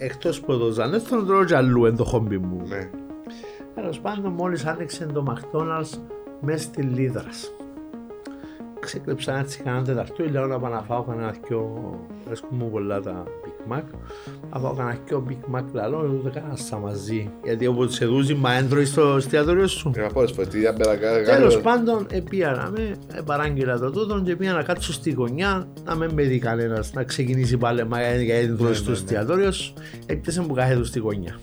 εκτός από το Ζανέθο, τον τρώω και αλλού εν το χόμπι μου. Ναι. Τέλος πάντων, μόλις άνοιξε το McDonald's μες στη Λίδρας. Ξεκλέψα να τσιχανά τεταρτού, λέω να πάω να φάω κανένα δυο, αρέσκουν μου πολλά τα Big Mac. Να φάω κανένα δυο Big Mac λαλό, εγώ το έκανα στα μαζί. Γιατί όπως σε δούζει, μα έντρωεις στο εστιατόριο σου. Τέλος πάντων, επίαραμε, παράγγειλα το τούτον και πήγα να κάτσω στη γωνιά, να με μπαιδεί κανένας, να ξεκινήσει πάλι μαγαζί γιατί έντρωες στο εστιατόριο σου. Έπιασε μου κάθε του στη γωνιά.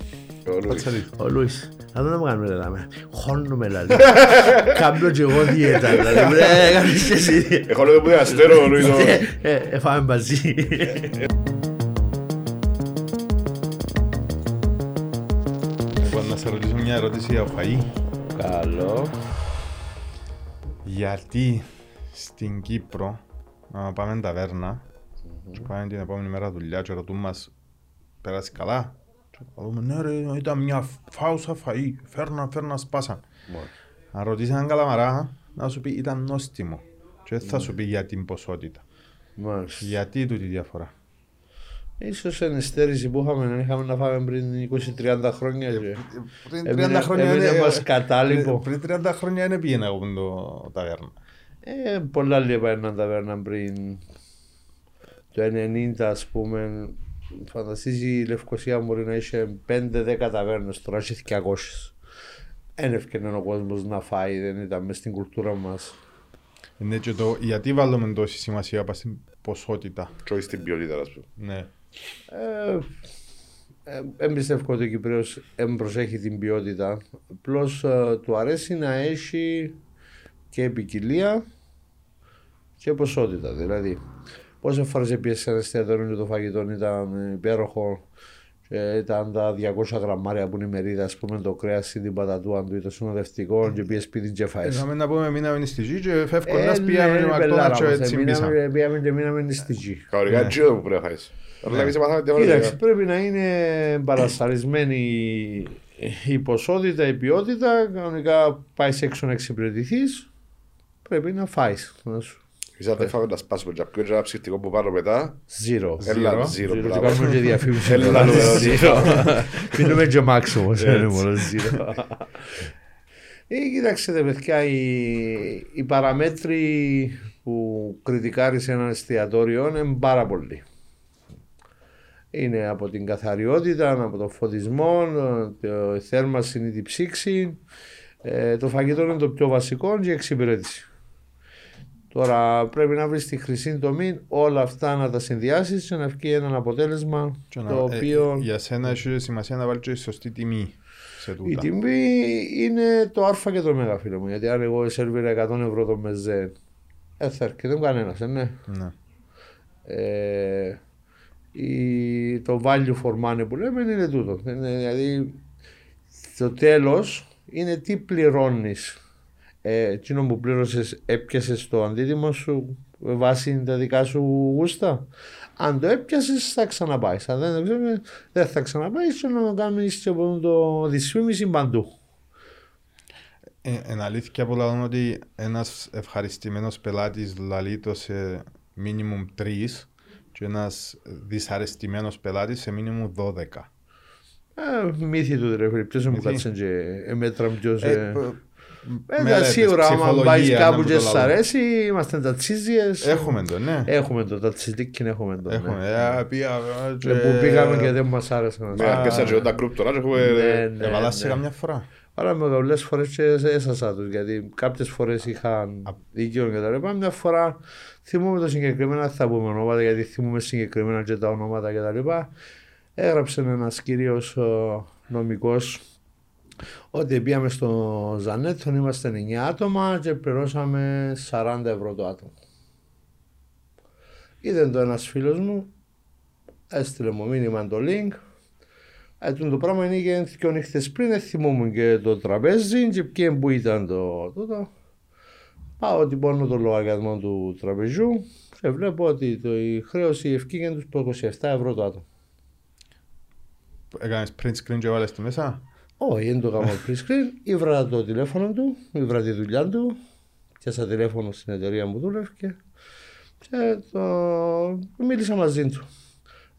Ο Λούις, θα δεν μου κάνουμε λελάμε, χώνω με λαλή, κάμπλω και εγώ διέτα, δηλαδή έκανες και εσύ. Έχω λόγω που δεν αστέρω ο Λούις. Εφάμε μαζί. Εγώ να σε ρωτήσω μια ερώτηση για φαΐ. Καλό. Γιατί στην Κύπρο πάμε ταβέρνα και πάμε την επόμενη μέρα δουλειά και ρωτούμε μας πέρασε καλά. Ναι ρε, ήταν μια φάουσα φαΐ, φέρνα σπάσαν. Αν ρωτήσεις έναν καλαμαρά, να σου πει ήταν νόστιμο και θα σου πει για την ποσότητα. Γιατί τούτη διαφορά? Ίσως είναι στέρηση που είχαμε να φάμε πριν 20-30 χρόνια. Πριν 30 χρόνια είναι πήγαινα εγώ πριν το ταβέρνα. Πολλά λίπα έναν ταβέρνα πριν το 90 ας πούμε. Φανταστίζει η Λευκοσία μπορεί να είχε 5-10 ταβέρνες, τώρα είχε 200. Εν ευκαινέν ο κόσμος να φάει, δεν ήταν μες στην κουλτούρα μας. Ναι, και το γιατί βάλουμε τόση σημασία πάνω στην ποσότητα. Και στην ποιότητα, ας πούμε. Ναι. Εμπιστεύω ότι ο Κυπρέος προσέχει την ποιότητα. Απλώς του αρέσει να έχει και ποικιλία και ποσότητα, δηλαδή. Πόσες φορές πήγες σε ένα εστιατόριο και το φαγητό ήταν υπέροχο, ήταν τα 200 γραμμάρια που είναι η μερίδα, ας πούμε, το κρέας ή την πατατούα του ή το συνοδευτικό και πήγες σπίτι και φάες. Είχαμε να πούμε μείναμε στη G και φεύγοντας πήγαμε και μακτώνας και έτσι μίσα. Πήγαμε και μείναμε στη G. Καωρικά G που πρέπει να φάεις. Κοίταξε, πρέπει να είναι παρασαρισμένη η ποσότητα, η ποιότητα, κανονικά πάει έξω να εξυπηρετηθείς, πρέπει να φάεις. Φυσικά φάμε να σπάσουμε και πιο ένα ψυχτικό που πάρω μετά. Ζήρο. Έλα, ζήρο. Ζήρο. Το κάνουμε και διαφήμιση. Έλα, ζήρο. Πίνουμε και μάξιμο, είναι μόνο ζήρο. Κοίταξε, παιδιά, οι παραμέτροι που κριτικάρει σε έναν εστιατόριο είναι πάρα πολλοί. Είναι από την καθαριότητα, από τον φωτισμό, τη θέρμανση, την ψήξη. Το φαγητό είναι το πιο βασικό και η εξυπηρέτηση. Τώρα πρέπει να βρεις τη χρυσή τομή, όλα αυτά να τα συνδυάσεις και να βγει ένα αποτέλεσμα το οποίο... Για σένα έχει σημασία να βάλεις τη σωστή τιμή σε τούτα. Η τιμή είναι το α και το μέγα, φίλε μου, γιατί αν εγώ σερβίρα 100 ευρώ το μεζέ, θα έρχεται κανένας, ναι. Ναι. Το value for money που λέμε είναι τούτο, δηλαδή στο τέλος είναι τι πληρώνεις. Εκείνο που πλήρωσες έπιασες το αντίτιμο σου βάσει τα δικά σου γούστα. Αν το έπιασες θα ξαναπάεις, αν δεν θα ξαναπάεις και να το κάνεις και από το δυσφήμιση παντού. Εν αλήθεια πολλά λένε ότι ένας ευχαριστημένος πελάτης λαλείτο σε μίνιμουμ 3 και ένας δυσαρεστημένος πελάτης σε μίνιμουμ 12. Μύθι του ρε, ποιος μου κάτσαν και μέτραμ ποιος... Σίγουρα, άμα πάει κάπου και σας αρέσει, είμαστε τατσίζιες. Έχουμε το, ναι. Έχουμε το, τατσιδίκιν έχουμε το. Που πήγαμε και δεν μας άρεσε. Μάρκεσα και όταν κρουπ τώρα εβαλάσσι καμιά φορά. Βάλαμε πολλές φορές και έσασα τους, γιατί κάποιες φορές είχαν δίκιο και τα λοιπά. Μια φορά θυμούμε το συγκεκριμένα, θα πούμε ονόματα, γιατί θυμούμε συγκεκριμένα και τα ονόματα και τα λοιπά. Έγραψε ένας κύριος νομικός ότι πήγαμε στο Ζανέθον, είμαστε 9 άτομα και πληρώσαμε 40 ευρώ το άτομο. Είδε το ένας φίλος μου, έστειλε μου μήνυμα το link. Αυτό το πράγμα είναι και δύο νύχτες πριν, θυμόμουν και το τραπέζι και ποιον που ήταν το τούτο. Πάω τυπώνω το λογαριασμό του τραπεζιού και βλέπω ότι η χρέωση ευκήγεν τους από 27 ευρώ το άτομο. Έκανες print screen και βάλες το μέσα? Όχι, δεν το κάνω πριν screen, ήβρα το τηλέφωνο του, ήβρα τη δουλειά του, πιάσα τηλέφωνο στην εταιρεία μου δούλευκε και μίλησα μαζί του.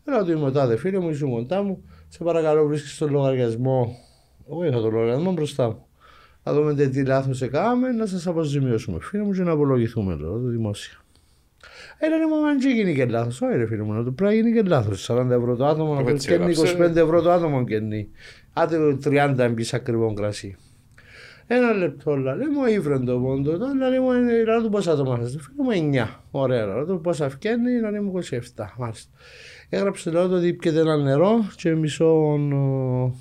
Λέω του είμαι ο τάδε φίλε μου, ήσουν κοντά μου. Σε παρακαλώ, βρίσκεις τον λογαριασμό. Εγώ είχα τον λογαριασμό μπροστά μου. Θα δούμε τι λάθος έκαναμε, να σας αποζημιώσουμε. Φίλε μου, και να απολογηθούμε εδώ δημόσια. Έλα ρε μαμά, και γίνει και λάθος. Όχι ρε φίλε μου, να το πράγει γίνει και λάθος. 40 ευρώ το άτομο, να κερνεί 25 ευρώ το άτομο κερνεί. Άντε 30 εμπείς ακριβό κρασί. Ένα λεπτό, λέμε ήφρεντο πόντο, λέμε να του πόσα άτομα χάσετε. Φίλε μου 9, ωραία, να του πόσα φκένει, να λέμε 27, μάλιστα. Έγραψε λέω ότι ήπιεται ένα νερό και μισό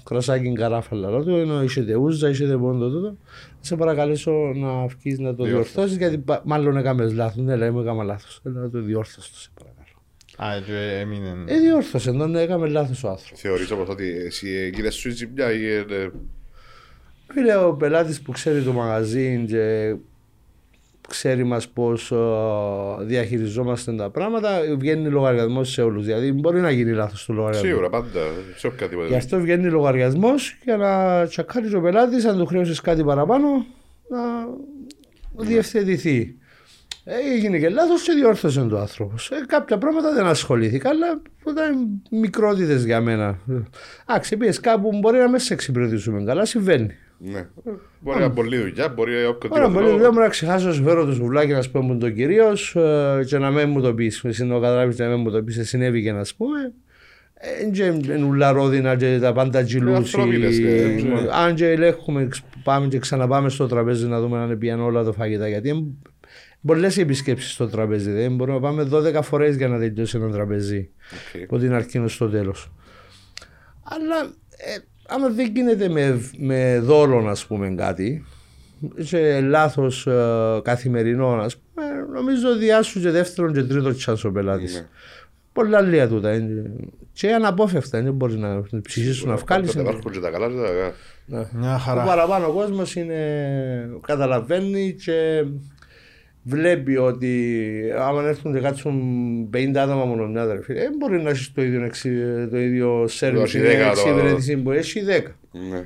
κρασάκι καράφα λέω του, ενώ είσετε ούζα, είσετε πόντο τότε. Σε παρακαλέσω να βγεις να το διορθώσεις, γιατί μάλλον έκαμε λάθος, ναι λέμε έκαμε λάθος, να το διορθώσεις το σε παρακαλώ. Διόρθωσε, δεν έκαμε λάθος ο άνθρωπος. Θεωρείς όπως ότι εσύ κύριε Σουίτζι πια ή... Φίλε, ο πελάτης που ξέρει το μαγαζί και ξέρει μας πώς διαχειριζόμαστε τα πράγματα, βγαίνει λογαριασμός σε όλους. Δηλαδή μπορεί να γίνει λάθος το λογαριασμό. Σίγουρα, πάντα. Γι' αυτό βγαίνει λογαριασμός για να τσακάρει ο πελάτης, αν του χρέωσες κάτι παραπάνω, να διευθετηθεί. Έγινε και λάθος και διόρθωσε το άνθρωπος. Κάποια πράγματα δεν ασχολήθηκα, αλλά ήταν μικρότητες για μένα. Α, ξεπίες κάπου, μπορεί να μέσα σε εξυπηρετήσουμε καλά, συμβαίνει. Ναι. Μπορεί να πολλή δουλειά, μπορεί να οποιοδήποτε. Μπορεί να δουλειά, να ξεχάσω να φέρω το σουβλάκι να σπέμουν τον κυρίω και να μην μου το πει. Εσύ να καταλάβει να μην μου το πει, συνέβη και να πούμε. Νουλαρόδινα και τα πάντα τζιλούσι. Αν και ελέγχουμε, πάμε και ξαναπάμε στο τραπέζι να δούμε αν είναι πιαν όλα τα φαγητά. Γιατί πολλές επισκέψεις στο τραπέζι. Δεν μπορούμε να πάμε 12 φορές για να τελειώσει ένα τραπέζι. Okay. Από την αρχή στο τέλος. Αλλά άμα δεν γίνεται με δώρο, να πούμε κάτι, σε λάθος καθημερινό, να πούμε, νομίζω διάσου και δεύτερον και τρίτο τσάνσο πελάτης. Mm-hmm. Πολλά λίγα τούτα. Και αναπόφευκτα. Δεν μπορεί να ψυχή σου να βγάλει. Δεν υπάρχουν και τα καλά, και τα καλά. Ο παραπάνω κόσμος καταλαβαίνει και. Βλέπει ότι άμα έρθουν και κάτσουν 50 άτομα μόνο μια αδερφή, δεν μπορεί να έχει το ίδιο σερβις ή εξυπηρέτηση που έχει 10.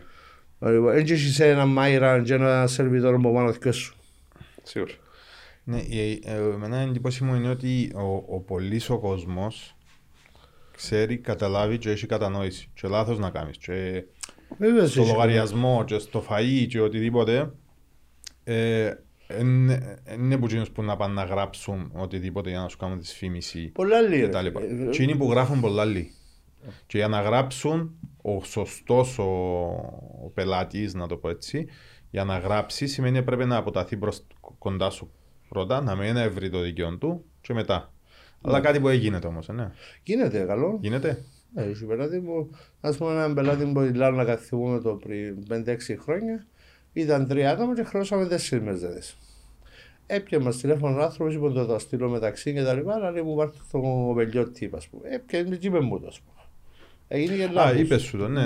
Δεν έχει ένα μάιραν και ένα σερβιτόρο που πάνω δικό σου. Σίγουρα. Ναι, εμένα η εντύπωση μου είναι ότι ο πολύς ο κόσμος ξέρει, καταλάβει και έχει κατανόηση και λάθος να κάνεις. Στο λογαριασμό και στο φαΐ και οτιδήποτε. Είναι εκείνους που να πάνε να γράψουν οτιδήποτε για να σου κάνουν δυσφήμιση. Πολλά λίρες. Και είναι που γράφουν πολλά λί. Και για να γράψουν ο σωστός ο πελάτης, να το πω έτσι, για να γράψει σημαίνει πρέπει να αποταθεί κοντά σου πρώτα, να μην ευρεί το δικαίωμα του και μετά. Αλλά κάτι που γίνεται όμως, ναι. Γίνεται, καλό. Γίνεται. Έχει πελάτη που, ας πούμε, έναν πελάτη που μιλάω να καθηγούμε το πριν 5-6 χρόνια. Ήταν 3 άτομα και χρώσαμε 4 μεζέδες. Έπιε μας τηλέφωνο άνθρωπος, είπε το θα στείλω μεταξύ και τα λοιπά, αλλά λέει μου πάρτε το Πελιώτη, ας πούμε. Έπιε με τσίπε μου το, ας πούμε. Έγινε και λάθος. Α, είπες σου το, ναι.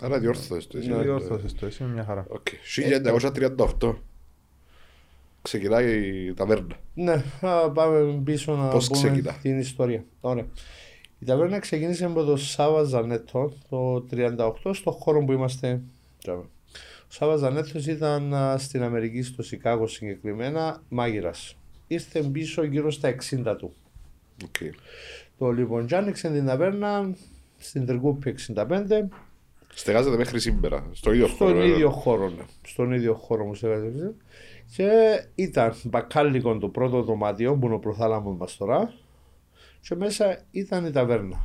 Άρα διόρθωσες το εσύ. Ναι, διόρθωσες το εσύ, μια χαρά. Οκ. 1938. Ξεκινάει η ταβέρνα. Ναι, πάμε πίσω να πούμε την ιστορία. Ωραία. Η ταβέρνα ξεκίνησε από το Σάββα Ζανέθο το 1938, στον χώρο που είμαστε. Ο Σάββας Ζανέθος ήταν στην Αμερική, στο Σικάγο συγκεκριμένα, μάγειρας. Ήρθε πίσω γύρω στα 60 του. Okay. Το λοιπόν και άνοιξε την ταβέρνα στην Τρικούπη 65. Στεγάζεται μέχρι σήμερα, στον ίδιο χώρο. Ναι. Στον ίδιο χώρο μου στεγάζεται. Και ήταν μπακάλικο το πρώτο δωμάτιο που είναι ο προθάλαμος μας τώρα. Και μέσα ήταν η ταβέρνα.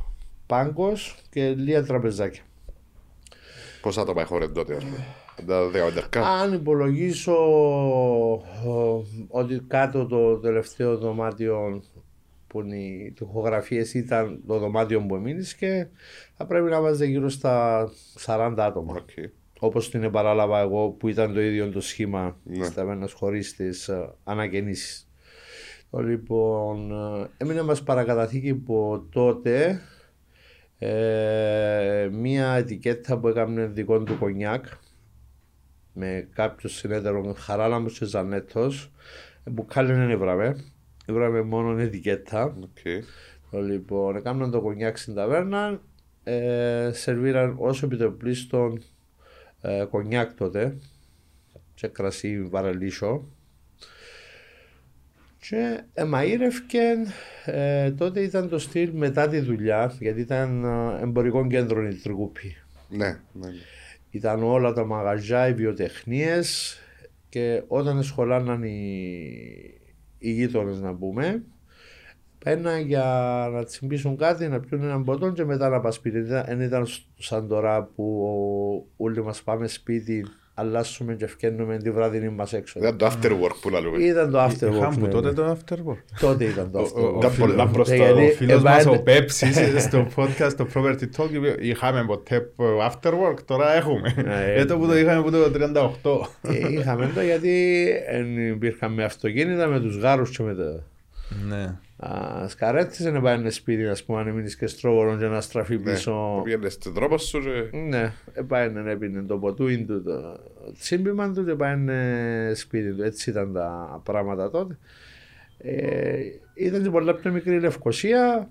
Πάγκος και λίγα τραπεζάκια. Πόσα άτομα χώρευε τότε, ας πούμε. Αν υπολογίσω ότι κάτω το τελευταίο δωμάτιο που είναι οι τοιχογραφίες ήταν το δωμάτιο που εμείνεις και θα πρέπει να βάζετε γύρω στα 40 άτομα. Okay. Όπως την επαράλαβα εγώ που ήταν το ίδιο το σχήμα στα μενας χωρίς τις ανακαινήσεις. Λοιπόν, έμεινε μας παρακαταθήκη που τότε μία ετικέτα που έκανε δικό του κονιάκ με κάποιο συνέδερο Χαράλαμπος και Ζανέθος που κάλενε να βράμε μόνο ετικέτα. Okay. Λοιπόν, έκαναν το κονιάκ στην ταβέρνα, σερβίραν όσο επιτοπλίστων κονιάκ τότε και κρασί βαρελίσιο Και εμαΐρευκεν, τότε ήταν το στυλ μετά τη δουλειά, γιατί ήταν εμπορικό κέντρο η Τρικούπη. Ναι, ναι. Ήταν όλα τα μαγαζιά, οι βιοτεχνίες, και όταν εσχολάναν οι γείτονες, να πούμε, πένα για να τσιμπήσουν κάτι, να πιούν έναν ποτόν και μετά να πας σπίτι. Δεν ήταν σαν τώρα που όλοι μας πάμε σπίτι, αλλάσουμε και ευκαινούμε τη βράδυνή μας έξω. Ήταν το after work που να λέμε. Ήταν το after work. Είχαμε τότε το after work. Τότε ήταν το after work. Ήταν πολλά μπροστά. Ο φίλος μας ο Πέψης στο podcast, το Property Talk, είχαμε ποτέ after work, τώρα έχουμε. Έτω που το είχαμε που το 38. Είχαμε το γιατί υπήρχαν με αυτοκίνητα, με τους γάρους και με τα... Ναι. Σκαρέτησε να πάει ένα σπίτι, ας πούμε, αν μείνεις και στρόβολον και να στραφεί πίσω. Ναι, πήγαινε στον τρόπο σου και... Ναι, έπαιρνε, έπινε το ποτούιν του, το τσίμπημαν του και έπαιρνε σπίτι του. Έτσι ήταν τα πράγματα τότε. Ήταν και πολλά πιο μικρή Λευκοσία,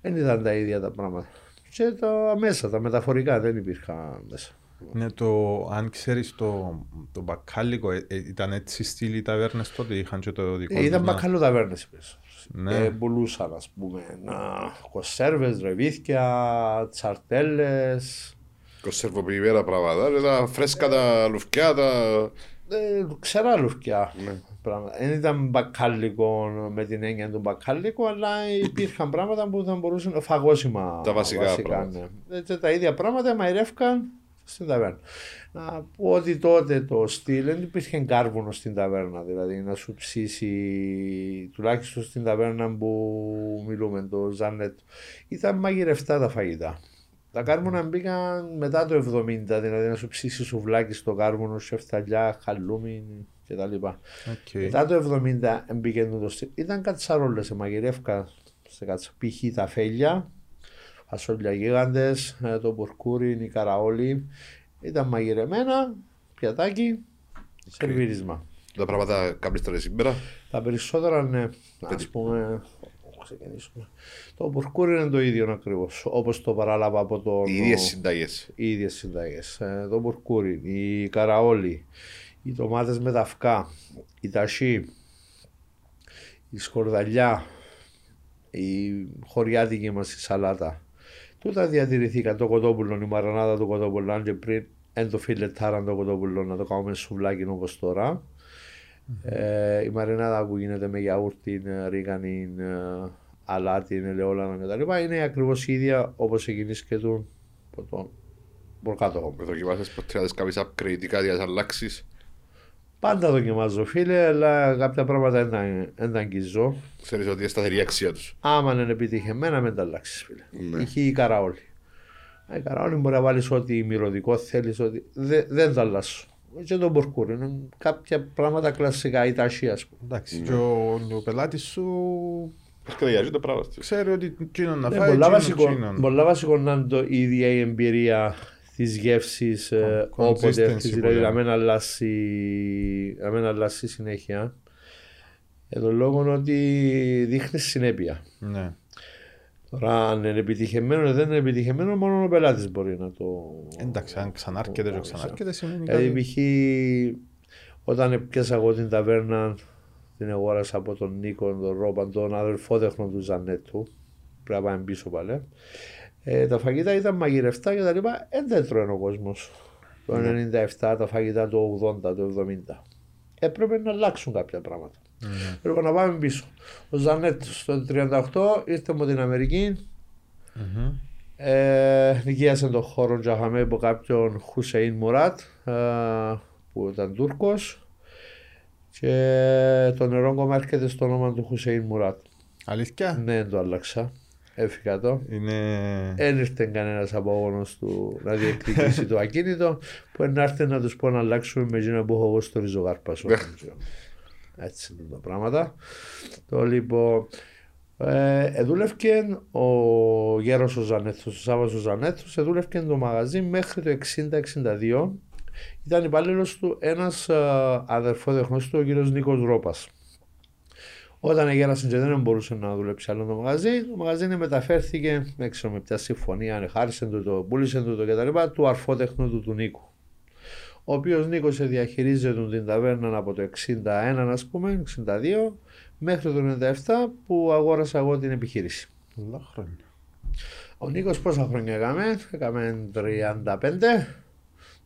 δεν ήταν τα ίδια τα πράγματα. Και τα μέσα, τα μεταφορικά δεν υπήρχαν μέσα. Ναι, αν ξέρεις το μπακάλικο, ήταν έτσι στήλοι οι ταβέρνες τότε, είχαν και το δικό τους. Ήταν μπακάλο ταβέρνες πίσω. Ναι. Πουλούσαν, ας πούμε, κοσέρβες, ρεβίθκια, τσαρτέλες. Κοσέρβοποιημένα πράγματα, τα φρέσκα, τα λουφκιά, τα... Ξερά λουφκιά. Ναι. Δεν ήταν μπακάλικο με την έννοια του μπακάλικου, αλλά υπήρχαν πράγματα που θα μπορούσαν, φαγόσιμα. Τα βασικά πράγματα. Ναι. Τα ίδια πράγματα μαϊρεύκαν στην ταβέρνα. Να πω ότι τότε το στυλ δεν υπήρχε κάρβουνο στην ταβέρνα, δηλαδή να σου ψήσει, τουλάχιστον στην ταβέρνα που μιλούμε, το Ζανέτο. Ήταν μαγειρευτά τα φαγητά. Τα κάρβουνα μπήκαν μετά το 70, δηλαδή να σου ψήσει σουβλάκι στο κάρβουνο, σεφταλιά, χαλούμι κτλ. Okay. Μετά το 70 μπήκε το στυλ. Ήταν κατσαρόλες, μαγειρεύκα σε κατσαπίχη τα φέλια. Φασόλια γίγαντες, το μπουρκούρι, η καραόλη, ήταν μαγειρεμένα, πιατάκι, σερβίρισμα. Τα πράγματα καπνίστερα σήμερα. Τα περισσότερα, ναι, ας πούμε, ξεκινήσουμε. Το μπουρκούρι είναι το ίδιο ακριβώς, όπως το παράλαβα από το... Οι ίδιες συνταγές. Οι ίδιες συνταγές. Το μπουρκούρι, η καραόλη, οι ντομάτες με ταυκά, η τασί, η σκορδαλιά, η χωριάτικη μας η σαλάτα. Τούτα διατηρηθήκαν, το κοτόπουλο, η μαρανάδα του κοτόπουλου, αν και πριν εν το φιλετάραν το κοτόπουλο να το κάνουμε σουβλάκι όπως τώρα. Mm-hmm. Η μαρινάδα που γίνεται με γιαούρτι, ρίγανη, αλάτι, ελαιόλανα κτλ. Είναι ακριβώς η ίδια όπως εκείνης και του προκάτοχο. Με δοκιμάσεις ποτέ να δεις κάποιες upgrade ή κάτι να αλλάξεις? Πάντα δοκιμάζω, φίλε, αλλά κάποια πράγματα δεν τα αγγίζω. Ξέρεις ότι είναι σταθερή αξία τους. Άμα είναι επιτυχημένα, μην τα αλλάξεις, φίλε. Ναι. Είχε η καραόλη. Η καραόλη μπορεί να βάλεις ό,τι μυρωδικό θέλεις, ότι δεν τα αλλάσω. Και το μπουρκούρι, είναι κάποια πράγματα κλασικά, η ταχεία, ας πούμε. Εντάξει, ναι. Και ο πελάτης σου... Ξέρει ότι τσίνον να φάει, τσίνον. Πολλά βασικό να είναι η ίδια η εμπειρία της γεύσης, όποτε αυτής, δηλαδή να μην αλλάσει συνέχεια, για τον λόγο ότι δείχνει συνέπεια. Ναι. Τώρα αν είναι επιτυχημένο ή δεν είναι επιτυχημένο, μόνο ο πελάτης μπορεί να το... Εντάξει, αν ξανάρχεται και ξανάρχεται σημαίνει κάτι. Δηλαδή π.χ. όταν πιάσα εγώ την ταβέρνα, την αγόρασα από τον Νίκο, τον Ρόπαν, τον αδελφότεχνο του Ζανέτου, πρέπει να πάμε πίσω παλέ. Τα φαγητά ήταν μαγειρευτά και τα λοιπά, δεν τρώει ο κόσμος. Το 1997, τα φαγητά του 80, του 70. Έπρεπε να αλλάξουν κάποια πράγματα. Πρέπει να πάμε πίσω. Ο Ζανέτος το 1938 ήρθε από την Αμερική, νοικίασε τον χώρο Τζαχαμέ από κάποιον Χουσέιν Μουράτ, που ήταν Τούρκος, και το νερό κόμμα έρχεται στο όνομα του Χουσέιν Μουράτ. Αλήθεια? Ναι, το άλλαξα. Έφυγα το. Δεν ήρθε κανένας απόγονος του να διεκδικήσει το ακίνητο, που ενάρθε να τους πω να αλλάξουμε με εκείνα που έχω εγώ στο ριζογάρπασο. Έτσι είναι τα πράγματα. Το λοιπόν, δούλευκε ο γέρος ο Ζανέθος, ο Σάββας ο Ζανέθος, δούλευκε το μαγαζί μέχρι το 60-62. Ήταν υπάλληλος του ένας αδερφότεχνός του, ο κύριος Νίκος Ρόπας. Όταν γέρασε και δεν μπορούσε να δουλέψει άλλο το μαγαζί, το μαγαζί μεταφέρθηκε, δεν ξέρω με ποια συμφωνία, χάρισε το, πούλησε το κτλ. Του αρφότεχνου του Νίκου. ο οποίος Νίκος διαχειρίζεται την ταβέρνα από το 61 ας πούμε, 62 μέχρι το 97 που αγόρασα εγώ την επιχείρηση. Πολλά χρόνια. Ο Νίκος πόσα χρόνια έκαμε, έκαμε 35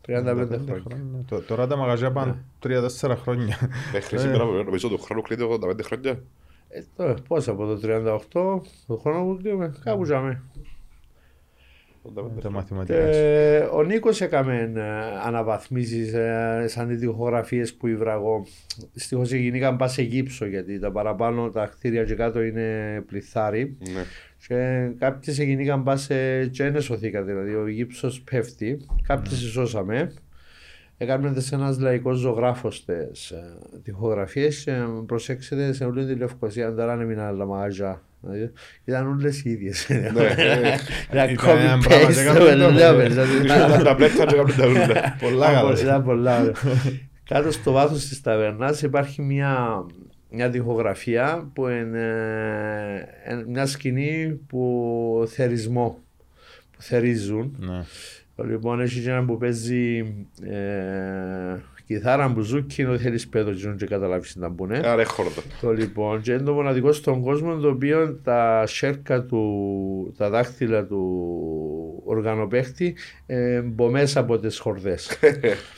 χρόνια. Τώρα τα μαγαζιά πάνε 3-4 χρόνια. Μέχρι σήμερα νομίζω του χρόνου κλείνει 85 χρόνια. Τώρα πόσα από το 38, το χρόνο που κλείνουμε, κάπου ζάμε. Ο Νίκος έκαμε αναβαθμίσεις σαν τοιχογραφίες που υβραγώ. Στοιχώς γίνηκαν πας σε γύψο γιατί τα παραπάνω τα κτίρια και κάτω είναι πληθάρι. Ναι. Και κάποιες γίνηκαν πας σε τσένες σωθήκα, δηλαδή ο γύψος πέφτει, κάποιες σώσαμε. Έκαναν ένας λαϊκός ζωγράφος τις τοιχογραφίες και προσέξετε σε όλη τη Λευκοσία, τώρα δεν έμειναν άλλα μαγαζιά. Ήταν όλες οι ίδιες. Ήταν πολλά. Κάτω στο βάθος της ταβερνάς υπάρχει μια τοιχογραφία που είναι μια σκηνή που θερισμό, που θερίζουν. Λοιπόν, έχει έναν που παίζει κιθάρα, μπουζούκι, ενώ θέλεις πέτο και καταλάβεις να μπουν. Άρα χόρτα. Το λοιπόν, και είναι το μοναδικό στον κόσμο το οποίο τα σέρκα του, τα δάχτυλα του οργανοπαίχτη μπομές από τις χορδές.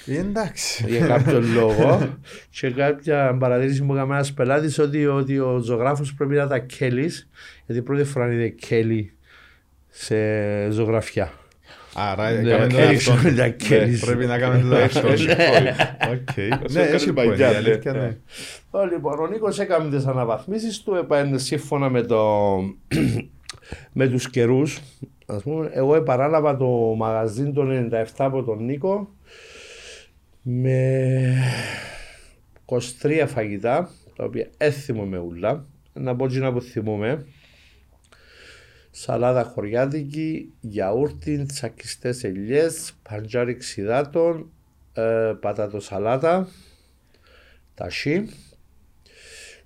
Εντάξει. Για κάποιο λόγο και κάποια παρατήρηση μου έκανε ένας πελάτης ότι ο ζωγράφος πρέπει να τα κέλεις, γιατί πρώτη φορά είδε κέλι σε ζωγραφιά. Άρα πρέπει να κάνουμε το έξω. Ναι, έχει πάει και αλήθεια. Λοιπόν, ο Νίκος έκανε τις αναβαθμίσεις του, έπαιρνε σύμφωνα με τους καιρούς. Εγώ επανάλαβα το μαγαζί των 97 από τον Νίκο με 23 φαγητά, τα οποία έθιμω με ούλα, να πω να που θυμούμε. Σαλάδα χωριάτικη, γιαούρτι, τσακιστές ελιές, παντζάρι ξυδάτων, πατατοσαλάτα, ταχύ.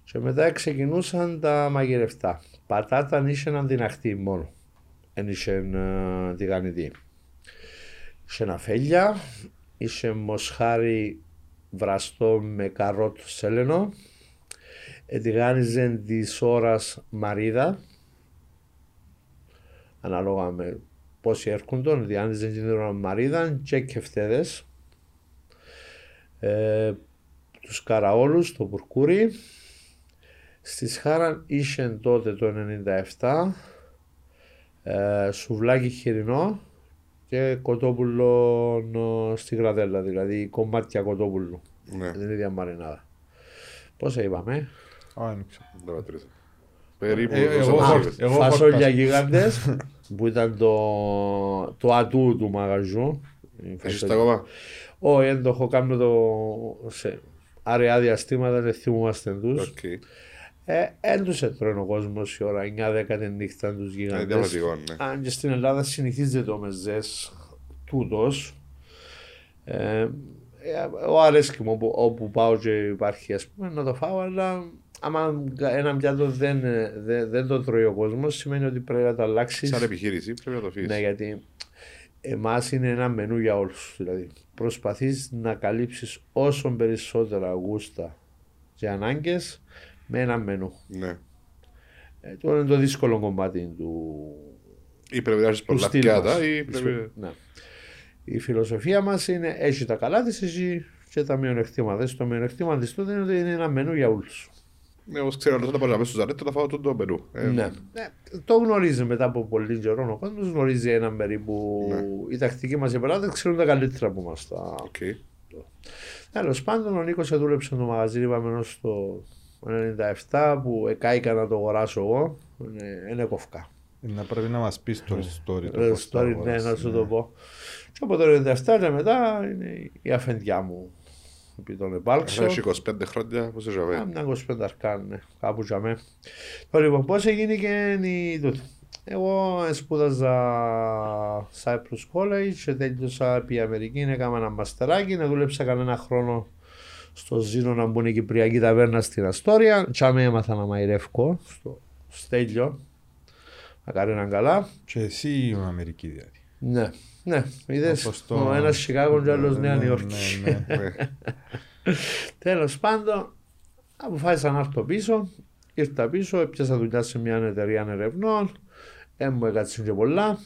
Και μετά ξεκινούσαν τα μαγειρευτά. Πατάτα νίσαιναν την αχτή μόνο, εν είσεν τηγανητή. Είσεν αφέλια, είσεν μοσχάρι βραστό με καρότ σέλενο, ετηγάνιζεν της ώρας μαρίδα, ανάλογα με πόσοι έρχονταν, διάνοιζαν την ώρα μαρίδα και κεφτέδες, τους καραόλους, το πουρκούρι. Στη Σχάρα είσεν τότε το 1997 σουβλάκι χοιρινό και κοτόπουλο στη γραδέλα, δηλαδή κομμάτια κοτόπουλου, ναι. Την ίδια μαρινάδα. Πόσα είπαμε? Περίπου, φασόλια γίγαντες που ήταν το ατού του μαγαζού. Έχεις τα κόμμα? Όχι, δεν το έχω κάνει σε αραιά διαστήματα, δεν θυμούμαστε τους. Εν τους έτρωνε ο κόσμος η ώρα 9-10 την νύχτα τους γίγαντες. Αν και στην Ελλάδα συνηθίζεται το μεζές τούτος. Εγώ αρέσκει μου όπου πάω και υπάρχει ας πούμε να το φάω, αλλά άμα ένα πιάτο δεν το τρώει ο κόσμος, σημαίνει ότι πρέπει να το αλλάξεις. Σαν επιχείρηση πρέπει να το φύγεις. Ναι, γιατί εμάς είναι ένα μενού για όλους. Δηλαδή προσπαθείς να καλύψεις όσο περισσότερα γούστα και ανάγκες με ένα μενού. Ναι. Τώρα είναι το δύσκολο κομμάτι του. Ή πρέπει να έχεις πολλά πιάτα ή πρέπει. Ναι. Η φιλοσοφία μας είναι έχει τα καλά της, έχει και τα μειονεκτήματα. Το μειονεκτήμα της τότε είναι ότι είναι ένα μενού για όλους. Όπως ξέρω να πάω να μέσα στο Ζανέτο, θα φάω το μενού. Ναι, το γνωρίζει μετά από πολύ καιρό ο κόσμος, γνωρίζει έναν περίπου. Η τακτική μας επελάτες ξέρουν τα καλύτερα από μας. Τέλος πάντων, ο Νίκος δούλεψε το μαγαζί, είπαμε στο 1997 που εκάηκα να το αγοράσω εγώ, είναι κοφκά. Να πρέπει να μας πεις το story. Το story, ναι, να σου το πω. Και από το 1997 και μετά είναι η αφεντιά μου. Επί τον επάλξω. Έχει 25 χρόνια, πώς είσαι ζωβέ. Άμυνα 25 αρκάν, ναι, κάπου ζωβέ. Τώρα λοιπόν, πώς έγινε και τούτο. Εγώ σπούδαζα Cyprus College και τέλειωσα επί Αμερική, έκανα ένα μαστεράκι, να δούλεψα κανένα χρόνο στο Ζήνονα που είναι η Κυπριακή ταβέρνα στην Αστόρια. Τσάμε έμαθα να μαϊρεύκω στο Στέλιο, να κάνω έναν καλά. Και εσύ η Αμερική δηλαδή. Ναι, ναι, είδες, ο ένας Σικάγο και ο άλλος Νέα Νιόρκη. Τέλος πάντων, αποφάσισα να έρθω πίσω, ήρθα πίσω, έπιασα δουλειά σε μια εταιρεία ερευνών, μου έκατσαν και πολλά,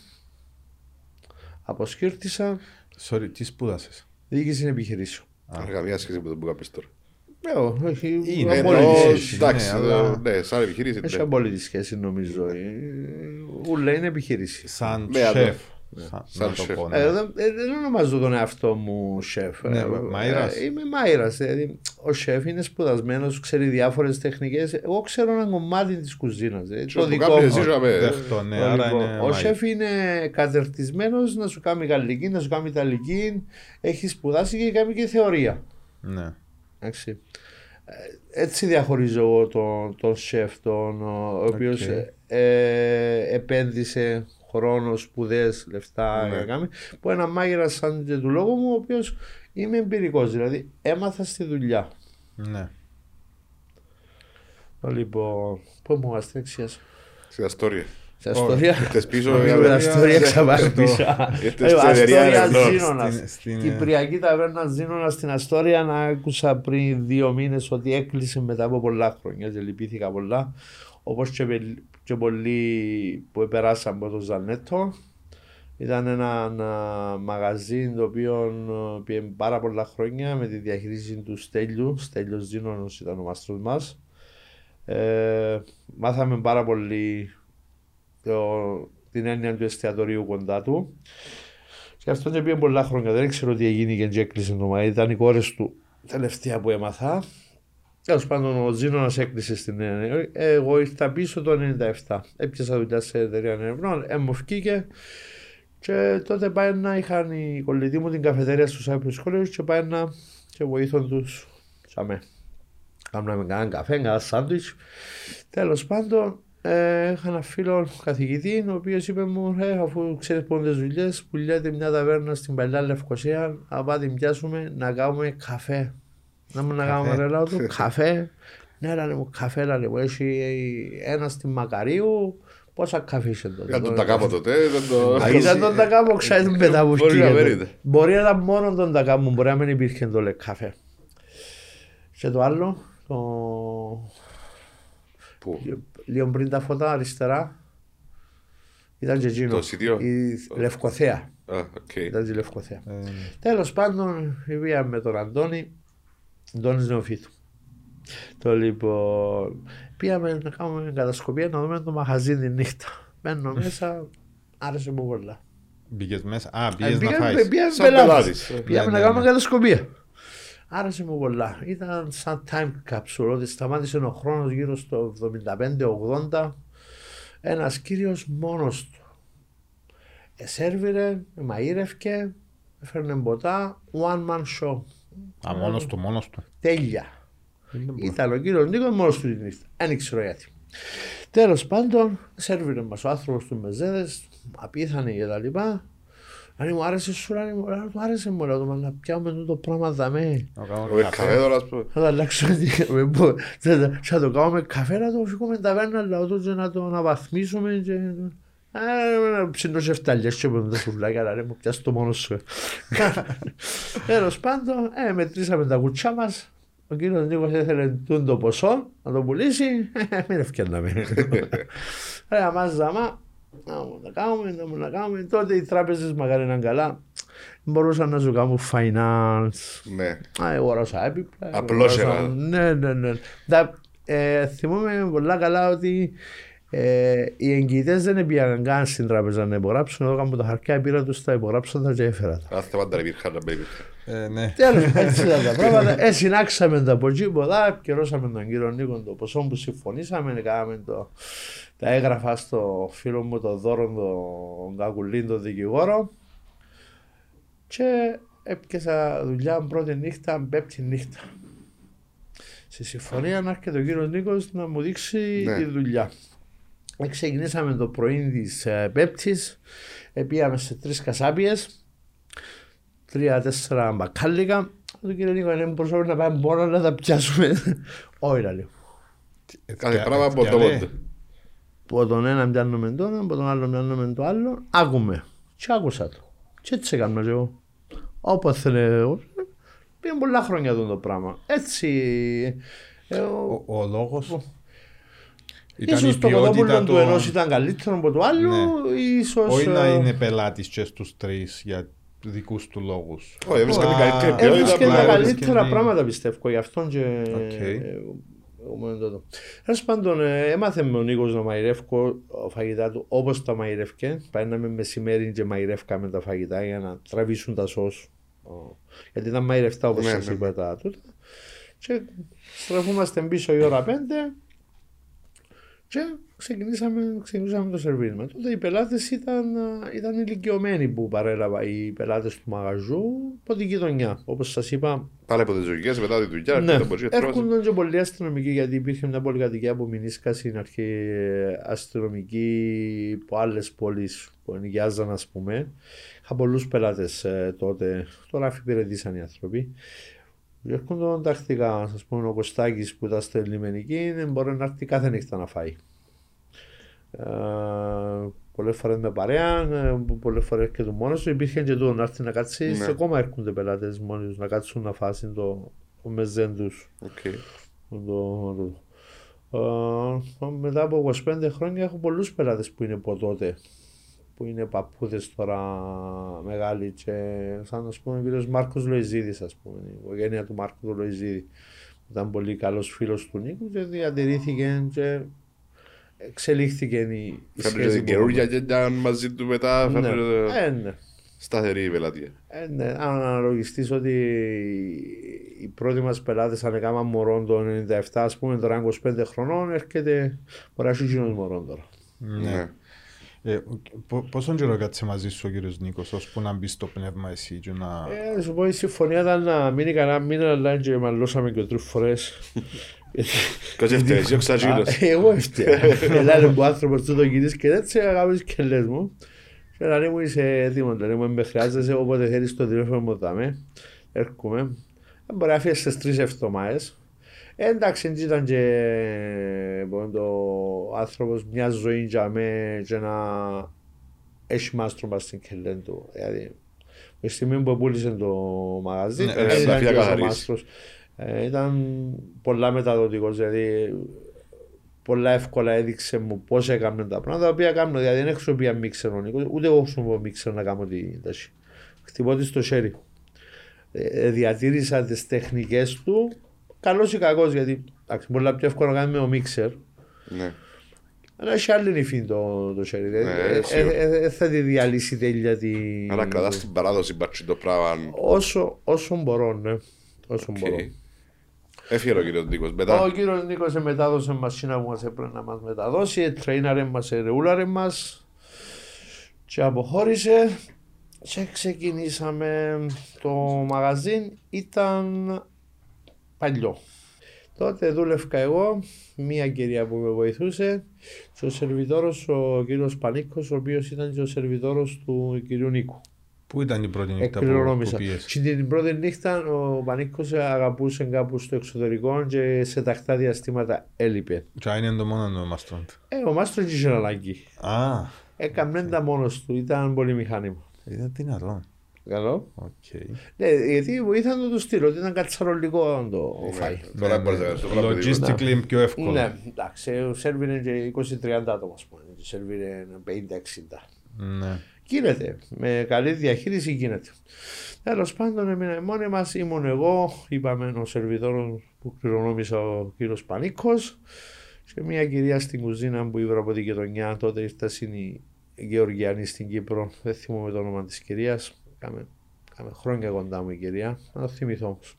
αποσκύρτησα. Sorry, τι σπούδασες? Διοίκηση επιχειρήσεων. Αργαβιάς και που δεν μπορούσα πες τώρα. Είναι σαν επιχειρήση. Έχει απόλυτη σχέση νομίζω. Ούλα είναι επιχειρήση. Σαν σεφ. Δεν ονομάζω τον εαυτό μου σεφ. Είμαι μάιρας. Ο σεφ είναι σπουδασμένος, ξέρει διάφορες τεχνικές. Εγώ ξέρω ένα κομμάτι της κουζίνας. Το δικό μου. Ο σεφ είναι κατερτισμένος να σου κάνει γαλλική, να σου κάνει ιταλική. Έχει σπουδάσει και κάνει και θεωρία. Ναι. Έτσι διαχωρίζω εγώ τον σεφ, ο οποίος επένδυσε χρόνο, σπουδές, λεφτά, που ένα μάγειρα σαν και του λόγου μου, ο οποίος είμαι εμπειρικός, δηλαδή έμαθα στη δουλειά. Ναι. Λοιπόν, πού μου αστρέξιας? Στην Αστόρια. Στην Αστόρια. Ήρθες πίσω. Στην Αστόρια εξαπάρτησα. Αστόρια Ζήνονας. Κυπριακή ταβέρνα Ζήνονας στην Αστόρια. Να άκουσα πριν 2 μήνες ότι έκλεισε μετά από πολλά χρόνια και λυπήθηκα πολλά. Όπως και πολλοί που περάσαν από το Ζανέτο. Ήταν ένα μαγαζί το οποίο πήγε πάρα πολλά χρόνια με τη διαχείριση του Στέλιου. Στέλιος Ζήνονος ήταν ο μαστρός μας. Μάθαμε πάρα πολύ την έννοια του εστιατορίου κοντά του. Και αυτό και πήγε πολλά χρόνια. Δεν ξέρω τι έγινε και έκλεισε το μαγαζί. Ήταν οι κόρες του τελευταία που έμαθα. Τέλος πάντων, ο Ζήνονας έκλεισε στην Νέα Υόρκη. Εγώ ήρθα πίσω το 1997. Έπιασα δουλειά σε εταιρεία ερευνών, μου βγήκε. Και τότε πάει να είχαν οι κολλητοί μου την καφετέρια στο Cypress College και πάει να και βοήθουν τους. Κάμναμε κανέναν καφέ, κανένα σάντουιτς. Τέλος πάντων, είχα ένα φίλο καθηγητή, ο οποίος είπε μου: αφού ξέρεις πολλές δουλειές, πουλιέται μια ταβέρνα στην παλιά Λευκοσία, να την πιάσουμε να κάνουμε καφέ. Να μου να κάνουμε ρελάω του, καφέ. Ναι, καφέ, έχει ένα στην Μακαρίου. Πόσα καφέ είσαι τότε? Ήταν τον Τακάμο τότε. Ήταν τον Τακάμο, ξέρετε μετά που φτιάχνετε. Μπορεί να ήταν μόνο τον Τακάμο, μπορεί να μην υπήρχε το λε καφέ. Και το άλλο, λίγο πριν τα φώτα αριστερά, ήταν και εκείνο, η Λευκοθέα. Ήταν η Λευκοθέα. Τέλος πάντων, πήγαμε με τον Αντώνη. Ντόνις Νεοφύτου. Το λοιπόν, πήγαμε να κάνουμε κατασκοπία να δούμε το μαχαζί τη νύχτα. Μπαίνω μέσα, άρεσε μου πολλά. Μπήκες μέσα, πήγες να φάεις. Πήγαμε να κάνουμε κατασκοπία. Άρεσε μου πολλά. Ήταν σαν time capsule, ότι σταμάτησε ο χρόνος γύρω στο 75-80. Ένας κύριος μόνος του. Εσέρβιρε, μαΐρευκε, έφερνε μποτά, one man show. Μόνος του, μόνος του. Τέλεια. Ήταν ο κύριος Νίκος μόνος του τη νύχτα. Δεν ήξερα γιατί. Τέλος πάντων, σερβίρε μας ο άνθρωπος του μεζέδες, απίθανε και τα λοιπά. Αν μου άρεσε σου, του άρεσε μου, να πιάμε το πράγμα δαμέ. Θα το αλλάξω, θα το κάνουμε καφέ, να το φύγουμε ταβέρνα, λαό και να το αναβαθμίσουμε. Ψήνωσε 7 λιές και με τα σουβλάκια, αλλά μου πιάσει το μόνο σου. Τέλος πάντων, μετρήσαμε τα κουτσιά μας. Ο κύριος Νίκος έθελε το ποσό να το πουλήσει. Μην ευκαιρνάμε. Ρε μας ζαμά, να μου τα κάνουμε. Τότε οι τράπεζες μακάρι να είναι καλά. Μπορούσαν να σου κάνουν finance. Εγώ ρώσα έπιπλα. Απλώς ένα. Ναι. Θυμούμαι πολλά καλά ότι οι εγγυητές δεν πήγαν καν στην τράπεζα να υπογράψουν. Εδώ κάνουν τα χαρτιά, πήρα τους, τα υπογράψαν, τα και έφερα τα. Άστε πάντα υπήρχαν να πήγαν. Τέλος, έτσι ήταν τα πράγματα. Συνάξαμε τα ποτζίποδα, επικαιρώσαμε τον κύριο Νίκο το ποσό που συμφωνήσαμε. Κάναμε τα έγγραφα στο φίλο μου, το δώρο, τον Κακουλίν, τον δικηγόρο. Και έπιασα δουλειά πρώτη νύχτα, πέμπτη νύχτα. Στη συμφωνία να έρχεται ο κύριος Νίκος να μου δείξει τη δουλειά. Ξεκινήσαμε το πρωί της Πέμπτης, πήγαμε σε 3 κασάπιες, 3-4 μπακάλικα. Του κύριε Νίκο, είναι προσώπη να πάμε μόνο να τα πιάσουμε. Όχι να λέω. Κάθε πράγμα από το πόντο. Από τον ένα πιάνουμε το ένα, από τον άλλο πιάνουμε το άλλο. Άκουμε. και άκουσα το. Και έτσι έκανα και εγώ. Όπου ήθελε εγώ, πήγε πολλά χρόνια εδώ το πράγμα. Έτσι... Ο λόγος... Ίσως το κοτόπουλο του ενός ήταν καλύτερο από το άλλο, ναι. Ίσως... Όχι να είναι πελάτης και στους τρεις για δικούς του λόγους. Όχι, έβρισκα την καλύτερη ποιότητα. Έβρισκα τα καλύτερα πράγματα πιστεύω, γι' αυτόν και... Ένας πάντων, έμαθε με ο Νίκος να μαϊρεύω φαγητά του όπως τα μαϊρεύκε. Παίρναμε μεσημέρι και μαϊρεύκαμε τα φαγητά για να τραβήσουν τα σως. Γιατί ήταν μαϊρευτά όπως σας είπα τα τούτα. Και στραφούμαστε πίσω η ώρα 5. Και ξεκινήσαμε το σερβίρισμα. Τότε οι πελάτες ήταν ηλικιωμένοι που παρέλαβα. Οι πελάτες του μαγαζού από την γειτονιά. Όπως σας είπα. Πάλι από τις ζωικές, μετά τη δουλειά. Ναι, έρχονταν και πολλοί αστυνομικοί γιατί υπήρχε μια πολυκατοικία που μηνίσκα στην αρχή αστυνομικοί από άλλες πόλεις που ενοικιάζαν, ας πούμε. Είχα πολλούς πελάτες τότε. Τώρα αφιπηρετήσαν οι άνθρωποι. Έρχονταν τακτικά, ας πούμε, ο Κωστάκης που ήταν στο λιμενική μπορεί να έρθει κάθε νύχτα να φάει. Πολλές φορές με παρέα, πολλές φορές και του μόνος του. Υπήρχε και του να έρθει να κάτσει, ναι. Ακόμα έρχονται πελάτες μόνοι τους να κάτσουν να φάσουν το μεζέν τους. Okay. Μετά από 25 χρόνια έχω πολλούς πελάτες που είναι από τότε. Που είναι παππούδες τώρα μεγάλοι και σαν ας πούμε ο κύριος Μάρκος Λοϊζίδης, ας πούμε, η οικογένεια του Μάρκου Λοϊζίδη που ήταν πολύ καλός φίλος του Νίκου και διατηρήθηκε και εξελίχθηκε η σχέση. Φέρνει καιρούρια και ήταν μαζί του μετά, φέρνει σταθερή η πελάτια. Ναι, αν αναλογιστείς ότι οι πρώτοι μας πελάτες ανεκάμα μωρών το 97, ας πούμε, τώρα 25 χρονών έρχεται μωράς ο γίνος μωρών τώρα. Ναι. Πόσο καιρό κάτσε μαζί σου ο κύριος Νίκος, ώσπου να μπει στο πνεύμα εσύ και να... Σου πω η συμφωνία ήταν να μείνει κανένα μήνα, αλλά και μαλλώσαμε και τρεις φορές. Κάτσε ευτέρεις, ο ξαγίνος. Εγώ ευτέρεις. Ελάτε που άνθρωπος του το γυρίσεις και έτσι αγαπήσεις και λες μου. Και να λέει μου είσαι έτοιμο, να λέει μου με χρειάζεσαι, όποτε θέλεις το τηλέφωνο μου δάμε. Έρχομαι. Μπορεί να αφήσεις στις 3 εβδομάδες. Εντάξει, ήταν και ο άνθρωπος μια ζωή για μένα και να έχει μάστρωμα στην κελέν του. Δηλαδή, τη στιγμή που πούλησε το μαγαζί, ήταν και ο μάστρος. Ήταν πολλά μεταδοτικός, δηλαδή πολλά εύκολα έδειξε μου πώς έκαμε τα πράγματα, τα οποία έκαμε, δηλαδή δεν έχω πει μη ξενονικό, ούτε εγώ έχω μη ξενο να κάνω την τάση. Χτυπώ τη στο χέρι. Διατήρησα τις τεχνικές του. Καλός ή κακός, γιατί μπορεί να πιο εύκολα να κάνει με ο μίξερ. Ναι. Αλλά έχει άλλη υφή το σέρι. Δεν θα τη διαλύσει τέλεια τη... Αλλά κρατάς την παράδοση μπαρτσί το πράγμα. Όσο μπορώ, ναι. Όσο μπορώ. Έφυγε ο κύριος Νίκος μετά. Ο κύριος Νίκος μετάδωσε μασίνα που μας έπρεπε να μας μεταδώσει. Τρέιναρε μας, ρεούλαρε μας. Και αποχώρησε. Και ξεκινήσαμε το μαγαζί. Ήταν... παλιό. Τότε δούλευκα εγώ, μία κυρία που με βοηθούσε και ο σερβιτόρος ο κύριος Πανίκος, ο οποίος ήταν και ο σερβιτόρος του κυρίου Νίκου. Πού ήταν η πρώτη νύχτα που πήγες? Και την πρώτη νύχτα ο Πανίκος αγαπούσε κάπου στο εξωτερικό και σε τακτά διαστήματα έλειπε. Και είναι το μόνο ο Μάστροντ. Ο Μάστροντ είχε ανάγκη. Έκαμε τα μόνος του, ήταν πολύ μηχάνημα. Ήταν δυνατόν. Καλό. Okay. Ναι, γιατί βοήθαν το στυλ, ότι ήταν κατσαρολικό το φάι. Τώρα μπορείς να το βρω. Logistically είναι πιο εύκολο. Ναι, εντάξει, σέρβινε και 20-30 άτομα, ας πούμε. Σέρβινε 50-60. Ναι. Γίνεται. Με καλή διαχείριση γίνεται. Τέλος πάντων, εμένα μόνοι μας ήμουν εγώ, είπαμε, ο σερβιτόρος που κληρονόμησα ο κύριος Πανίκος και μια κυρία στην κουζίνα που ήβρα από την γειτονιά. Τότε ήρθαν οι Γεωργιανοί στην Κύπρο. Δεν θυμόμαι το όνομα της κυρίας. Κάμε χρόνια κοντά μου η κυρία, να το θυμηθώ όμως.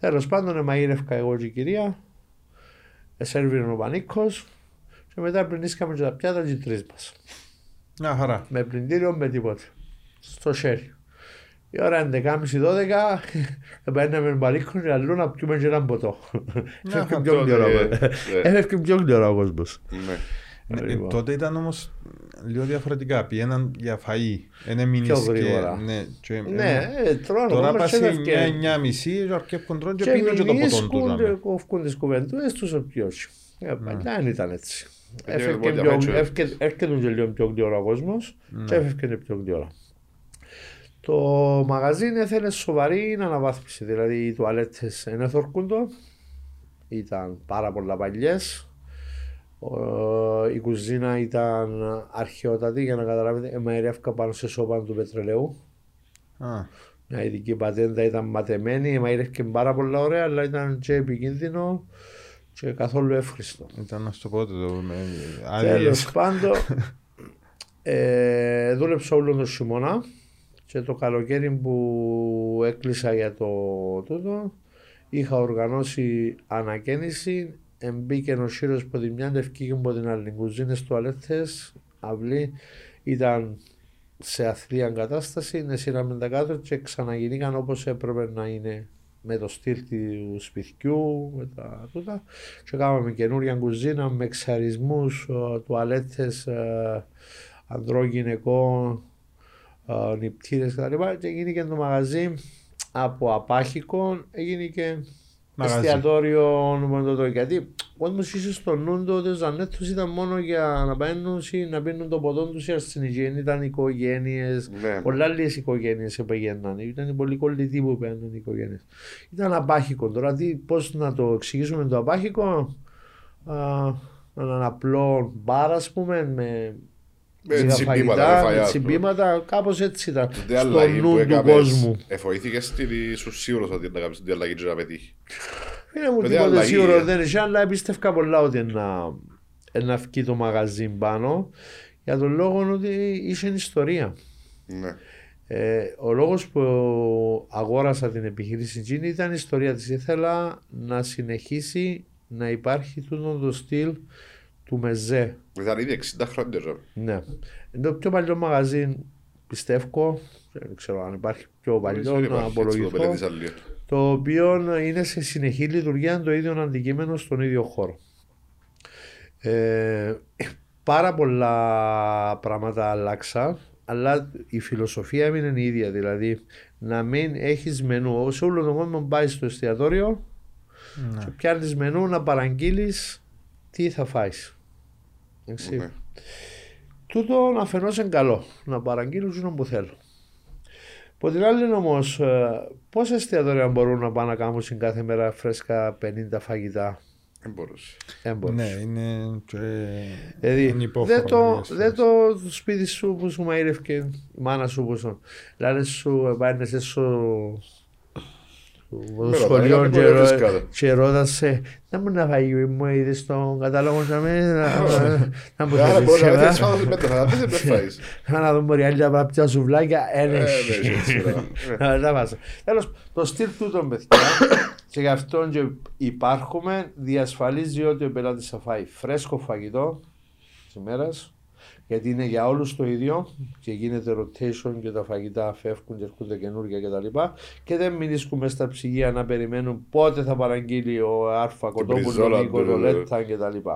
Τέλος πάντων, μαγείρευκα εγώ και η κυρία, σέρβιρε ο Πανίκος και μετά πλυνίσκαμε και τα πιάτα και οι τρεις μας. Μια χαρά. Με πλυντήριο, με τίποτα. Στο χέρι. Η ώρα 11.30-12 παίρναμε τον Πανίκο και αλλού να πιούμε και έναν ποτό. Έφευκε πιο γλυόρα ο κόσμος. Τότε ήταν όμως λίγο διαφορετικά, πιέναν για φαΐ, ένα μήνυς και... Ναι, τρώνε. Τώρα πάσαι μια 9.30 και αρκεύκον τρώνε και πίνουν και το ποτόν τους. Και κόφκουν τις κουβεντούες τους ο ποιος. Δεν ήταν έτσι. Έρχεται και λίγο πιο γλυόρα ο κόσμος και έφευκε πιο γλυόρα. Το μαγαζί έθελε σοβαρή αναβάθμιση, δηλαδή οι τουαλέτες δεν εθορκούντο, ήταν πάρα πολλά παλιές. Η κουζίνα ήταν αρχαιότατη, για να καταλάβετε, εμαειρεύκα πάνω σε σώπαν του πετρελαίου. Μια ειδική πατέντα ήταν ματεμένη, εμαειρεύκε πάρα πολλά ωραία, αλλά ήταν και επικίνδυνο και καθόλου εύχριστο. Ήταν στο πότε το... Τέλος πάντων, δούλεψα όλο τον χειμώνα και το καλοκαίρι που έκλεισα για το τούτο, είχα οργανώσει ανακαίνιση. Μπήκε ο Σύρος από τη μια, ευκήκε από την άλλη. Κουζίνες, τουαλέτες, αυλή ήταν σε αθλία κατάσταση. Σύραμε τα κάτω και ξαναγινήκαν όπως έπρεπε να είναι, με το στυλ του σπιτιού, με τα τούτα. Και κάναμε καινούρια κουζίνα με εξαρισμούς, τουαλέτες ανδρών, γυναικών, νηπτήρες κτλ. Και γίνηκε το μαγαζί από απάχικο, έγινε και εστιατόριο νομοντοτό, γιατί ο κόσμος είσαι στο νου του ότι ο Ζανέθος ήταν μόνο για να παίρνουν ή να πίνουν το ποτό τους ή στην υγιεινή, ήταν οικογένειες, ναι. Πολλά άλλες οικογένειες επαγγέναν, ήταν πολύ κολλητοί που παίρνουν οι οικογένειες. Ήταν απάχικο, τώρα πώς να το εξηγήσουμε το απάχικο, έναν απλό μπαρ ας πούμε, με τσιμπήματα, κάπως έτσι ήταν στο νου του κόσμου. Εφοήθηκες ότι ήσουν σίγουρος ότι να κάνεις την αλλαγή και να πετύχει? Είναι μου τίποτε σίγουρο δεν είσαι, αλλά επίστευκα πολλά ότι να βγει το μαγαζί πάνω, για τον λόγο ότι είσαι ιστορία. Ο λόγος που αγόρασα την επιχείρηση Gini ήταν η ιστορία της. Ήθελα να συνεχίσει να υπάρχει τούτο το στυλ του Μεζέ. Ήταν ήδη 60 χρόνια. Ναι. Είναι το πιο παλιό μαγαζί, πιστεύω, δεν ξέρω αν υπάρχει πιο παλιό, να απολογηθώ, το οποίο είναι σε συνεχή λειτουργία το ίδιο αντικείμενο στον ίδιο χώρο. Πάρα πολλά πράγματα αλλάξα, αλλά η φιλοσοφία έμεινε η ίδια, δηλαδή να μην έχεις μενού. Σε όλο τον κόσμο πάει στο εστιατόριο και πιάνεις μενού να παραγγείλεις τι θα φάεις. Τούτο να φαινόσεν καλό, να παραγγείλουν να που θέλω. Από την άλλη όμως, πόσα εστιατόρια μπορούν να πάνε να κάνουν κάθε μέρα φρέσκα 50 φαγητά? Δεν μπορούσε. Ναι, είναι δηλαδή, δεν το σπίτι σου που σου μαΐρευκε η μάνα σου που σου λένε σου πάνε σε σου σχολείο και ρώτασε να μου να φάει, μου είδες στον κατάλογο να μου θέλεις να δω μπορεί άλλη τα πια σουβλάκια τέλος το στυλ τούτον παιδιά, και γι' αυτόν και υπάρχουμε, διασφαλίζει ότι ο πελάτης θα φάει φρέσκο φαγητό της ημέρας, γιατί είναι για όλους το ίδιο και γίνεται rotation και τα φαγητά φεύγουν και έρχονται καινούργια κτλ. Και δεν μιλήσουμε στα ψυγεία να περιμένουν πότε θα παραγγείλει ο Άρφα Κοτόπουλο, η Κοτολέτα κτλ.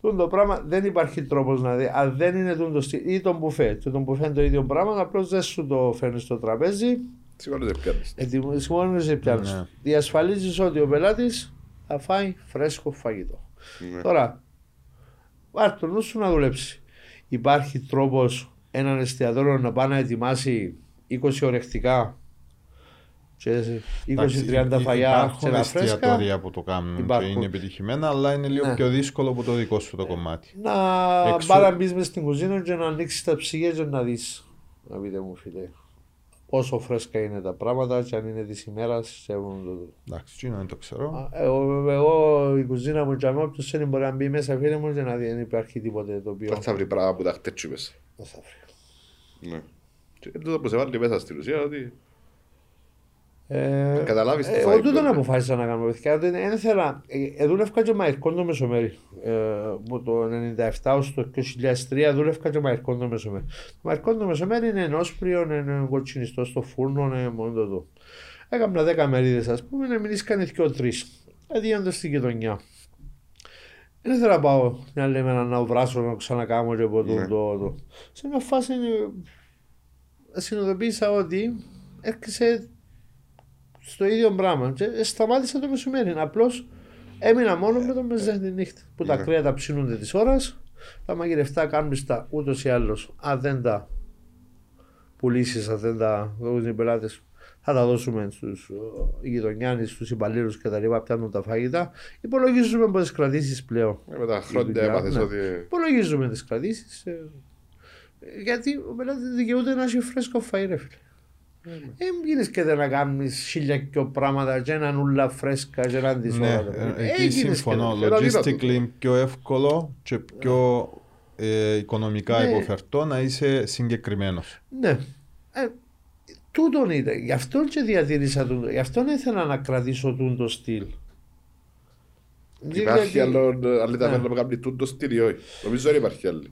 Τούν το πράγμα δεν υπάρχει τρόπος να δει, αν δεν είναι το στυλ ή τον μπουφέ. Τον μπουφέ είναι το ίδιο πράγμα, απλώς δεν σου το φέρνεις στο τραπέζι. Συγχρόνως δεν πιάνεις. Διασφαλίζεις ότι ο πελάτης θα φάει φρέσκο φαγητό. Τώρα, πάρ' το νου σου να δουλέψει. Υπάρχει τρόπος έναν εστιατόριο να πάει να ετοιμάσει 20 ορεκτικά και 20-30 φαγιά σε ένα φρέσκα? Υπάρχουν εστιατόρια που το κάνουν και είναι επιτυχημένα, αλλά είναι λίγο πιο δύσκολο από το δικό σου το κομμάτι. Να πάει να μπεις μες στην κουζίνα και να ανοίξεις τα ψυγεία και να δεις. Να πείτε μου φίλε, όσο φρέσκα είναι τα πράγματα και αν είναι της ημέρας σε αυτό. Εντάξει, δεν το ξέρω. Εγώ η κουζίνα μου και αμόπτως δεν μπορεί να μπει μέσα φίλε μου και να δει, δεν υπάρχει τίποτε το οποίο... Θα βρει πράγμα που τα χτέτσου μέσα. Δεν θα βρει. Ναι. Και τότε που σε βάλει μέσα στην ουσία ότι... Καταλάβεις τι φάει. Εγώ τούτον αποφάσισα να κάνω παιδιά. Δεν ήθελα... Δούλευκα και μαϊκόν το μεσομέρι. Από το 1997 ως το 2003 δούλευκα και μαϊκόν το μεσομέρι. Το μαϊκόν το μεσομέρι είναι ενόσπριο, είναι κοτσινιστό στο φούρνο, είναι μόνο το. Έκανα 10 μερίδες ας πούμε, να μιλήσει κανείς και ο 3. Αντίοντας στην γειτονιά. Δεν ήθελα να πάω να λέμε να βράσω, να ξανακάμω και από το. Σε μια φάση συνειδητοποίησα ότι έρχεσαι στο ίδιο πράγμα και σταμάτησα το μεσημέρι. Απλώς έμεινα μόνο με το μεζέ τη νύχτα. Που τα κρέατα ψήνονται τη ώρα, τα μαγειρευτά κάνουν πιστά ούτως ή άλλως. Αν δεν τα πουλήσεις αυτά τα δώσουν οι πελάτες σου. Θα τα δώσουμε στους γειτονιάνες, στους υπαλλήλους και τα λοιπά, πιάνουν τα φαγητά. Υπολογίζουμε πόσες κρατήσεις πλέον. Με τα χρόνια έπαθες ότι... Υπολογίζουμε τις κρατήσεις. Γιατί ο πελάτης δικαιούται να έχει φρέσκο φαΐ, ρε φίλε. Δεν γίνεται να κάνεις χίλια και πράγματα και έναν ούλα φρέσκα και έναν της όλα. Εκεί συμφωνώ. Logistically είναι πιο εύκολο και πιο οικονομικά υποφερτό να είσαι συγκεκριμένος. Ναι. Τούτον ήταν. Γι' αυτό και διατήρησα τούτο. Γι' αυτό ήθελα να κρατήσω τούτο στυλ. Υπάρχει άλλο ταβέρνα που κάνει τούτο στυλ ή όχι? Νομίζω δεν υπάρχει άλλη.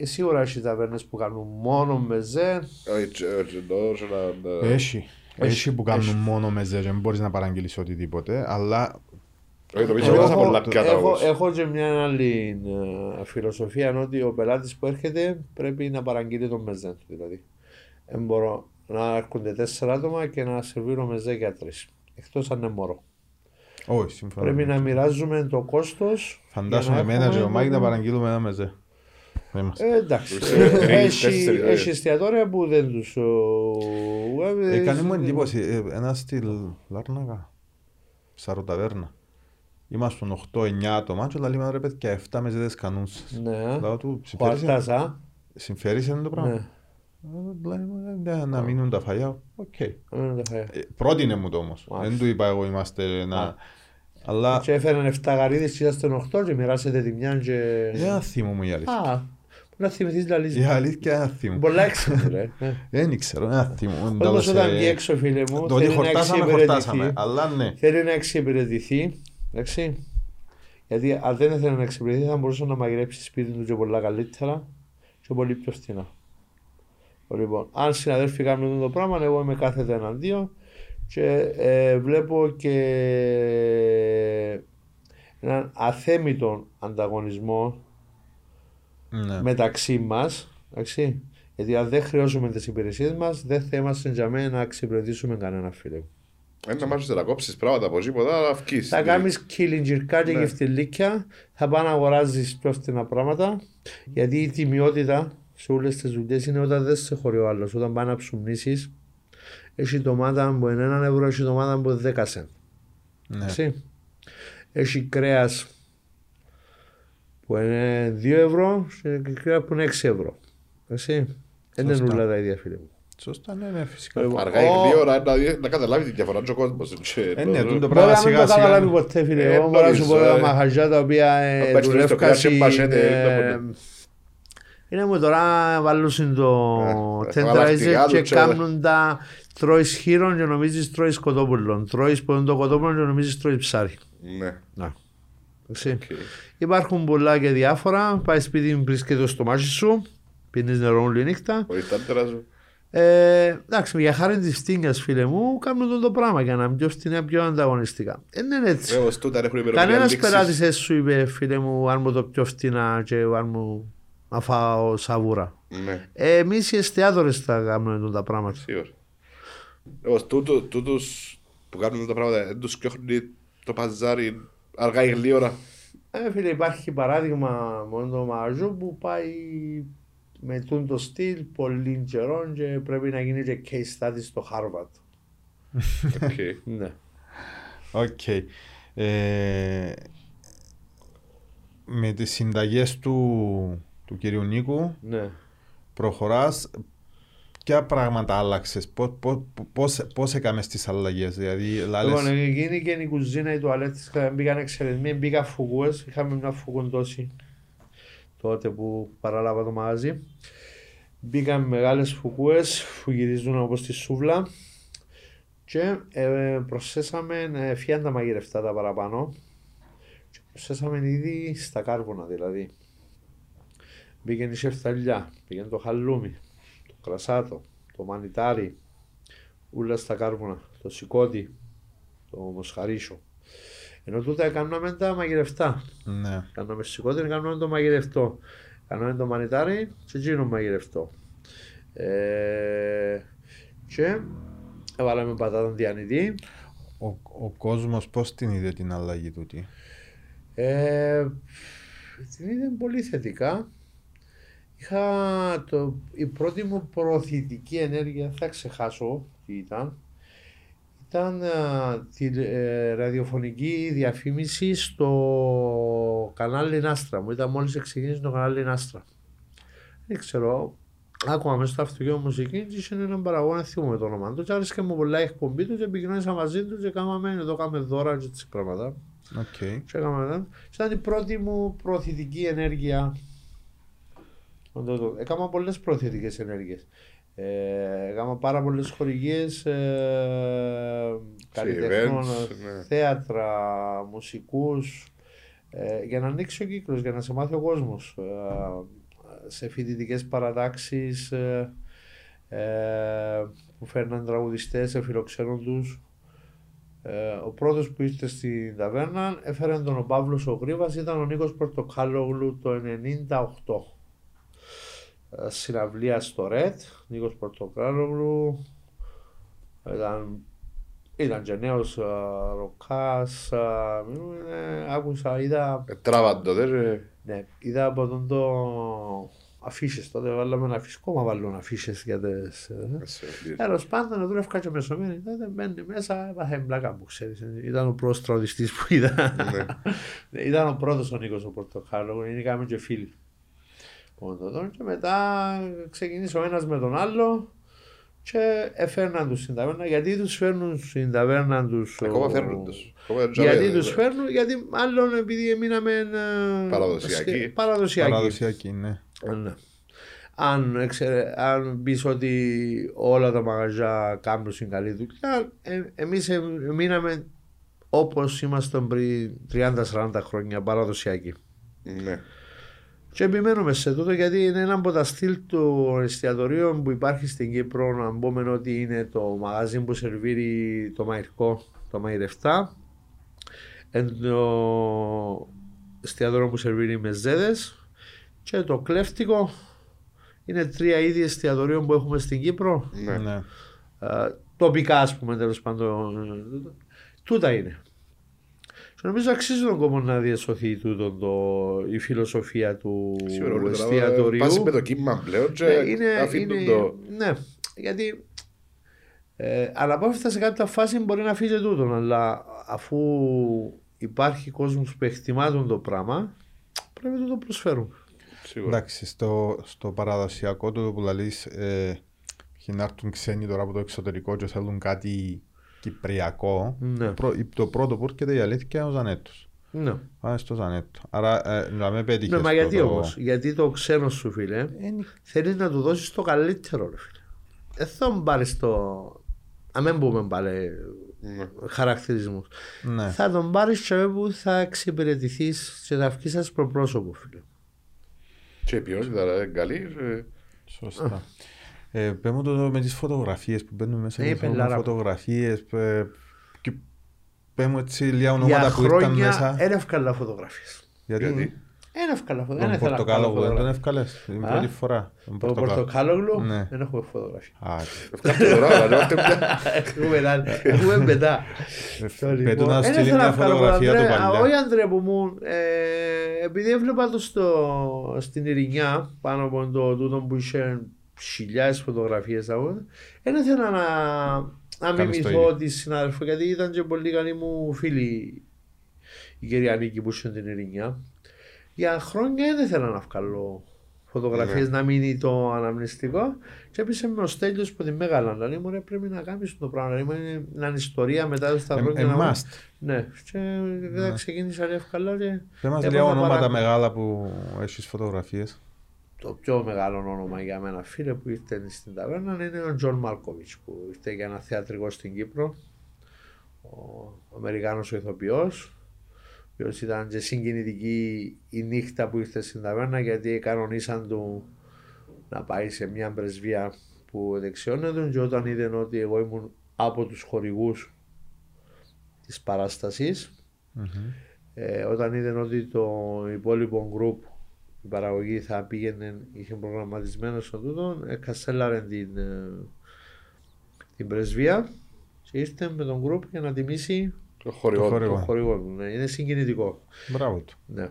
Σίγουρα έχει ταβέρνες που κάνουν μόνο μεζέ. Έχει. Έχει που κάνουν μόνο μεζέ και μην μπορείς να παραγγείλεις οτιδήποτε. Αλλά έχω και μια άλλη φιλοσοφία, ότι ο πελάτης που έρχεται πρέπει να παραγγείλει το μεζέ. Δηλαδή δεν μπορώ να έρχονται 4 άτομα και να σερβίρω μεζέ για 3. Εκτός αν δεν μπορώ. Όχι, πρέπει να μοιράζουμε το κόστος. Φαντάζομαι εμένα και ο Μάκη να παραγγείλουμε ένα μεζέ. Εντάξει. Έχει εστιατόρια που δεν τους... Έκανε μου εντύπωση. Ένα στη Λάρνακα, Σαροταβέρνα. Ήμασταν 8-9 άτομα και όλα λίμανα ρε παιδιά 7 μεζέδες κανούσες. Παρτάζα. Συμφέρεις ένα το πράγμα. Να μείνουν τα φαγιά, οκ. Πρότεινε μου το όμως, δεν του είπα εγώ είμαστε να... Και έφεραν 7 γαρίδες και ήταν 8 και μοιράσετε τη μια και... Δεν θύμω μου η αλήθεια. Να θυμηθείς την αλήθεια. Η αλήθεια δεν θύμω. Πολλά έξυπνο ρε. Δεν ήξερα, δεν θύμω. Όντως όταν βγει έξω φίλε μου, το ότι χορτάσαμε, αλλά ναι. Θέλει να εξυπηρετηθεί, εντάξει. Γιατί αν δεν θέλει να εξυπηρετηθεί θα μπορούσε να μαγειρέψει σπίτι του και πολλά καλύτερα και πολύ πιο φθηνά. Λοιπόν, αν συναδέλφοι κάνουν το πράγμα, εγώ είμαι κάθετα εναντίον και βλέπω και έναν αθέμητο ανταγωνισμό μεταξύ μας. Εντάξει, γιατί αν δεν χρειάζομαι τις υπηρεσίες μας, δεν θα είμαστε για μένα να εξυπηρετήσουμε κανένα φίλε. Ένα μάσος να κόψεις πράγματα από τίποτα, αλλά αυκείς. Θα κάνεις κιλιντζιρκά και γευτιλίκια, θα πάνε να αγοράζεις πιο φθηνά πράγματα, γιατί η τιμιότητα σε όλες τις δουλειές είναι όταν δεν σε χωρεί ο άλλος. Όταν πάει να ψουμνήσεις, έχει ντομάτα από 1 ευρώ, έχει ντομάτα από 10 σεντ. Ναι. Έχει κρέας που είναι 2 ευρώ και κρέας που είναι 6 ευρώ. Έτσι. Δεν είναι όλα τα ίδια φίλοι μου. Σωστά, ναι, φυσικά. Αργά ή γρήγορα να καταλάβει τη διαφορά του κόσμου. Ναι, το πράγμα σιγά σιγά. Μπορεί να μην ποτέ φίλοι μου, μπορεί να σου πω τα μαχαζιά τα οποία δουλεύκασαν. Είναι μου τώρα βάλουν το τεντράιζερ και κάνουν τα τρώεις χείρων και νομίζεις τρώεις κοτόπουλο. Τρώεις το κοτόπουλο και νομίζεις τρώεις ψάρι. Ναι. Υπάρχουν πολλά και διάφορα. Πάει σπίτι, βρίσκεται το στομάχι σου, πίνεις νερό όλη νύχτα. Εντάξει, για χάρη τη φτύνια, φίλε μου, κάνουν το πράγμα για να είναι πιο φτηνά, πιο ανταγωνιστικά. Είναι έτσι. Κανένας πελάτης δεν σου είπε, φίλε μου, αν μου το πιο φτηνά και αν μου να φάω σαβούρα. Ναι. Εμείς οι εστιατόρες θα κάνουμε τα πράγματα. Σίγουρα. Εγώ τούτους που κάνουν τα πράγματα δεν τους κιόχνει το παζάρι αργά ή γλύωρα. Φίλε, υπάρχει παράδειγμα μόνο μαγαζού που πάει με τούντο στυλ πολύ καιρό και πρέπει να γίνει και case study στο Harvard. Οκ. Με τις συνταγές του κυρίου Νίκου, προχωράς, ποια πράγματα άλλαξες, πώς έκαμες τις αλλαγές? Λοιπόν, εκείνη και η κουζίνα, η τουαλέτα μπήκαν εξαιρετικά, μπήκαν φουγούες, είχαμε μια φουγοντώση τότε που παράλαβα το μαγαζί. Μπήκαν μεγάλες φουγούες που γυρίζουν όπως τη σούβλα και προσθέσαμε φιάντα μαγειρευτά τα παραπάνω και προσθέσαμε ήδη στα κάρβουνα δηλαδή. Πήγαινε η σεφταλιά, πήγαινε το χαλούμι, το κρασάτο, το μανιτάρι, ούλα στα κάρβουνα, το σηκώτη, το μοσχαρίσιο. Ενώ τούτα έκαναμε τα μαγειρευτά. Ναι. Κάναμε σηκώτη, έκαναμε το μαγειρευτό. Κάναμε το μανιτάρι και γίνω μαγειρευτό. Και βάλαμε πατάτα διανυτή. Ο κόσμος πώς την είδε την αλλαγή τούτη? Την είδε πολύ θετικά. Η πρώτη μου προωθητική ενέργεια, θα ξεχάσω τι ήταν, ήταν τη ραδιοφωνική διαφήμιση στο κανάλι Νάστρα μου. Ήταν μόλις ξεκίνησε το κανάλι Νάστρα. Δεν ξέρω, άκουγα μέσα στο αυτοκίνητο μουσική και είναι έναν παραγωγό, να θυμούμε το όνομα του. Και άρεσε και μου πολλά εκπομπή του και επικοινωνήσα μαζί του και κάναμε εδώ, κάναμε δώρα και τις πράγματα. Okay. Και ήταν η πρώτη μου προωθητική ενέργεια. Έκανα πολλές προωθητικές ενέργειες. Έκανα πάρα πολλές χορηγίες καλλιτεχνών, ναι, θέατρα, μουσικούς, για να ανοίξει ο κύκλος, για να σε μάθει ο κόσμος. Σε φοιτητικές παρατάξεις που φέρναν τραγουδιστές, εφιλοξένων τους. Ο πρώτος που ήρθε στην ταβέρνα έφερε τον ο Παύλος ο Γρήβας, ήταν ο Νίκος Πορτοκαλόγλου το 1998. Συναυλία στο ΡΕΤ, Νίκος Πορτοκαλόγλου, ήταν και νέος ροκάς, άκουσα, είδα... Τράβαντο, δεν... Ναι, είδα από τον το αφήσεις, τότε βάλαμε αφήσεις, κόμμα βάλουν αφήσεις για τις... Τέλος πάντων, δούλευκα και μεσομένοι, τότε μπαίνει μέσα, έπαθε μπλάκα που ξέρεις, ήταν ο πρώτος τραγουδιστής που είδα. Ήταν ο πρώτος ο Νίκος ο Πορτοκαλόγλου, είναι κάμε και φίλοι. Και μετά ξεκινήσε ο ένας με τον άλλο και έφερναν τους στην ταβέρνα. Γιατί τους φέρνουν στην ταβέρνα τους. Ακόμα φέρνουν τους. Γιατί τους φέρνουν, γιατί μάλλον επειδή μείναμε παραδοσιακοί. Ναι. Αν μπεις ότι όλα τα μαγαζιά κάνουν στην καλή δουλειά, εμείς μείναμε όπως ήμασταν πριν 30-40 χρόνια παραδοσιακοί. Ναι. Και επιμένουμε σε τούτο γιατί είναι ένα από τα στυλ των εστιατορίων που υπάρχει στην Κύπρο. Να πούμε ότι είναι το μαγαζί που σερβίρει το μαγειρικό, το μαγειρευτά. Το εστιατόριο που σερβίρει μεζέδες. Και το κλέφτικο. Είναι τρία είδη εστιατορίων που έχουμε στην Κύπρο. Ναι, ναι. Τοπικά, ας πούμε, τέλος πάντων. Τούτα είναι. Νομίζω αξίζει τον κόμμα να διασωθεί η φιλοσοφία του εστιατορίου. Πάση με το κύμα πλέον και αφήνουν το... Ναι, γιατί αναπόφευκτα σε κάποια φάση μπορεί να αφήσει τούτον, αλλά αφού υπάρχει κόσμος που εκτιμάτουν το πράγμα, πρέπει να το προσφέρουν. Εντάξει, στο παραδοσιακό του που λαλείς, να έρθουν ξένοι τώρα από το εξωτερικό και θέλουν κάτι... κυπριακό, ναι, το πρώτο που έρχεται η αλήθεια είναι ο Ζανέθος. Ναι. Πάμε στο Ζανέθο. Άρα να με πέτυχες. Ναι, μα γιατί το... όμως, γιατί το ξένο σου φίλε θέλει να του δώσεις το καλύτερο ρε φίλε. Εδώ μου πάρεις το... Αν δεν πούμε πάλι χαρακτηρισμούς. Ναι. Θα τον πάρεις και όπου θα εξυπηρετηθείς και θα βγεις σας προπρόσωπο φίλε. Και η ποιότητα καλή. Σωστά. Παίρνουμε το με τις φωτογραφίες που μπαίνουν μέσα και παίρνουμε φωτογραφίες. Παίρνουμε έτσι λίγα ονόματα που ήρθαν μέσα. Για χρόνια δεν έφκαλα φωτογραφίες. Γιατί? Δεν έφκαλα φωτογραφίες. Τον Πορτοκαλόγλου δεν τον έφκαλες, την πρώτη φορά. Τον Πορτοκαλόγλου δεν έχουμε φωτογραφία. Έφκαλα τώρα, αλλά όχι πια. Έχουμε μετά. Πέτω να στείλει μια φωτογραφία του παλιά. Όχι Ανδρέ που μου, επειδή έβλεπα το στην Ειρηνιά πάνω από τούτο που είχε χιλιάδες φωτογραφίες από δεν ήθελα να μιμηθώ τη συνάδελφο γιατί ήταν και πολύ καλή μου φίλη η κυρία Νίκη που είχε την Ειρηνιά. Για χρόνια δεν ήθελα να βγάλω φωτογραφίες, να μείνει το αναμνηστικό και έπεισε με ο Στέλιος που τη Μέγαλα να λέει μωρέ πρέπει να κάνεις το πράγμα, είναι μια ιστορία μετά στα χρόνια. Ναι, και ξεκίνησα να εύκολα και... Δεν μας λέει ονόματα μεγάλα που έχεις φωτογραφίες. Το πιο μεγάλο όνομα για μένα φίλε που ήρθε στην ταβέρνα είναι ο Τζον Μάλκοβιτς που ήρθε για ένα θεατρικό στην Κύπρο. Ο Αμερικάνος ο ηθοποιός, ο οποίος ήταν και συγκινητική η νύχτα που ήρθε στην ταβέρνα γιατί κανονίσαν του να πάει σε μια πρεσβεία που δεξιώνεται και όταν είδαν ότι εγώ ήμουν από τους χορηγούς της παράστασης, όταν είδαν ότι το υπόλοιπο γκρουπ η παραγωγή θα πήγαινε, είχε προγραμματισμένο στον τούτο, κασέλαρε την πρεσβεία και ήρθε με τον γκρουπ για να τιμήσει το χορηγό του. Είναι συγκινητικό. Μπράβο του. Ναι.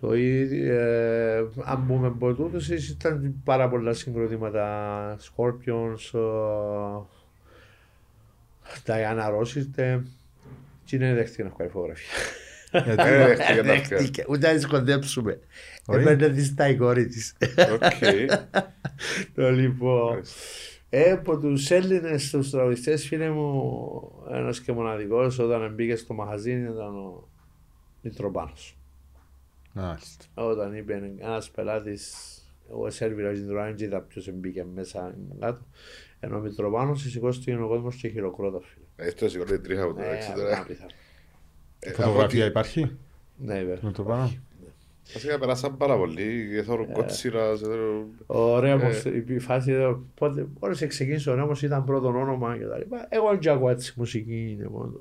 Το ίδιο, αν πούμε από τούτος, ήταν πάρα πολλά συγκροτήματα. Scorpions, Diana Ross ήρθε και δεν δέχτηκε να βγάλει φωτογραφία. Δεν δέχτηκε, ούτε να τις κοντέψουμε. Έπαιρνε της τα η κόρη της. Το λοιπόν, από τους Έλληνες, τους τραγουδιστές, φίλε μου, ένας και μοναδικός, όταν μπήκε στο μαγαζίνι ήταν ο Μητροπάνος. Όταν είπε ένας πελάτης, εγώ σέρβιρα στην Τροάνη και είδα ποιος μπήκε μέσα κάτω, ενώ ο Μητροπάνος σηκώστηκε ο κόσμος και χειροκρότα, φίλε. Αυτό σηκώστηκε τρίχα από το 6 τώρα. Φωτογραφία υπάρχει? Ναι, βέβαια. Μητροπάνο. Βασικά περάσαμε πάρα πολύ, θέλω κότσιρας. Ωραία, η φάση εδώ, όλες ξεκίνησε ο νόμος, ήταν πρώτον όνομα και τα λοιπά. Εγώ και ακούω έτσι μουσική, λοιπόν.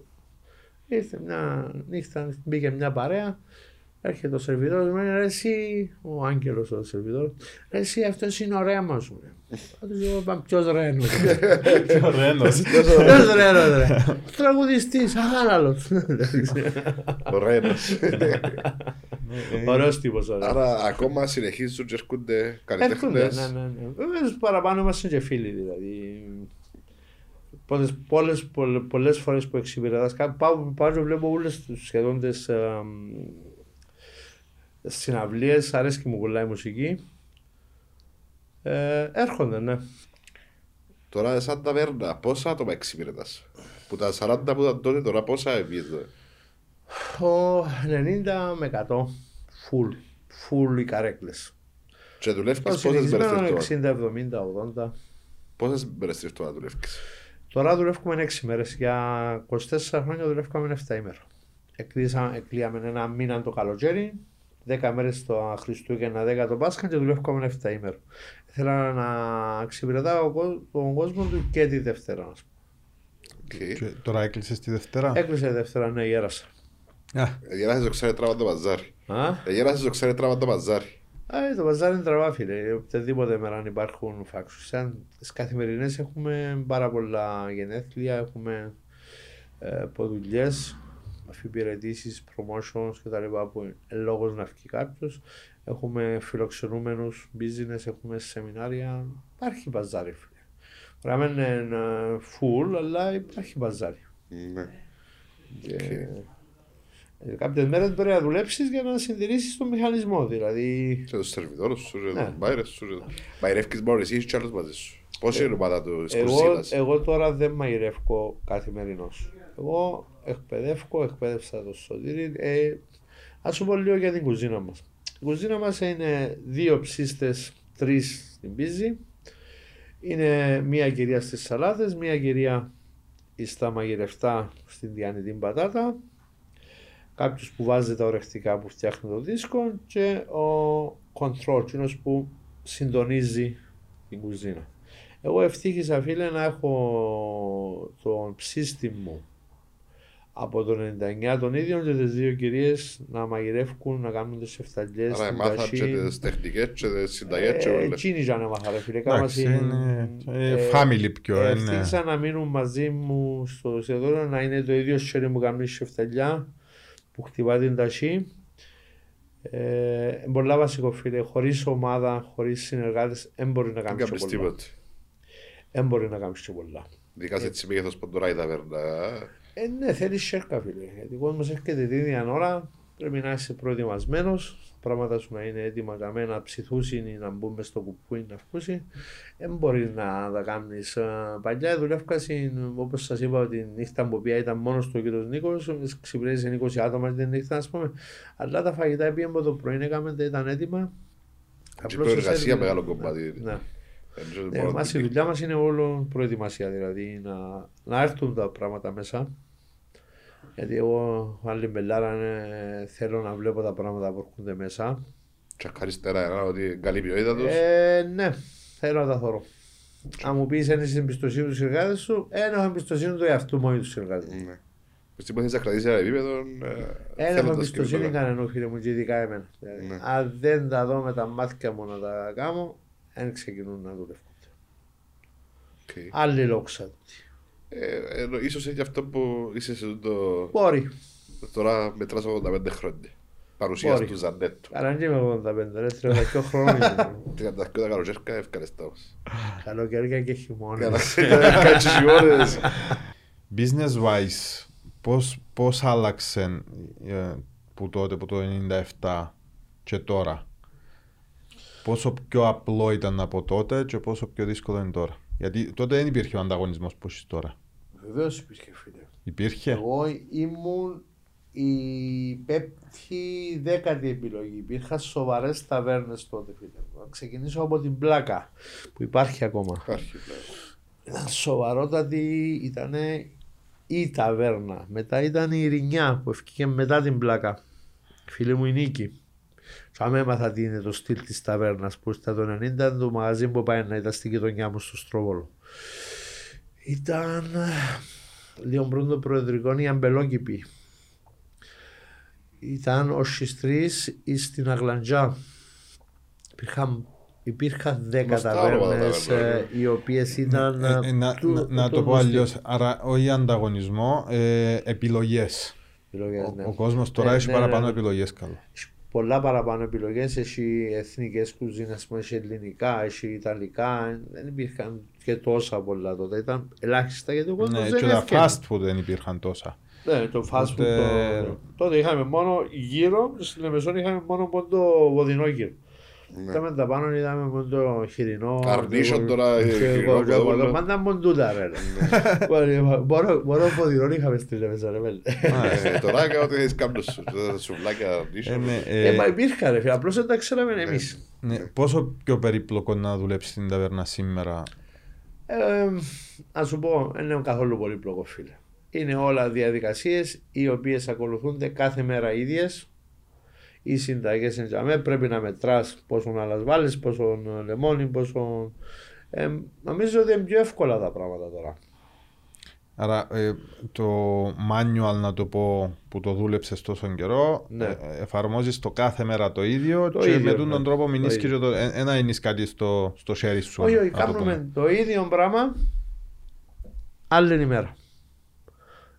Ήρθε μια νύχτα, μπήκε μια παρέα. Έρχεται ο σερβιτόρος, μου λέει, εσύ, ο Άγγελος ο σερβιτόρος, εσύ αυτός είναι ο Ρέμος, μου λέει. Ποιος Ρένος? Ποιος Ρένος, ρε. Τραγουδιστής, αγάλαλος. Ο Ρένος. Ωραίος τύπος, ωραία. Άρα ακόμα συνεχίζουν και έρχονται καλλιτέχνες. Βέβαια, παραπάνω μας είναι και φίλοι, δηλαδή. Πολλές φορές που εξυπηρετάς κάπου, πάω και βλέπω όλες σχεδόν τις συναυλίες, αρέσει και μου κολλάει η μουσική. Έρχονται, ναι. Τώρα σαν ταβέρνα, πόσα άτομα εξυπηρετάς? Που τα 40 που ήταν τότε, τώρα πόσα έβγαινε? 90 με 100. Φουλ οι καρέκλες. Και δουλεύκες πόσες μπερεστήρες τώρα? 60, 70, 80. Πόσες μπερεστήρες τώρα δουλεύκες? Τώρα δουλεύουμε 6 μέρες. Για 24 χρόνια δουλεύουμε 7 ημέρα. Εκλείαμε ένα μήνα το καλοκαίρι, 10 μέρες το Χριστούγεννα, 10 το Πάσχα και δουλεύουμε 7 ημέρα. Ήθελα να εξυπηρετάω τον κόσμο του και τη Δευτέρα, ας πούμε. Και τώρα έκλεισες τη Δευτέρα? Έκλεισε τη Δευτέρα, ναι, γέρασα. Γέρασες το ξέρε τράβα το μπαζάρι. Το μπαζάρι είναι τραβά, φίλε. Οποτεδήποτε μέρα αν υπάρχουν φάξους. Σαν τις καθημερινές έχουμε πάρα πολλά γενέθλια, έχουμε ποδουλιές, αφιπηρετήσεις, promotions κτλ. Που είναι λόγος να βγει κάποιος. Έχουμε φιλοξενούμενους business, έχουμε σεμινάρια. Υπάρχει μπαζάρι, φίλε. Πράγμα είναι full, αλλά υπάρχει μπαζάρι. Ναι. Κάποιες μέρες πρέπει να δουλέψεις για να συντηρήσεις τον μηχανισμό, δηλαδή. Και τους σερβιτόρους σου, τους μπάιρες σου. Μαϊρεύκεις μόνο εσύ και άλλος μαζί σου? Πόση είναι ομάδα του σκουρσίδας? Εγώ τώρα δεν μαϊρεύκω καθημερινώς. Εγώ εκπαιδεύσα το Σωτήρι. Ας σου πω λίγο για την κουζίνα μας. Η κουζίνα μας είναι 2 ψίστες, 3 στην πίζη. Είναι μία κυρία στις σαλάτες, μία κυρία στα μαγειρευτά, στην διανητή πατάτα. Κάποιος που βάζει τα ορεκτικά που φτιάχνει το δίσκο και ο κοντρότσινος που συντονίζει την κουζίνα. Εγώ ευτύχησα, φίλε, να έχω τον ψίστη μου από το 99 των ίδιων και τις δύο κυρίες να μαγειρεύκουν, να κάνουν τις εφταλιές στην Κασί. Άρα μάθαν και τις τεχνικές και τις συνταγές και όλες. Εκείνοι και ανέμαθα, ρε φίλε. Εντάξει, είναι family πιο. Ευτύχησα να μείνουν μαζί μου στο δοσιατόριο, να είναι το ίδιο σχέρι μου κάνουν τις εφταλιά, που χτυπά την ταχύ. Πολλά βασικό, φίλε, χωρίς ομάδα, χωρίς συνεργάτες, δεν μπορεί να κάνεις και πολλά. Δεν μπορεί να κάνεις και πολλά. Δικά σε τις μέγεθος παντοράει τα βέρνα. Ναι, θέλεις σέρκα, φίλε. Γιατί ο κόσμος έρχεται την ίδια ώρα, πρέπει να είσαι προετοιμασμένος, πράγματα σου να είναι έτοιμα για μένα, να ψηθούσουν ή να μπουν μες στο κουπούι να βγούσουν. Δεν μπορεί να τα κάνεις. Παλιά δουλεύκασαι, όπως σας είπα, την νύχτα που πια ήταν μόνος του ο κύριος Νίκος, ξυπηρέτησε 20 άτομα την νύχτα, ας πούμε. Αλλά τα φαγητά πήγαινε από το πρωί, ήταν έτοιμα. Και η προεργασία μεγάλο κομμάτι. Η δουλειά μας είναι όλο προετοιμασία, δηλαδή να έρθουν τα πράγματα μέσα. Γιατί εγώ, άλλη μπελάρα, θέλω να βλέπω τα πράγματα που έρχονται μέσα. Τσακαριστέρα, εννοώ ότι καλή ποιότητα τους. Ναι, θέλω να τα θωρώ. Αν μου πεις ένιξες εμπιστοσύνη τους εργάτες σου, έχω εμπιστοσύνη του εαυτού μόνοι τους εργάτες. Στην πόθηση θα κρατήσεις ένα επίπεδο, έχω εμπιστοσύνη κανένα, φίλε μου, και ειδικά εμένα. Αν δεν τα δω με τα μάτια μου να τα κάνω, δεν ξεκινούν να δουλεύονται. Άλλη λόξα τούτη. Ίσως είναι και αυτό που είσαι σε τούτο. Μπορεί. Τώρα μετράς 85 χρόνια. παρουσίαση του Ζανέθου. Καλά και με 85, ρε, 32 χρόνια. 32 καλοκαίρια ευκαλεστάως. Καλοκαίρια και χειμώνες. Business wise, πώς άλλαξε που τότε, που το 97 και τώρα? Πόσο πιο απλό ήταν από τότε και πόσο πιο δύσκολο είναι τώρα? Γιατί τότε δεν υπήρχε ο ανταγωνισμός που είσαι τώρα. Βεβαίως υπήρχε, φίλε. Υπήρχε. Εγώ ήμουν η πέπτη δέκατη επιλογή. Υπήρχα σοβαρές ταβέρνες τότε, φίλε. Να ξεκινήσω από την πλάκα που υπάρχει ακόμα. Υπάρχει πλάκα. Ήταν σοβαρότατη, ήταν η ταβέρνα. Μετά ήταν η Ρινιά που έφυγε μετά την πλάκα. Φίλε μου η Νίκη. Αν έμαθα τι είναι το στυλ της ταβέρνας που στα το 90 ήταν το μαγαζί που πάει να ήταν στην γειτονιά μου στο Στρόβολο. Ήταν λίγο πριν των προεδρικών η Αμπελόκηπη. Ήταν ο Σιστρής στην Αγλαντζά. Υπήρχαν 10 ταβέρνες οι οποίες ήταν... Να το πω αλλιώς, άρα όχι ανταγωνισμό, επιλογές. Ο κόσμος τώρα έχει παραπάνω επιλογές καλό. Πολλά παραπάνω επιλογές, έχει εθνικές κουζίνες, έχει ελληνικά, έχει ιταλικά, δεν υπήρχαν και τόσα πολλά τότε, ήταν ελάχιστα γιατί ο κόσμος δεν έφτιανε. Ναι, και τα fast food δεν υπήρχαν τόσα. Ναι, το fast food τότε είχαμε μόνο γύρο, στην Λεμεσόν είχαμε μόνο ποντο βοδινό γύρο. Ήταν τα πάνω, είδαμε ποντο χοιρινό. Καρνίσον τώρα χοιρινό. Πάντα μοντούτα ρε. Μόνο ποδινό είχαμε στην Λεμεσόν ρε. Τώρα έκανα ότι έχεις κάποιο σουβλάκι αρνίσον. Υπήρχαν ρε, απλώς δεν τα ξέραμε εμείς. Πόσο πιο περίπλοκο να δουλέψεις στην ταβέρνα σήμερα? Να σου πω, δεν είναι καθόλου πολύπλοκο, φίλε. Είναι όλα διαδικασίες οι οποίες ακολουθούνται κάθε μέρα ίδιες. Οι συνταγές είναι για μένα, πρέπει να μετράς πόσο να βάλεις, πόσο λεμόνι, πόσο... νομίζω ότι είναι πιο εύκολα τα πράγματα τώρα. Άρα το manual, να το πω, που το δούλεψες τόσο καιρό, ναι, εφαρμόζεις το κάθε μέρα το ίδιο το και ίδιο, με τον τρόπο μηνείς και το... Ένα ενείς κάτι στο χέρι σου. Όχι, κάνουμε το ίδιο πράγμα άλλη ημέρα.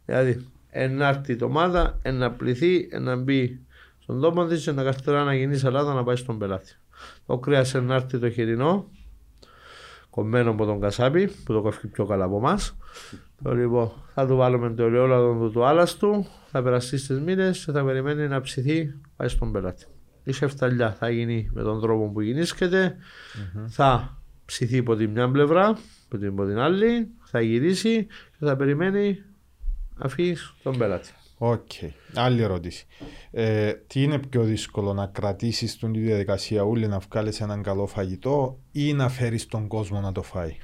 Δηλαδή, να έρθει η ντομάτα, να πληθεί, να μπει στον τόπο της, να καρτερά να γίνει σαλάτα, να πάει στον πελάτη. Το κρέας να έρθει το χοιρινό, κομμένο από τον κασάπι, που το κόφει πιο καλά από εμάς. Λοιπόν, θα του βάλουμε το ελαιόλαδο του άλαστου, θα περαστεί στις μύτες και θα περιμένει να ψηθεί, πάει στον πελάτη. Η σεφταλιά θα γίνει με τον τρόπο που γινίσκεται, θα ψηθεί από την μια πλευρά, από την άλλη, θα γυρίσει και θα περιμένει. Αφήσεις τον πελάτη. Οκ. Άλλη ερώτηση. Τι είναι πιο δύσκολο, να κρατήσεις την διαδικασία όλη, να βγάλεις έναν καλό φαγητό ή να φέρεις τον κόσμο να το φάει?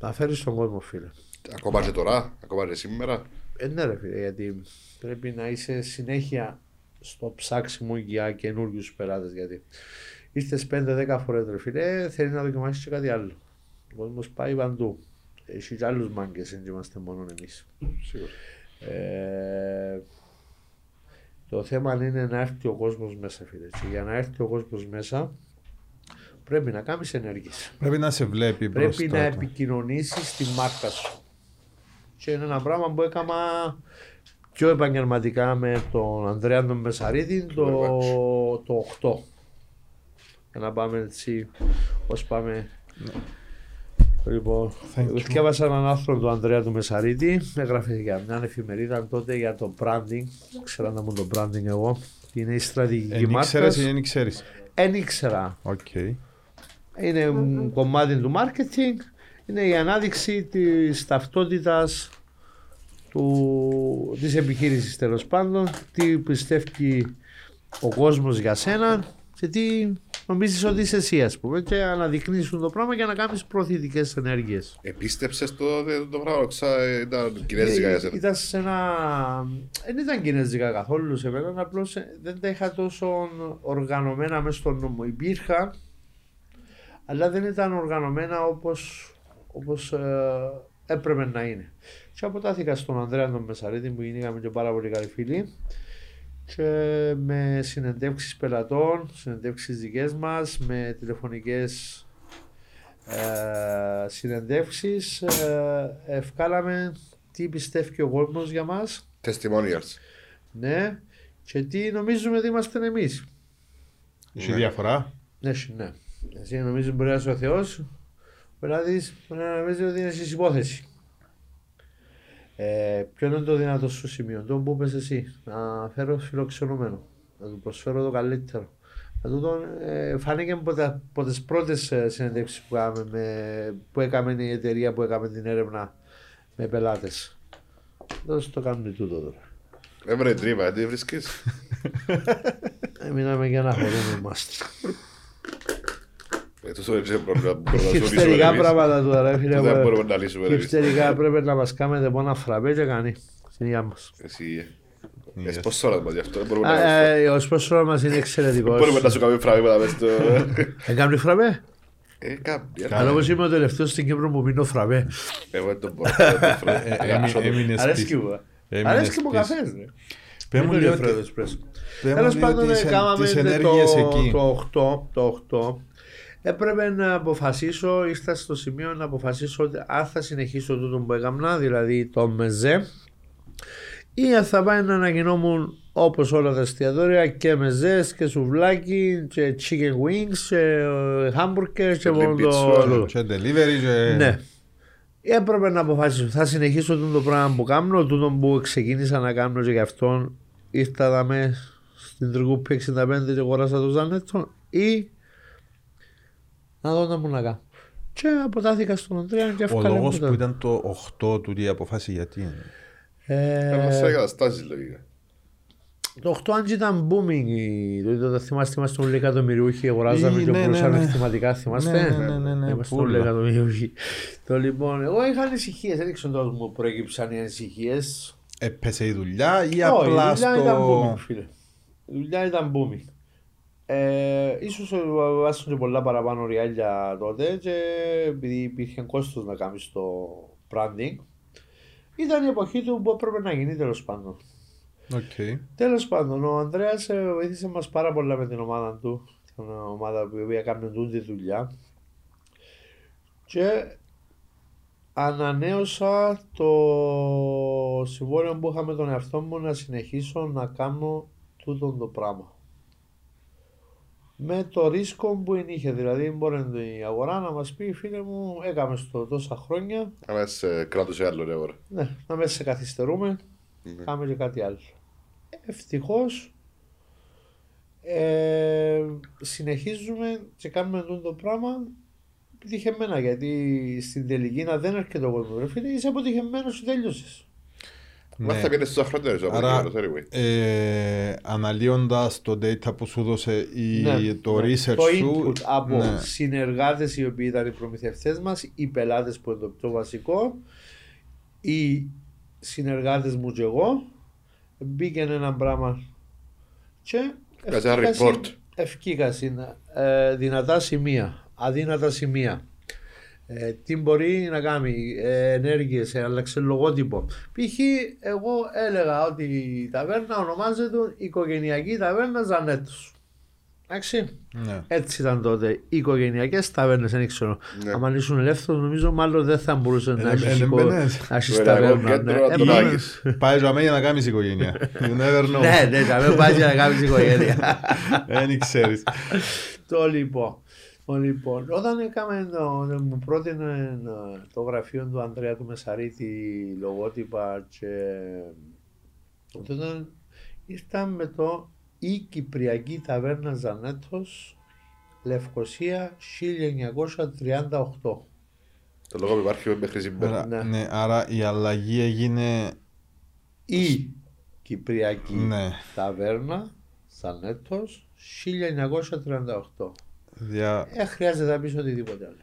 Να φέρεις τον κόσμο, φίλε. Ακόμα και τώρα, ακόμα και σήμερα. Ναι ρε φίλε, γιατί πρέπει να είσαι συνέχεια στο ψάξιμο για καινούριους πελάτες, γιατί ήρθες 5-10 φορές ρε φίλε, θέλει να δοκιμάσεις και κάτι άλλο. Ο κόσμος πάει παντού. Έχει και άλλους μάγκες, δεν είμαστε μόνο εμείς. Το θέμα είναι να έρθει ο κόσμος μέσα, φίλε. Και για να έρθει ο κόσμος μέσα πρέπει να κάνεις ενέργειες. Πρέπει να σε βλέπει μπροστά. Πρέπει να επικοινωνήσεις τη μάρκα σου. Και είναι ένα πράγμα που έκανα πιο επαγγελματικά με τον Ανδρέα τον Μεσαρίδη το 8. Για να πάμε έτσι όπως πάμε. Λοιπόν, διάβασα έναν άρθρο του Ανδρέα του Μεσαρίτη, έγραφε για μια εφημερίδα τότε για το branding. Ξέρα να μου το branding εγώ, τι είναι η στρατηγική μάρκας. Εν ήξερες ή δεν ξέρεις? Εν ήξερα. Okay. Είναι κομμάτι του marketing, είναι η ανάδειξη της ταυτότητας της επιχείρησης, τέλος πάντων. Τι πιστεύει ο κόσμος για σένα και τι... Νομίζεις ότι είσαι εσύ, ας πούμε, και αναδεικνύσουν το πράγμα για να κάνεις προωθητικές ενέργειες. Επίστεψες το πράγμα, ήταν κινέζικα για σένα? Ήταν σε ένα... Δεν ήταν κινέζικα καθόλου σε μένα, απλώς δεν τα είχα τόσο οργανωμένα μέσα στον νόμο. Υπήρχαν, αλλά δεν ήταν οργανωμένα όπως έπρεπε να είναι. Και αποτάθηκα στον Ανδρέα τον Μεσαρίτη, που γίνηκαμε και πάρα πολύ καλοί φίλοι. Και με συνεντεύξεις πελατών, συνεντεύξεις δικές μας, με τηλεφωνικές συνεντεύξεις, ευκάλαμε τι πιστεύει ο κόσμος για μας. Testimonials. Ναι, και τι νομίζουμε ότι είμαστε εμείς. Έχει διαφορά. Ναι. Εσύ νομίζεις μπορεί να είσαι ο Θεός, μπορεί να δεις, μπορεί να νομίζεις ότι είναι στις υπόθεση. Ποιο είναι το δυνατό σου σημείο, το που είπες εσύ, να φέρω φιλοξενούμενο, να του προσφέρω το καλύτερο. Φάνηκε από τις πρώτες συνέντευξεις που έκαμε η εταιρεία που έκαμε την έρευνα με πελάτες. Δώσε το κάνουμε τούτο τώρα. Έβρε τρύπα, τι βρίσκεις. Μείναμε για να χωρούμε εμάς. Χιψτερικά πράγματα τώρα, φίλε. Χιψτερικά πρέπει να μας κάνετε πόνα φραπέ και κάνει στην υγειά μας. Ο σπόσορας μας γι' αυτό μπορούμε να κάνουμε. Ο σπόσορας μας είναι εξαιρετικός. Μπορούμε να σου κάνουμε φραπέ μετά μέσα στο... Έκαμε φραπέ. Αλλά όπως είμαι ο τελευταίος στην Κύπρο που μείνω φραπέ. Εγώ δεν μπορώ να φραπέ. Αρέσκει μου. Αρέσκει μου καφές. Πέμουν λίγο φραπέ. Τέλος πάντων κάναμε το 8. Έπρεπε να αποφασίσω, ήρθα στο σημείο να αποφασίσω ότι αν θα συνεχίσω τούτο που έκανα, δηλαδή το μεζέ, ή αν θα πάει να ανακοινόμουν όπως όλα τα εστιατόρια και μεζές και σουβλάκι και chicken wings και hamburgers και μόνο το... Και delivery και... Ναι. Έπρεπε να αποφασίσω, θα συνεχίσω τούτο πράγμα που κάνω, τούτο που ξεκίνησα να κάνω και γι' αυτόν ήρθα με στην Τρικούπη 65 και αγοράσα το Ζανέθο ή... Να δω να μου να κάνω. Και αποτάθηκα στον Ανδρέα και έφυγα. Ο λόγος που ήταν το 8 του η αποφάση γιατί. Είμαστε εγκαταστάσεις λογικά. Το 8 αν ήταν booming. Το θυμάστε μας τον εκατομμυριούχοι. Αγοράζαμε και μπορούσαμε θυματικά. Θυμάστε. Ναι. Είμαστε τον εκατομμυριούχοι. Εγώ είχα ανησυχίες. Δεν ξέρω τότε μου προέκυψαν οι ανησυχίες. Έπεσε η δουλειά ή απλά στο... Η δουλειά ήταν booming. Ίσως βάσουν και πολλά παραπάνω ριάλια τότε και επειδή υπήρχε κόστος να κάνεις το branding. Ήταν η εποχή του που έπρεπε να γίνει τέλος πάντων. Okay. Τέλος πάντων, ο Ανδρέας βοήθησε μας πάρα πολλά με την ομάδα του, την ομάδα που έκανε τούτη δουλειά και ανανέωσα το συμβόλαιο που είχα με τον εαυτό μου να συνεχίσω να κάνω τούτο το πράγμα. Με το ρίσκο που ενείχε, δηλαδή μπορεί η αγορά να μας πει φίλε μου έκαμε στο τόσα χρόνια. Να με σε κράτουσε άλλο η αγορά. Ναι, να με σε καθυστερούμε, κάμε και κάτι άλλο. Ευτυχώς συνεχίζουμε και κάνουμε το πράγμα επιτυχημένα γιατί στην τελική να δεν έρχεται ο κόσμο ρε φίλε, είσαι αποτυχημένος και τέλειωσες. Μα θα πήρες στους αφρότερους από το anyway. Αναλύοντας το data που σου δώσε το research το σου... Το input από συνεργάτες οι οποίοι ήταν οι προμηθευτές μας, οι πελάτες που είναι το βασικό, οι συνεργάτες μου και εγώ, μπήκε ένα πράγμα και ευκήκασαν δυνατά σημεία, αδύνατα σημεία. Τι μπορεί να κάνει, ενέργειες, άλλαξε λογότυπο. Π.χ. εγώ έλεγα ότι η ταβέρνα ονομάζεται Οικογενειακή Ταβέρνα Ζανέτος. Εντάξει. Ναι. Έτσι ήταν τότε. Οικογενειακές ταβέρνες, δεν ξέρω. Ναι. Αν ήσουν ελεύθερος, νομίζω μάλλον δεν θα μπορούσε να έχει ταβέρνα. Πάει για να κάνει οικογένεια. Ναι, πάει για να κάνει οικογένεια. Δεν ξέρει. Το λοιπόν. Λοιπόν, όταν έκαμε μου πρότεινε το γραφείο του Ανδρέα του Μεσαρίτη λογότυπα και τότε ήρθα με το «Η Κυπριακή Ταβέρνα Ζανέτος, Λευκοσία 1938». Το λόγο που υπάρχει μέχρι σήμερα. Ναι, άρα η αλλαγή έγινε... «Η Κυπριακή Ταβέρνα Ζανέτος 1938». Χρειάζεται να πεις οτιδήποτε άλλο.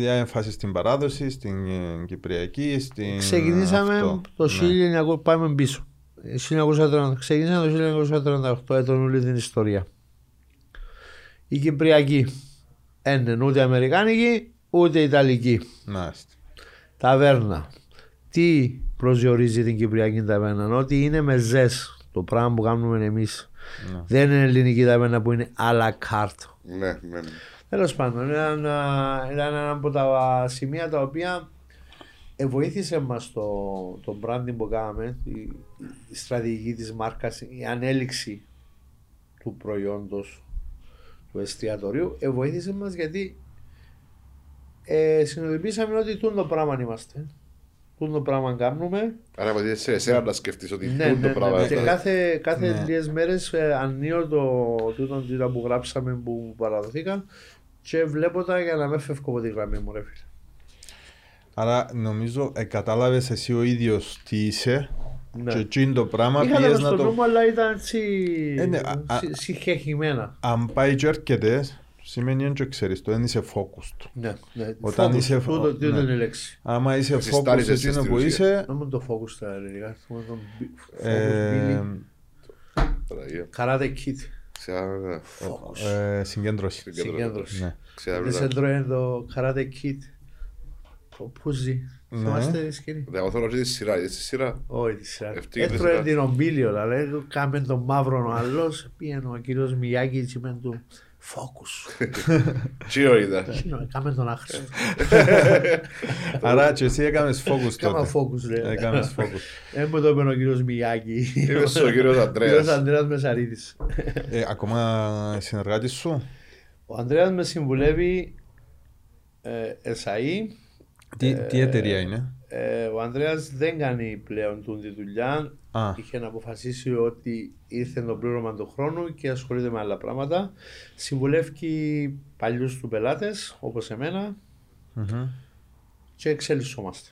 Δια έμφαση στην παράδοση, στην Κυπριακή, στην... Ξεκινήσαμε αυτό. Το 1900, πάμε πίσω. Ξεκινήσαμε το 1938, έτον όλη την ιστορία. Η Κυπριακή είναι ούτε αμερικάνικη, ούτε ιταλική. Μάλιστα. Ταβέρνα. Τι προσδιορίζει την Κυπριακή ταβέρνα? Ότι είναι μεζές, το πράγμα που κάνουμε εμείς. Ναι. Δεν είναι ελληνική ταβέρνα που είναι à la carte. Ναι. Τέλος πάντων, ήταν ένα από τα σημεία τα οποία Βοήθησε μας το branding που κάναμε, η στρατηγική της μάρκας, η ανέλυξη του προϊόντος του εστιατορίου. Βοήθησε μας γιατί συνειδητοποιήσαμε ότι τούτο πράγμα είμαστε. Τούτο πράγμα κάνουμε. Άρα από σε εσένα να σκεφτείς ότι τούτο πράγμα. Και κάθε τρεις μέρες ανείω τούτο που γράψαμε που παραδοθήκαν και βλέπω τα για να με φεύγω από τη γραμμή μου ρε φίλε. Άρα νομίζω κατάλαβες εσύ ο ίδιος τι είσαι ναι. Και έτσι είναι το πράγμα. Είχα πιες να το... νόμο αλλά ήταν συγχεχημένα. Αν πάει και έρχεται σημαίνει ότι ξέρεις το, δεν είσαι focused. Ναι, ναι. Όταν focused, είσαι focused. Τι ήταν η λέξη. Άμα είσαι focused εκείνο που είσαι. Να μην το focus τα ελληνικά. Karate Kid. Focus. Συγκέντρωση. Είσαι τρώει το Karate Kid. Πούζι, θυμάστε τη σκηνή. Εγώ θέλω να ρωτήσω τη σειρά, είδες τη σειρά. Όχι τη σειρά. Έτρωε την ομπίλιο, δηλαδή κάμε τον μαύρο ο άλλος, πήγαινε ο κύριος Μιγιάκη και είπε του «Φόκους». Τσίρο είδα. Κάμε τον άχρηστο. Άρα και εσύ έκαμες φόκους τότε. Κάμα φόκους λέει. Έκαμες φόκους. Έμπω το είπε ο κύριος Μιγιάκη. Είπες ο κύριος Ανδρέας. Ο κύριος Ανδρέας Μεσαρίδης. Ακόμα συνεργάτης σου. Ο Ανδρέας με συμβουλεύει εσαΐ. Τι εταιρεία είναι? Ο Ανδρέας δεν κάνει πλέον τη δουλειά. Είχε να αποφασίσει ότι ήρθε το πλήρωμα του χρόνου και ασχολείται με άλλα πράγματα. Συμβουλεύει παλιούς του πελάτες, όπως εμένα, και εξελισσόμαστε.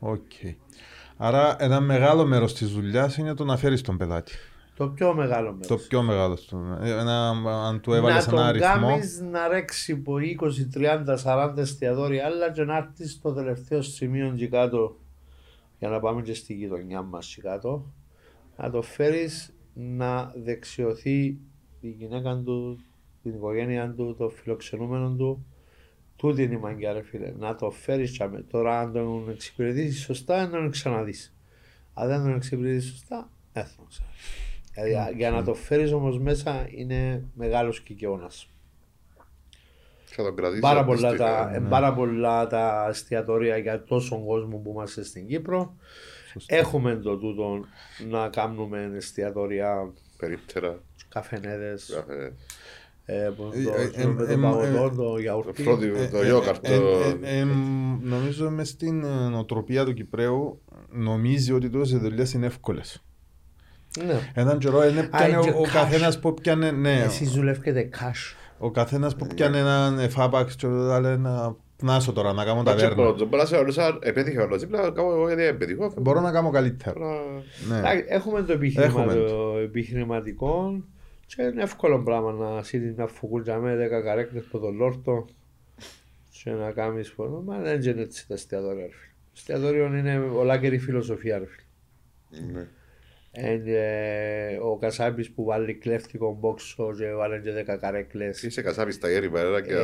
Okay. Άρα ένα μεγάλο μέρος της δουλειάς είναι το να φέρεις τον πελάτη. Το πιο μεγάλο μέρος. Το πιο μεγάλο. Αν του έβαλες ένα αριθμό. Να τον κάνεις να ρέξει από 20, 30, 40 εστιατόρια άλλα και να έρθεις στο τελευταίο σημείο και κάτω, για να πάμε και στη γειτονιά μας και κάτω, να το φέρεις να δεξιωθεί τη γυναίκα του, την οικογένεια του, το φιλοξενούμενο του. Τούτη είναι η μαγκιά ρε φίλε. Να το φέρεις και αμέσως. Τώρα αν τον εξυπηρετήσεις σωστά, να τον ξαναδείς. Αν δεν τον εξυπηρετήσεις σωστά, έθνω ξαναδείς. Okay. Για να το φέρεις όμως μέσα είναι μεγάλος κυκαιώνας. Πάρα πολλά τα εστιατόρια για τόσον κόσμο που είμαστε στην Κύπρο. Σωστή. Έχουμε το τούτο να κάνουμε εστιατόρια, περίπτερα, καφενέδες. Το παγωτό, το γιαουρτί. Το γιόκαρτο. Νομίζω μες στην νοοτροπία του Κυπραίου νομίζει ότι τόσες δουλειές είναι εύκολες. Έναν καιρό ο καθένας που πιάνε. Εσείς δουλεύκετε cash. Ο καθένας που πιάνε έναν φάπαξ και λέει να πνάσω τώρα να κάνω ταβέρνα. Επέτυχε όλος, μπορώ να κάνω καλύτερα. Έχουμε το επιχειρηματικό και είναι εύκολο πράγμα να φουκουλτζαμε 10 καρέκλες από τον Λόρτο και να κάνεις πόνο. Μα δεν είναι έτσι τα εστιατόρια. Εστιατόριο είναι ολάκερη φιλοσοφία. Ο Κασάπης που βάλει κλέφτικο μπόξο και βάλει και 10 καρέκλες. Είσαι Κασάπης τα γέρι παρέρα και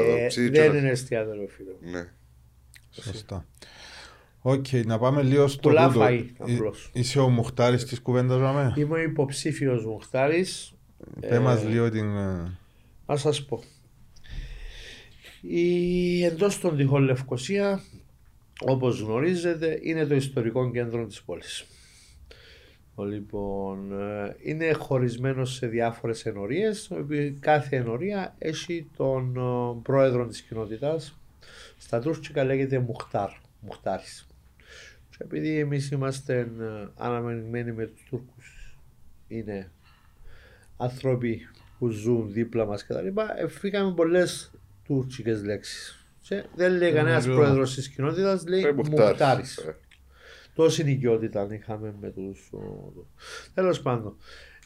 δεν είναι εστιατόριο φίλο. Ναι. Σωστά. Οκ, να πάμε λίγο στο τούτο. Είσαι ο Μουχτάρης της κουβέντας με. Είμαι υποψήφιος Μουχτάρης. Πες μας λίγο την... Ας σας πω. Εντός των τυχών Λευκοσία, όπως γνωρίζετε, είναι το ιστορικό κέντρο της πόλης. Λοιπόν, είναι χωρισμένο σε διάφορες ενορίες. Κάθε ενορία έχει τον πρόεδρο της κοινότητας. Στα τουρκικά λέγεται Μουχτάρ, Μουχτάρης. Και επειδή εμείς είμαστε αναμενημένοι με τους Τούρκους, είναι άνθρωποι που ζουν δίπλα μας κτλ. Φύγαμε πολλές τουρκικές λέξεις. Και δεν λέει κανένας πρόεδρος της κοινότητας, λέει Μουχτάρης. Τόση νοικιότητα είχαμε με τους... Τέλος πάντων,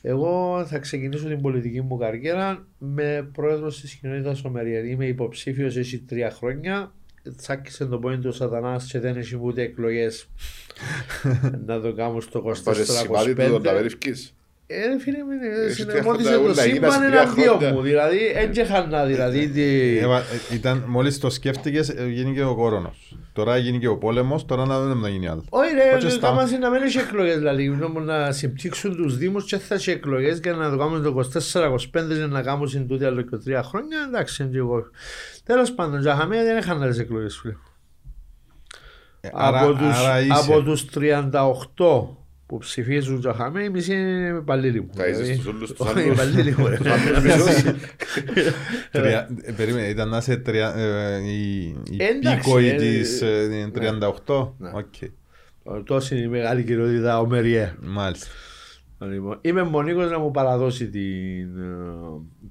εγώ θα ξεκινήσω την πολιτική μου καριέρα με πρόεδρος της κοινότητας Ομεριερή. Είμαι υποψήφιος, έχει 3 χρόνια. Τσάκησε το πόνι του Σατανάς και δεν έχει ούτε εκλογές να το κάνω στο 24-25. Σημάδι του τον Ταβεριφκής. Φίλε, συνεμότησε το σύμπαν εναντίον μου, δηλαδή έτσι χανά, δηλαδή... Μόλις το σκέφτηκες, γίνει και ο κορώνος. Τώρα γίνει και ο πόλεμος, τώρα να δούμε να γίνει άλλο. Όχι ρε, θα μας είναι να μένει σε εκλογές, δηλαδή να συμπτύξουν τους δήμους και θα σε εκλογές για να το κάνουμε το 24-25 και να κάνουμε συντούτια άλλο και 3 χρόνια, εντάξει, τέλος πάντων, για χαμία δεν είχαν άλλες εκλογές, φίλε. Από τους 38 που ψηφίζουν το χαμέ, εμείς είναι παλίλοι μου. Τα είσαι στους όλους τους άλλους. Παλίλοι μου. Περίμενε, ήταν να είσαι η οικοί της 38. Τόση είναι η μεγάλη κυριότητα, ο Μεριέ. Μάλιστα. Είμαι μονίκος να μου παραδώσει την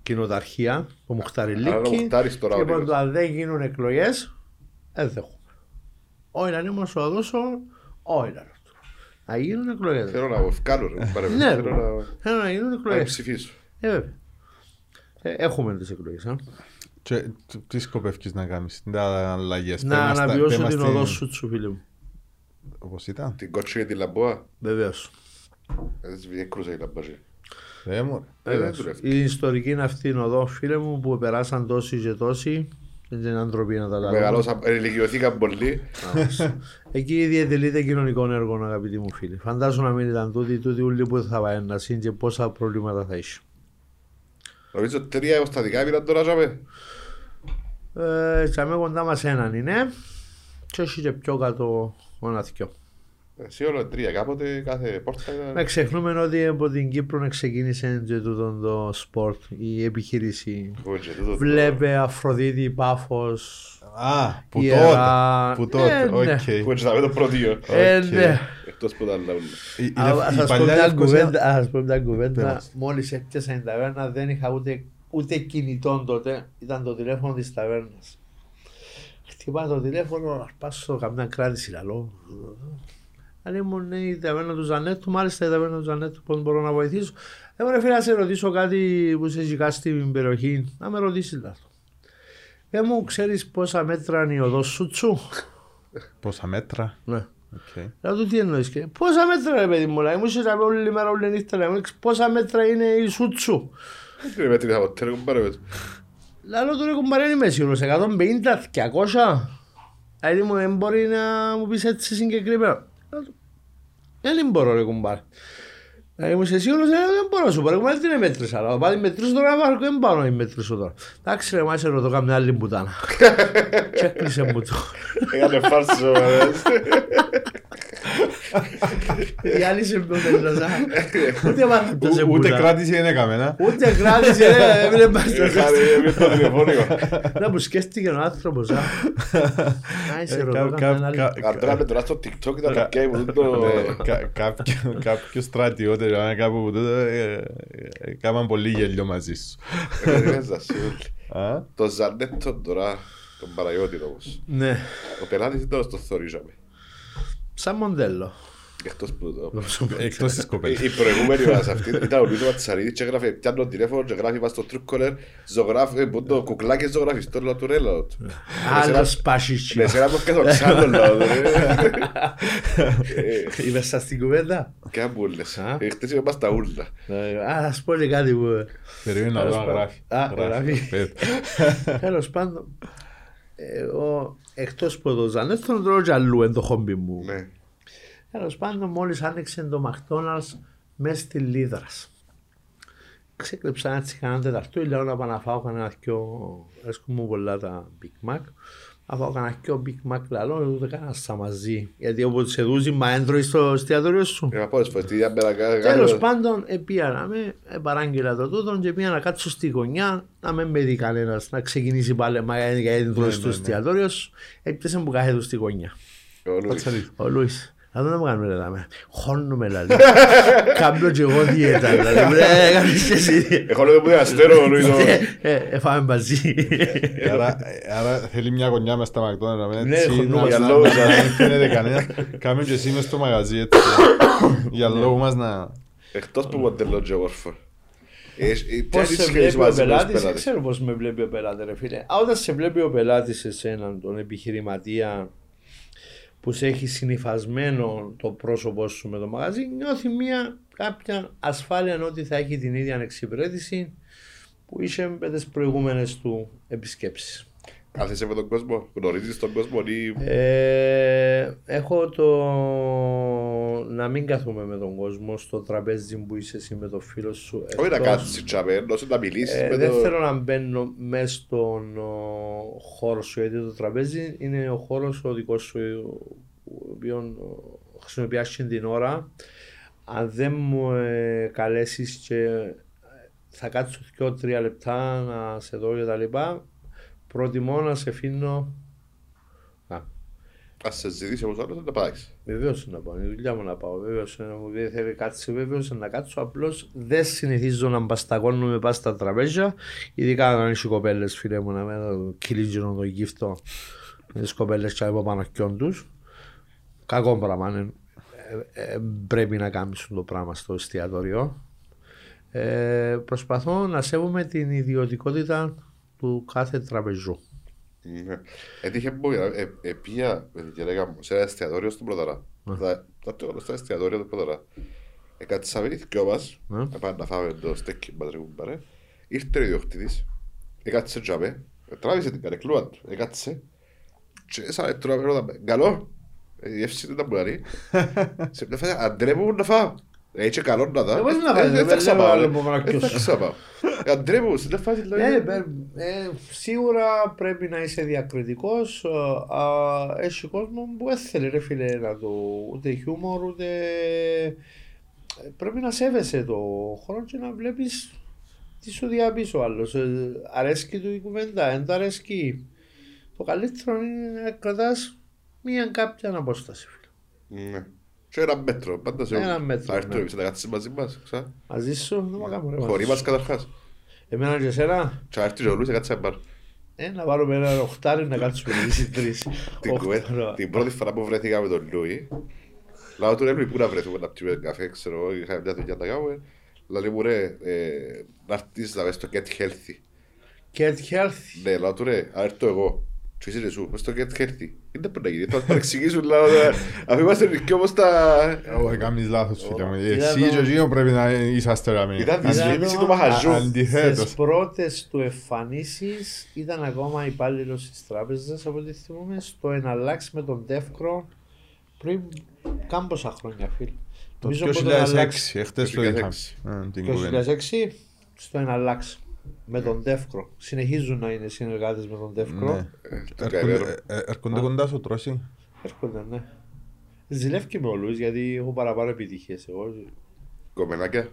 κοινοταρχία, το Μουχταριλίκι. Και πόντου αν δεν γίνουν εκλογές, δεν δέχω. Όχι να μου σου δώσω, όχι να. Να γίνουν εκλογές. Θέλω να βγάλω ρε, παρεμβαίνω. Ναι, θέλω να γίνουν εκλογές. Να ψηφίσω. Έχουμε τις εκλογές. Τι σκοπεύεις να κάνεις, να αλλαγές. Να αναβιώσω την οδό σου τσου φίλοι μου. Όπως ήταν. Την κότσια και την λαμπόα. Βεβαίως. Δεν κρούσα η λαμπόα. Η ιστορική είναι αυτήν οδό φίλε μου που περάσαν τόσοι και τόσοι. Δεν είναι ανθρωπή να τα λάβω. Μεγαλώσα, ενηλικιωθήκαμε πολύ. Εκεί διατελείται κοινωνικών έργων, αγαπητοί μου φίλοι. Φαντάζομαι να μην ήταν τούτη ούλοι που θα πάει να σύντει και πόσα προβλήματα θα είσαι. Νομίζω 3 έως τα δικά πήραν τώρα, Ζάμε. Ζάμε κοντά μας έναν είναι και όχι και πιο κάτω μοναθικιό. Εσύ όλο 3 κάποτε, κάθε πόρτα ήταν... Να ξεχνούμε ότι από την Κύπρο ξεκίνησε και τούτον το σπορτ, η επιχείρηση. Βλέπε Αφροδίτη, Πάφος... Α, που τότε, οκ. Που έτσι θα με το πρωτίο. Ναι. Εκτός που τα λάβουν. Ας πω μια κουβέντα, μόλις έφτιασα την ταβέρνα δεν είχα ούτε κινητό τότε, ήταν το τηλέφωνο της ταβέρνας. Χτυπά το τηλέφωνο, να πάσω καμιά κράτηση λαλό. Αν ήμουν η ταβέρνα του Ζανέθου, μάλιστα η ταβέρνα του Ζανέθου, πώς μπορώ να βοηθήσω. Έμορφε να σε ρωτήσω κάτι που είσαι ζυγά στην περιοχή, να με ρωτήσεις λάθος. Δεν μου ξέρεις πόσα μέτρα είναι η οδός Σούτσου. Πόσα μέτρα. Ναι. Να του τι εννοείς και πόσα μέτρα ρε παιδί μου, μου είσαι να πει όλη μέρα όλη νύχτα να μου λέξεις πόσα μέτρα είναι η Σούτσου. Δεν την μέτρησα από τέρα κουμπάρε πέτω. Λάλο του ρε κουμπάρε είναι μέση ουρος, 150-200. Δηλαδή μου δεν μπορεί να μου πεις έτσι συγκεκριμένα. Δεν μπορώ ρε κουμπάρε. Δηλαδή μου είσαι σίγουρος δεν μπορώ να σου πω, εγώ δεν μέτρησα, αλλά πάτε μετρήσω τώρα να πάρω, δεν πάω να μετρήσω τώρα. Εντάξει ρε μάσε ρωτώ καμιά άλλη μπουτάνα. Και έκλεισε μου το. Έκανε φάρσο. Η άλλη σε μετρήσα. Ούτε μάθα τόσο μπουτάνα. Ούτε κράτηση δεν έκαμε. Ούτε κράτηση δεν έκαμε. Να μου σκέφτηκε ο άνθρωπος. Να είσαι ρωτώ καμιά άλλη. Καντράμε τώρα στο TikTok ήταν κάποιο στρατιώτε. Κάπου κάμαν πολύ γελιό μαζί σου. Το Ζανέτο τώρα, τον Παραγιώτη όμως. Ο πελάτης ήταν στο θωρίζαμε. Σαν μοντέλο. Εκτός της κοπέλης. Η προηγούμενη μας αυτή ήταν ο Νίκος Ματσαρίδης και έγραφε πιάνω τηλέφωνο και γράφει μας στο Truecaller ζωγράφει, το κουκλάκι ζωγράφει στο λαό του ρέλαο του. Άλλος πασίτσιο. Μες γράφω και το ξάνω λαό του. Είμαι σας στην κουβέντα. Κάμου όλες. Χτες είμαι μας τα ούλα. Α, σας πω λέει κάτι που... Περιμένει να δω να γράφει. Τέλος πάντων, εγώ εκτός που το Ζανέθον τρώω και αλλού εν το χόμπι μου. Τέλος πάντων, μόλις άνοιξε το McDonald's μέσα στη Λίδρας. Ξεκλέψα να τσιχανά τεταρτού, λέω να πάω να φάω κανένα δυο, έσκομαι πολλά τα Big Mac. Να φάω κανένα δυο Big Mac λαλό, ούτε κανένα στα μαζί. Γιατί όποτε σε δούζει, μα έντρωει στο εστιατόριο σου. Τέλος πάντων, επίαναμε, παράγγελα το τούτον και πήγα να κάτσω στη γωνιά, να μην με δει κανένας, να ξεκινήσει πάλι, μα έντρωει στο εστιατόριο σου. Έπιασε που κάθεται στη γωνιά. Ο Λούις. Αν δεν μου κάνουμε λένε, χώνουμε λένε, κάμπλω και εγώ διέτα, έκανες εσύ. Χώνουμε που δεν αστέρω, Λουίδο. Εφάμε μαζί. Άρα θέλει μια γωνιά μες στα McDonald's, έτσι, να μην φαίνεται κανένα, κάμιον και εσύ μες στο μαγαζί, έτσι, για λόγου μας να... Εκτός που μοντελώ και γόρφω. Πώς σε βλέπει ο πελάτης, δεν ξέρω πώς με βλέπει ο πελάτης ρε φίλε. Όταν σε βλέπει ο πελάτης εσέναν, τον επιχειρηματία, που σε έχει συνυφασμένο το πρόσωπό σου με το μαγαζί, νιώθει μια κάποια ασφάλεια ότι θα έχει την ίδια ανεξυπηρέτηση που είχε με τις προηγούμενες του επισκέψεις. Κάθεσαι με τον κόσμο, γνωρίζεις τον κόσμο ή... έχω το να μην καθούμε με τον κόσμο στο τραπέζι που είσαι εσύ με τον φίλο σου. Όχι να κάτσεις τσάμε, όσο να μιλήσεις με τον... Δεν θέλω να μπαίνω μέσα στον χώρο σου, γιατί το τραπέζι είναι ο χώρος ο δικός σου οποίο χρησιμοποιάσαι την ώρα. Αν δεν μου καλέσεις και θα κάτσω 2-3 λεπτά να σε δω και τα λοιπά, προτιμώ να σε αφήνω. Ας σε ζητήσει όπως άλλο θα τα πάει. Βεβαίως να πάω, είναι δουλειά μου να πάω. Βεβαίως δεν θέλει κάτι, βεβαίως να κάτσω. Απλώς δεν συνηθίζω να μπασταγώνουμε πάνω στα τραπέζια. Ειδικά όταν είσαι κοπέλες, φίλε μου, να με κυλίγινο το γύφτο. Με τις κοπέλες και από πάνω κοιόν τους. Κακό πράγμα είναι. Πρέπει να κάμψουν το πράγμα στο εστιατόριο. Προσπαθώ να σέβομαι την ιδιωτικότητα του κάθε τραπεζού. Έτυχε που πήγα με την κυρία μου σε ένα εστιατόριο στον Προταρά. Τα πιο γνωστά εστιατόρια του Προταρά. Κάτσαμε οι δυο μας, πάμε να φάμε το στέκι μπατρικού μπαρέ. Ήρθε ο ιδιοκτήτης, έκατσε τζαμέ, τράβησε την καρεκλούα του, έκατσε. Και σαν έτρωνα πέρα, καλό, η εύση ήταν μπουλαρή. Σε μια φάση, αντρέπω να φάω. Έτσι καλό να δω. Δεν θα ξαπάω. Αντρέπους, δεν φάζει λόγια. Σίγουρα πρέπει να είσαι διακριτικός. Έχει κόσμο που έθελε ρε φίλε να το ούτε χιούμορ ούτε... Πρέπει να σέβεσαι το χρόνο και να βλέπεις τι σου διαπείς ο άλλος. Αρέσκει του η κουβέντα, δεν τα αρέσκει. Το καλύτερο είναι να κρατάς μία κάποια αναπόσταση. Ναι. Και ένα μέτρο, πάντα σε όλους. Θα έρθουν εμείς να κάτσεις μαζί μας. Μαζί σου, δεν θα κάνουμε ρε. Χωρί μας καταρχάς. Εμένα και εσένα. Και θα έρθουν και όλους να κάτσεις να να πάρουμε έναν οχτάρι να κάτσουμε λύσεις τρεις. Την πρώτη φορά που βρέθηκα με τον Λούι, λάω του ρε, πού να βρεθούμε να πιούμε καφέ, ξέρω, είχαμε μια δουλειά να κάνουμε. Λαλή μου ρε, να έρθεις να πες το Get Healthy. Get Healthy. Ναι, λάω του ρε, αν έρθω εγώ. Και εσύ ρε σου, πώς το Get Healthy. Δεν πρέπει να γίνει, θα παρεξηγήσουν λάδια, αφού είμαστε και όμως τα... Όχι, κάνεις λάθος φίλε μου, εσύ και εκείνο πρέπει να είσαστε ραμμοί. Ήταν δυσβήμιση του μαχαζού. Αντιθέτως. Στις πρώτες του εμφανίσεις ήταν ακόμα υπάλληλος της τράπεζας, από ό,τι θυμούμε, στο εναλλάξ με τον Τεύκρο πριν κάμποσα χρόνια φίλε. Το 2006, εχθές το είχαμε. Το 2006 στο εναλλάξ. Με τον Τεύκρο. Συνεχίζουν να είναι συνεργάτες με τον Τεύκρο. Έρχονται κοντά στο Τρόση. Έρχονται, ναι. Ζηλεύει με όλους γιατί έχω παραπάνω επιτυχίες εγώ. Κομμενάκια.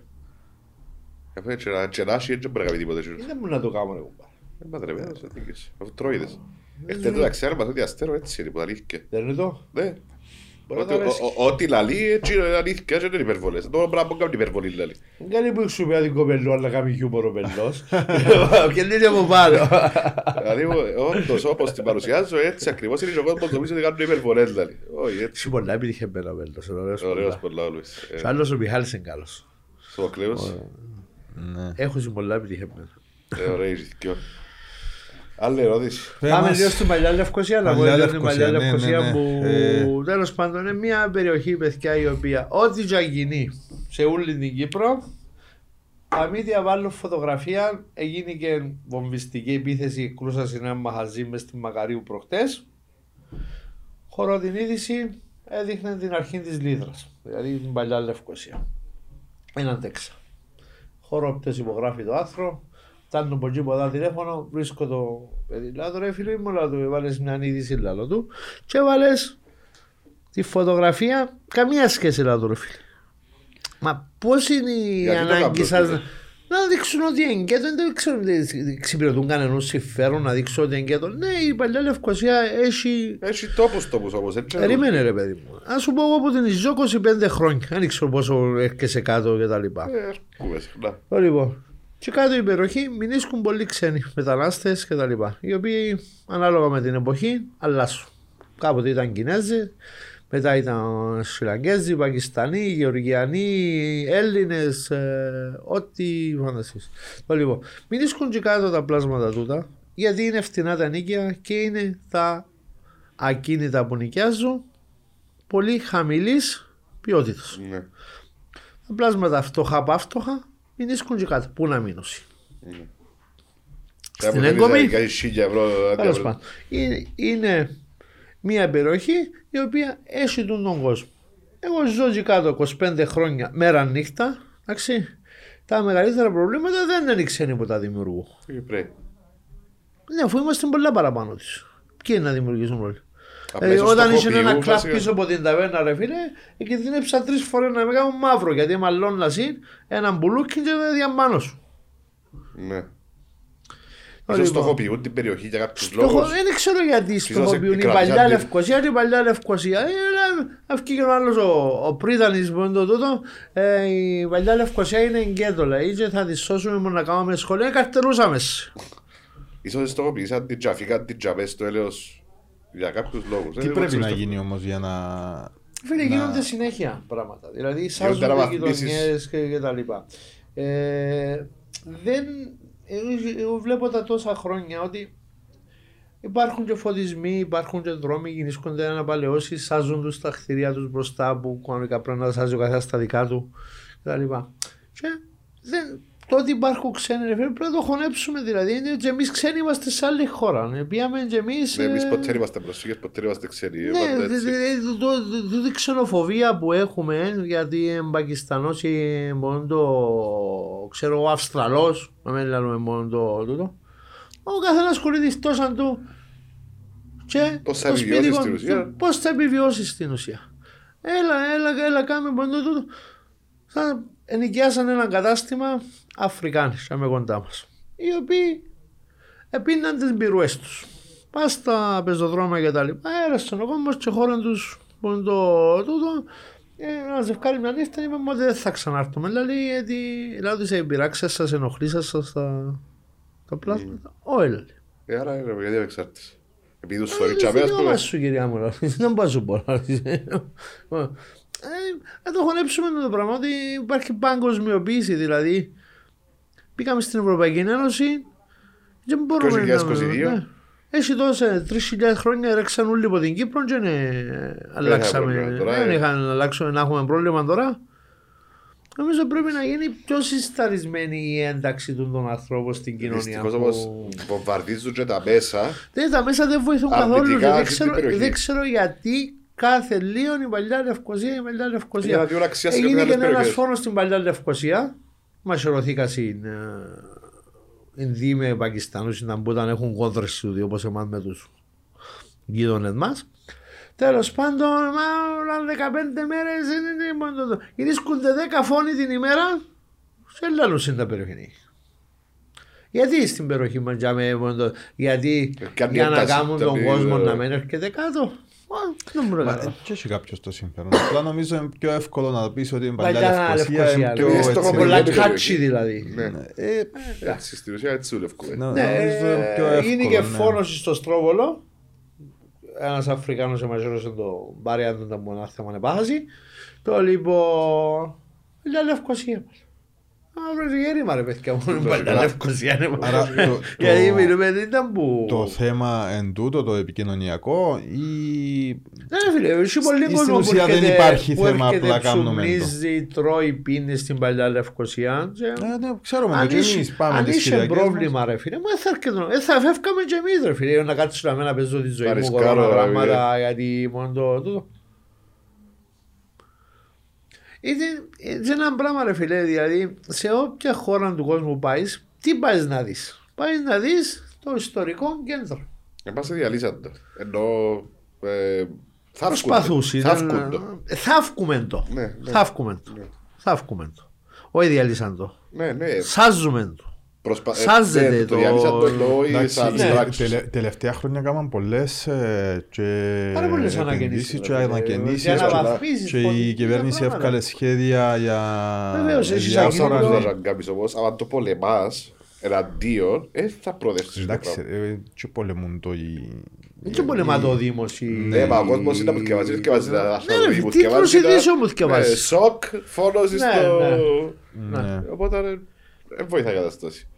Καφέ τσεράσι έτσι δεν μπορεί να κάνει τίποτα. Δεν μπορεί να το κάνω εγώ. Δεν πατρεμένες αθήκες. Αφού τρώγητες. Έχετε τώρα ξέρουμε ότι αστέρω έτσι είναι που τα αλήθηκε. Δεν είναι το. Ναι. Ό,τι λαλεί έτσι είναι αλήθεια και είναι υπερβολές. Τώρα πρέπει να πω κάποια υπερβολή λαλεί. Δεν κάνει που σου πει την κοπελό αλλά κάνει χιούμορ ο πελός. Και δεν είναι από πάνω. Δηλαδή όντως όπως την παρουσιάζω έτσι ακριβώς είναι ο κόσμος νομίζει ότι κάνουν υπερβολές λαλεί. Σου πολλά επιτυχε πέρα ο πελός. Ωραίος πολλά ο Λουίς. Σου άλλος ο Μιχάλης είναι καλός. Στο κλέβος. Έχω σου πολλά επιτυχε πέρα. Ωραίος δικαιό. Άλλη ερώτηση. Πάμε λίγο στην Παλιά Λευκοσία. Παλιά Λευκοσία που τέλος πάντων είναι μια περιοχή παιδιά η οποία ό,τι και γίνει σε όλη την Κύπρο τα μίδια βάλουν φωτογραφία. Έγινε και βομβιστική επίθεση κρούσα σε ένα μαχαζί μες στη Μακαρίου προχτές. Χωρώ την είδηση έδειχνε την αρχή της Λίδρας. Δηλαδή την Παλιά Λευκοσία. Ένα αντέξα. Χωρόπτες υπογράφει το άρθρο. Φτάνουν από εκεί ποτά τηλέφωνο, βρίσκω το παιδί, λέω τώρα φίλοι μου, λέω του, έβαλες μια είδηση λάλο του και έβαλες τη φωτογραφία, καμία σχέση λέω τώρα φίλοι. Μα πώς είναι η ανάγκη σας να δείξουν ότι εγκέτο, δεν ξέρω ότι ξυπηρετούν κανένας συμφέρον να δείξουν ότι εγκέτο. Ναι, η Παλιά Λευκοσία έχει... Έχει τόπους όμως. Περίμενε ρε παιδί μου. Ας σου πω εγώ που την ζω 25 χρόνια, δεν ξέρω πόσο έρχεσαι κάτω και τα λοιπά. Και κάτω η περιοχή μηνίσκουν πολλοί ξένοι, μετανάστες κτλ. Οι οποίοι ανάλογα με την εποχή αλλάζουν. Κάποτε ήταν Κινέζοι, μετά ήταν Σιλαγκέζοι, Πακιστανοί, Γεωργιανοί, Έλληνες, ό,τι φανταστείς. Λοιπόν, μηνίσκουν και κάτω τα πλάσματα τούτα, γιατί είναι φτηνά τα νίκια και είναι τα ακίνητα που νοικιάζουν πολύ χαμηλής ποιότητας. Ναι. Τα πλάσματα φτωχά παύτωχα. Μην δίσκουν και κάτι, πού να μείνωσαι. Στην έγκομη, είναι μια περιοχή η οποία έχει τον κόσμο. Εγώ ζω και κάτω 25 χρόνια, μέρα νύχτα, εντάξει. Τα μεγαλύτερα προβλήματα δεν είναι οι ξένοι που τα δημιουργούν. Ναι, αφού είμαστε πολλά παραπάνω τους. Ποιοι είναι να δημιουργήσουν όλοι. Όταν είσαι ένα κλαμπ πίσω από την ταβέρνα, ρε φίλε, κινδύνεψα τρεις φορές να με κάνω μαύρο. Γιατί μαλώνα συν έναν μπουλούκι και δεν διαμάνω σου. Ναι. Ίσως στοχοποιούν την περιοχή για κάποιους λόγους. Δεν ξέρω γιατί στοχοποιούν. Η παλιά Λευκοσία και η παλιά Λευκοσία. Αυκήκε ο άλλος ο Πρίτανης που είναι το τούτο. Η παλιά Λευκοσία είναι εγκέτο, λέει, και θα τη σώσουμε μόνο να κάνουμε σχολεία. Καρτερούσαμε. Ίσως στοχοποιήσαν την τζαφίκα, την τζαπές του έλεος για κάποιους λόγους. Τι πρέπει να γίνει όμως για να... Φίλε, γίνονται συνέχεια πράγματα. Δηλαδή σάζονται γειτονιές και τα λοιπά. Δεν... Εγώ βλέπω τα τόσα χρόνια ότι υπάρχουν και φωτισμοί, υπάρχουν και δρόμοι, γινήσκονται αναπαλαιώσεις, σάζουν τους τα χτιρία τους μπροστά που κανονικά πρέπει να σάζει ο καθένας τα δικά του κτλ. Και το ότι υπάρχουν ξένοι, πρέπει να το χωνέψουμε. Δηλαδή, και εμείς ξένοι είμαστε σε άλλη χώρα. Πήγαμε και εμείς. Ναι, εμείς ποτέ είμαστε προσφύγες, ποτέ είμαστε ξένοι. Ναι, δηλαδή, ξενοφοβία που έχουμε, γιατί είμαι Πακιστανός ή μόνο το ξέρω εγώ Αυστραλός, να μην λέμε μόνο το τούτο. Ο καθένας κολλείται τόσαν του. Και πώς θα επιβιώσεις στην ουσία. Πώς θα επιβιώσεις στην ουσία. Έλα, κάμε μόνο τούτο. Ενοικιάσαν ένα κατάστημα Αφρικάνοι, με κοντά μας, οι οποίοι επίναν τις μπυρουές τους. Πας στα πεζοδρόμια και τα λοιπά, έρασαν ο κόμμος και χώραν τους πούν το τούτο. Ένα ζευκάρι μια νύχτα είπαμε ότι δεν θα ξανάρθουμε. Δηλαδή τους εμπειράξες, σας ενοχλήσες σας τα πλάσματα, όλοι. Άρα γιατί εξάρτησε. Επειδή τους φορήτσαμε. Δεν δικαιώμας σου κυρία μου, δεν μπορώ να σου πω. Να το χωνέψουμε το πράγμα ότι υπάρχει παγκοσμιοποίηση. Δηλαδή, πήγαμε στην Ευρωπαϊκή Ένωση και μπορούμε να κάνουμε. Έχει τόσα 3.000 χρόνια ρέξαν όλοι από την Κύπρο και αλλάξαμε. Δεν είχαν αλλάξουμε να έχουμε πρόβλημα τώρα. Νομίζω πρέπει να γίνει πιο συσταρισμένη η ένταξη των ανθρώπων στην κοινωνία. Δυστυχώς όμως βομβαρδίζουν και τα μέσα. Τα μέσα δεν βοηθούν καθόλου. Δεν ξέρω γιατί. Κάθε λίγο η παλιά Λευκοσία, η παλιά Λευκοσία. Έγινε και ένας φόνος στην παλιά Λευκοσία. Μασαιρωθήκα Ινδοί με Πακιστάνους που έχουν κόντρες του, όπως εμάς με τους γείτονες μας. Τέλος πάντων, όλα 15 μέρες είναι μόνο. Γυρίσκονται 10 φόνοι την ημέρα σε λαλούς είναι τα περιοχή. Γιατί στην περιοχή μας γιατί για να κάνουν τον κόσμο να μην έρχεται κάτω. Και έχει κάποιος το συμφέρον. Απλά νομίζω είναι πιο εύκολο να πεις ότι είναι παλιά Λευκοσία. Πολλά κάτσι δηλαδή. Στην ουσία έτσι Λευκοσία. Είναι και φόνος στο Στρόβολο. Ένας Αφρικάνος εμαζέρωσε το μπαριά του τα μονάχα μου ανεπάχαση. Το λοιπόν παλιά Λευκοσία. Το θέμα εν τούτο το επικοινωνιακό ή στην ουσία δεν υπάρχει θέμα που να κάνουμε εδώ. Ψουμνίζει, τρώει, πίνει στην παλιά Λευκοσία. Αν είσαι πρόβλημα ρε φίλε, θα φεύγαμε και εμείς ρε φίλε. Να κάτσω να παίζω τη ζωή μου γράμματα γιατί μόνο το... Είναι ένα πράγμα ρε φίλε, δηλαδή σε όποια χώρα του κόσμου πάεις, τι πάεις να δεις. Πάεις να δεις το ιστορικό κέντρο. Πάσε διαλύσατε, ενώ θαύκουμεν το. Όχι διαλύσαν το, σάζουμεν το. Σάζεται το τελευταία χρόνια κάναμε πολλές επενδύσεις και ανακαινήσεις και η κυβέρνηση έβγαλε σχέδια για διάφορα. Αν το πολεμάς εναντίον θα προοδεύσεις. Και πολεμούν το δεν και πολεμά το Δήμος. Ναι, μα ο κόσμος είναι αποθηκευασίες. Ναι, τίτλος ειδήσεων αποθηκευασίες. Σοκ, φόνος στο... Οπότε βοηθάει η καταστάση.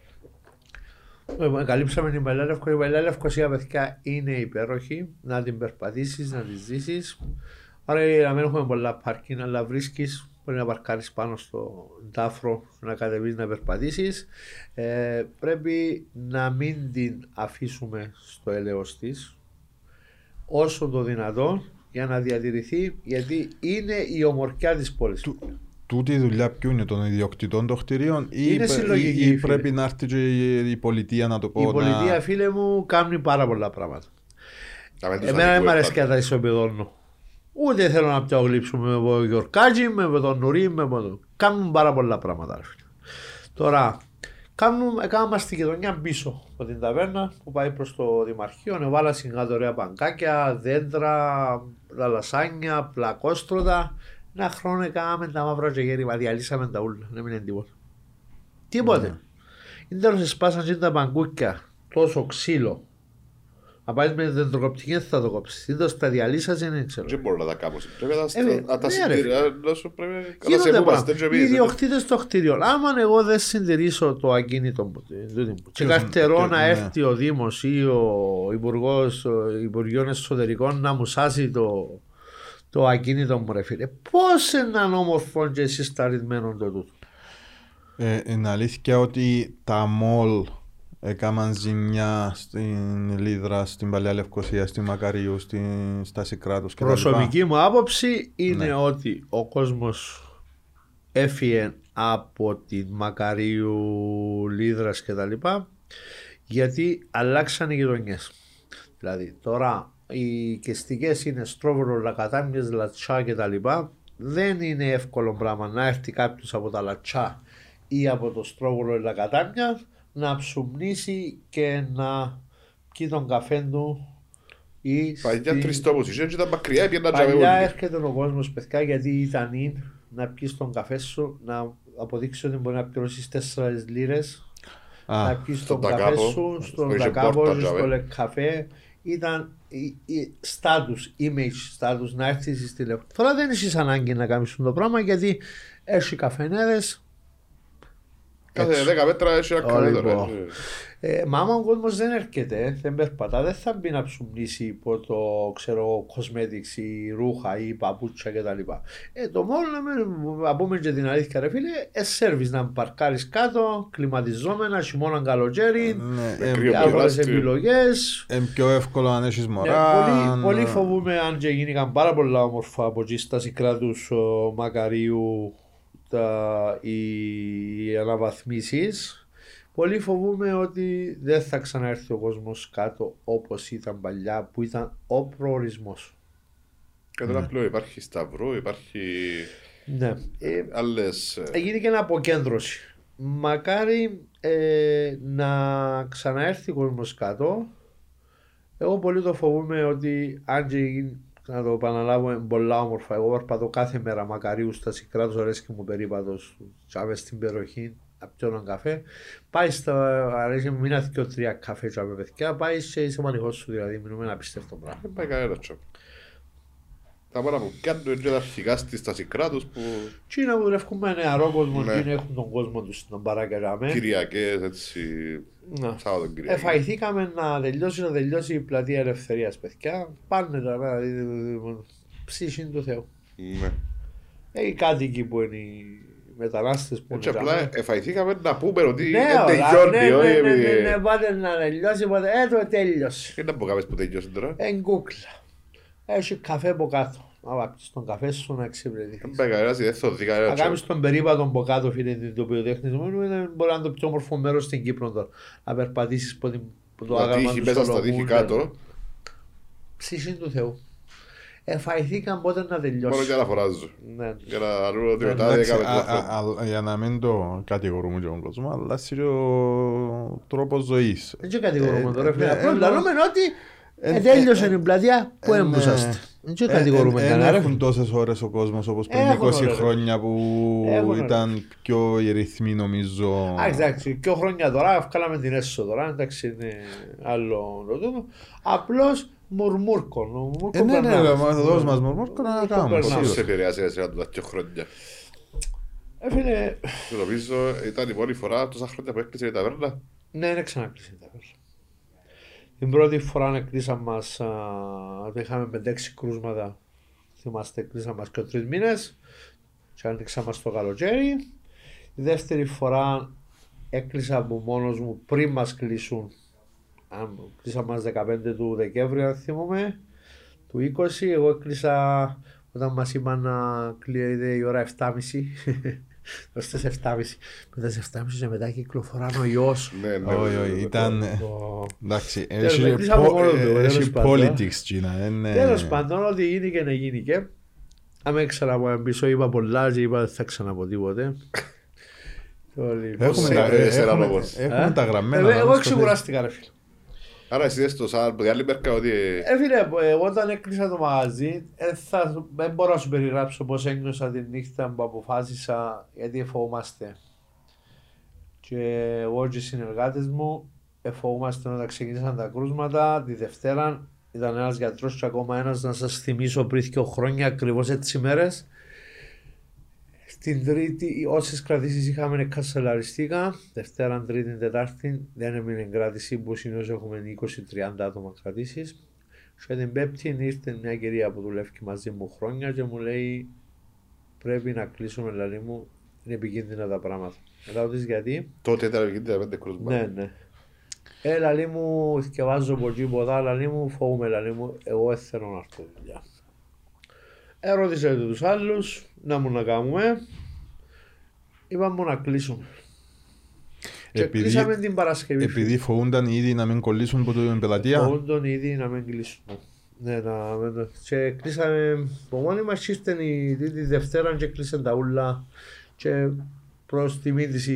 Καλύψαμε την παλιά Λευκοσία. Η παλιά Λευκοσία παιδιά είναι υπέροχη. Να την περπατήσεις, να τη ζήσεις. Άρα να μην έχουμε πολλά πάρκινγκ, αλλά βρίσκεις. Μπορεί να παρκάρεις πάνω στο τάφρο, να κατεβείς να περπατήσεις. Πρέπει να μην την αφήσουμε στο έλεος της όσο το δυνατό για να διατηρηθεί, γιατί είναι η ομορφιά της πόλης. Τούτη η δουλειά ποιο είναι των ιδιοκτητών των κτηρίων ή πρέπει να έρθει η πολιτεία να το πω. Η πολιτεία φίλε μου κάνει πάρα πολλά πράγματα. Εμένα δεν μ' αρέσει κατά ισοπεδώνω. Ούτε θέλω να πιάω γλύψω με τον Γιορκάτζη, με τον Νουρί, με τον... Κάνουν πάρα πολλά πράγματα. Τώρα, κάνουμε στη γειτονιά πίσω από την ταβέρνα που πάει προς το Δημαρχείο. Νεβάλα συγκάτω ωραία παγκάκια, δέντρα, λαλασάνια, πλακόστρωτα. Ένα χρόνο έκαναμε τα μαύρα και γέρυμα, διαλύσαμε τα ούλα, δεν μείνει τίποτα. Τίποτε. Είναι τέλος εσπάσαν τα παγκούκια, τόσο ξύλο. Αν πάει με δεντροκοπτική δεν θα το κόψεις. Είδος τα διαλύσας δεν ξέρω. Δεν μπορώ να τα κάνω. Πρέπει να τα συντηρήσω. Οι ιδιοκτήτες των κτηριών. Άμα εγώ δεν συντηρήσω το ακίνητο και καρτερώ να έρθει ο Δήμος ή ο Υπουργός Υπουργείων Εσωτερικών να μου σάσει το ακίνητο μου ρε φίλε. Πώς έναν όμορφο και εσείς ταρρυθμένο το τούτο. Είναι αλήθεια ότι τα μολ έκαναν ζημιά στην Λίδρα, στην Παλιά Λευκοσία, στη Μακαριού, στα Σικράτους κτλ. Προσωπική μου άποψη είναι ότι ο κόσμος έφυγε από τη Μακαρίου, Λίδρας κτλ. Γιατί αλλάξαν οι γειτονιές. Δηλαδή τώρα οι οικιστικές είναι Στρόβολο, Λακατάμιες, Λατσά κτλ. Δεν είναι εύκολο πράγμα να έρθει κάποιος από τα Λατσά ή από το Στρόβολο ή Λακατάμια να ψουμνήσει και να πιει τον καφέ του. Παλιά τριστόπους, ίσως ήταν μακριά. Παλιά έρχεται ο κόσμος παιδιά γιατί ήταν να πιεις τον καφέ σου, να αποδείξει ότι μπορεί να πληρώσεις 4 λίρες, να πιεις τον καφέ σου, στον τακάπο, στο λεκκαφέ. Ήταν status, image status, να έρθεις στη λεπτά. Τώρα δεν έχεις ανάγκη να κάνεις το πράγμα γιατί έχει καφενέδες. Κάθε 10 μέτρα έχει ένα καλύτερο. Μα άμα ο κόσμος δεν έρχεται, δεν περπατά, δεν θα μπει να ψουμνήσει υπό το ξέρω κοσμέτικς ή ρούχα ή παπούτσια κτλ. Το μόνο να πούμε και την αλήθεια ρε φίλε, εσέρβεις να παρκάρεις κάτω, κλιματιζόμενα, χειμώνα καλοκαίρι, διάφορες επιλογές. Είναι πιο εύκολο αν έχεις μωρά. Πολύ φοβούμαι αν και γίνηκαν πάρα πολλά όμορφα από εκεί στα Σικράτους, Μακαρίου, οι αναβαθμίσεις. Πολύ φοβούμαι ότι δεν θα ξαναέρθει ο κόσμος κάτω όπως ήταν παλιά που ήταν ο προορισμός. Κατά ένα πλέον υπάρχει σταυρό, υπάρχει άλλες... Έγινε και ένα αποκέντρωση. Μακάρι να ξαναέρθει ο κόσμος κάτω. Εγώ πολύ το φοβούμαι ότι αν να το επαναλάβω, είναι πολλά όμορφα. Εγώ περπατώ κάθε μέρα Μακαρίου στα Σικράτους, αρέσει και μου περίπατος. Τσάμε στην περιοχή, να πιω έναν καφέ. Πάει στα. Αρέσει μου, μείνατε και 3 καφέ, τσάμε παιδιά. Πάει σε μανιχό σου, δηλαδή, μιλούμε ένα απίστευτο πράγμα. Δεν πάει κανένα τσάμε. Τα μάνα που κάνουν είναι τα αρχικά στα Σικράτους που. Τι να βρεθούν με νεαρό κόσμο, τι έχουν τον κόσμο του να παρακαλάμε. Κυριακές, έτσι. Εφαγηθήκαμε να τελειώσει η πλατεία Ελευθερίας παιδιά. Πάνε τα ψήση του Θεού. Ναι. Οι κάτοικοι που είναι οι μετανάστες που είναι. Απλά εφαγηθήκαμε να πούμε ότι δεν τελειώνει. Ναι, πάτε να τελειώσει, πάτε το τέλειωσε. Τι να πω κάπως που τελειώσει τώρα. Εν κούκλα. Έχει καφέ από κάτω. Να βάψεις τον καφέ σου να ξυπνήσεις. Να κάνεις τον περίπατο από κάτω φίλε την τοπιοτέχνης μου. Μπορεί να είναι το πιο όμορφο μέρος στην Κύπρο τώρα. Να περπατήσεις από το άγαλμα του Σολομούν. Ψυχή του Θεού. Εφαηθήκαν πότε να τελειώσει. Μόνο και να φοράζω. Για να μην το κατηγορούμε και τον κόσμο, αλλά είναι ο τρόπος ζωής. Δεν το κατηγορούμε τώρα. Λαλούμε ότι τέλειωσε η πλατεία που έμπουσαστε. Δεν έχουν τόσες ώρες ο κόσμος όπως πριν 20 χρόνια που ήταν πιο οι ρυθμοί νομίζω. Εντάξει, πιο χρόνια τώρα, βγάλαμε την έσω τώρα, εντάξει είναι άλλο ρωτήμα. Απλώς μουρμούρκο. Ναι, το δώσος μας μουρμούρκο να κάνουμε. Πώς σε επηρεάζει εσένα τα 2 χρόνια. Έφυγε... Νομίζω ήταν η μόνη φορά τόσα χρόνια που έκλεισε η ταβέρνα. Ναι, δεν ξανακλείσε η ταβέρνα. Την πρώτη φορά εκκλείσαν μας, είχαμε 5-6 κρούσματα, θυμάστε, εκκλείσαν μας και 3 μήνες και άνοιξαν μας το καλοκαίρι. Η δεύτερη φορά έκλεισα από μόνος μου πριν μας κλείσουν, κλείσαν μας 15 του Δεκέμβρη αν θυμούμε, του 20, εγώ έκλεισα όταν μας είπαν να κλείνει η ώρα 7.30. Στις 7.30. Μετά στις 7.30 και μετά κυκλοφοράν ο ιός. Όχι, ήταν... Εντάξει, έχει politics Κίνα. Τέλος πάντων, ό,τι γίνει και να γίνει και. Άμα ξαναπώ πίσω, είπα πολλά και είπα θα ξαναπώ τίποτε. Έχουμε τα γραμμένα. Εγώ ξεκουράστηκα ρε φίλε. Άρα εσύ δες το σαν μεγάλη μερκα ότι... Φίλε, εγώ όταν έκλεισα το μαγαζί δεν μπορώ να σου περιγράψω πως ένιωσα τη νύχτα που αποφάσισα γιατί εφοβούμαστε. Και εγώ και οι συνεργάτες μου εφοβούμαστε όταν ξεκίνησαν τα κρούσματα. Τη Δευτέρα ήταν ένας γιατρός και ακόμα ένας, να σας θυμίσω, πριν 2 χρόνια ακριβώς έτσι μέρες. Στην Τρίτη, όσες κρατήσεις είχαμε κασελαριστήκα. Δευτέρα, Τρίτη, Τετάρτη δεν έμεινε κράτηση που συνήθως έχουμε 20-30 άτομα κρατήσεις. Και την Πέμπτη ήρθε μια κυρία που δουλεύει μαζί μου χρόνια και μου λέει πρέπει να κλείσουμε, δηλαδή μου είναι επικίνδυνα τα πράγματα. Μετά της γιατί. Τότε ήταν επικίνδυνα 5 κρούσματα. Ναι, ναι. Λαλή μου, θυκευάζω από εκεί ποτά, λαλή μου, φοβούμαι, λαλή μου, εγώ θέλω να έρθω δουλειά. Ερώτησα τους άλλους, να μου να κάνουμε, είπα μου να κλείσουμε. Επειδή, και κλείσαμε την Παρασκευή. Επειδή φοβούνταν ήδη να μην κολλήσουν από την πελατεία. Φοβούνταν ήδη να μην κλείσουν. Ναι, και κλείσαμε, από μόνοι μας ήρθαν τη Δευτέρα και κλείσαν τα ούλα. Και προς τιμή της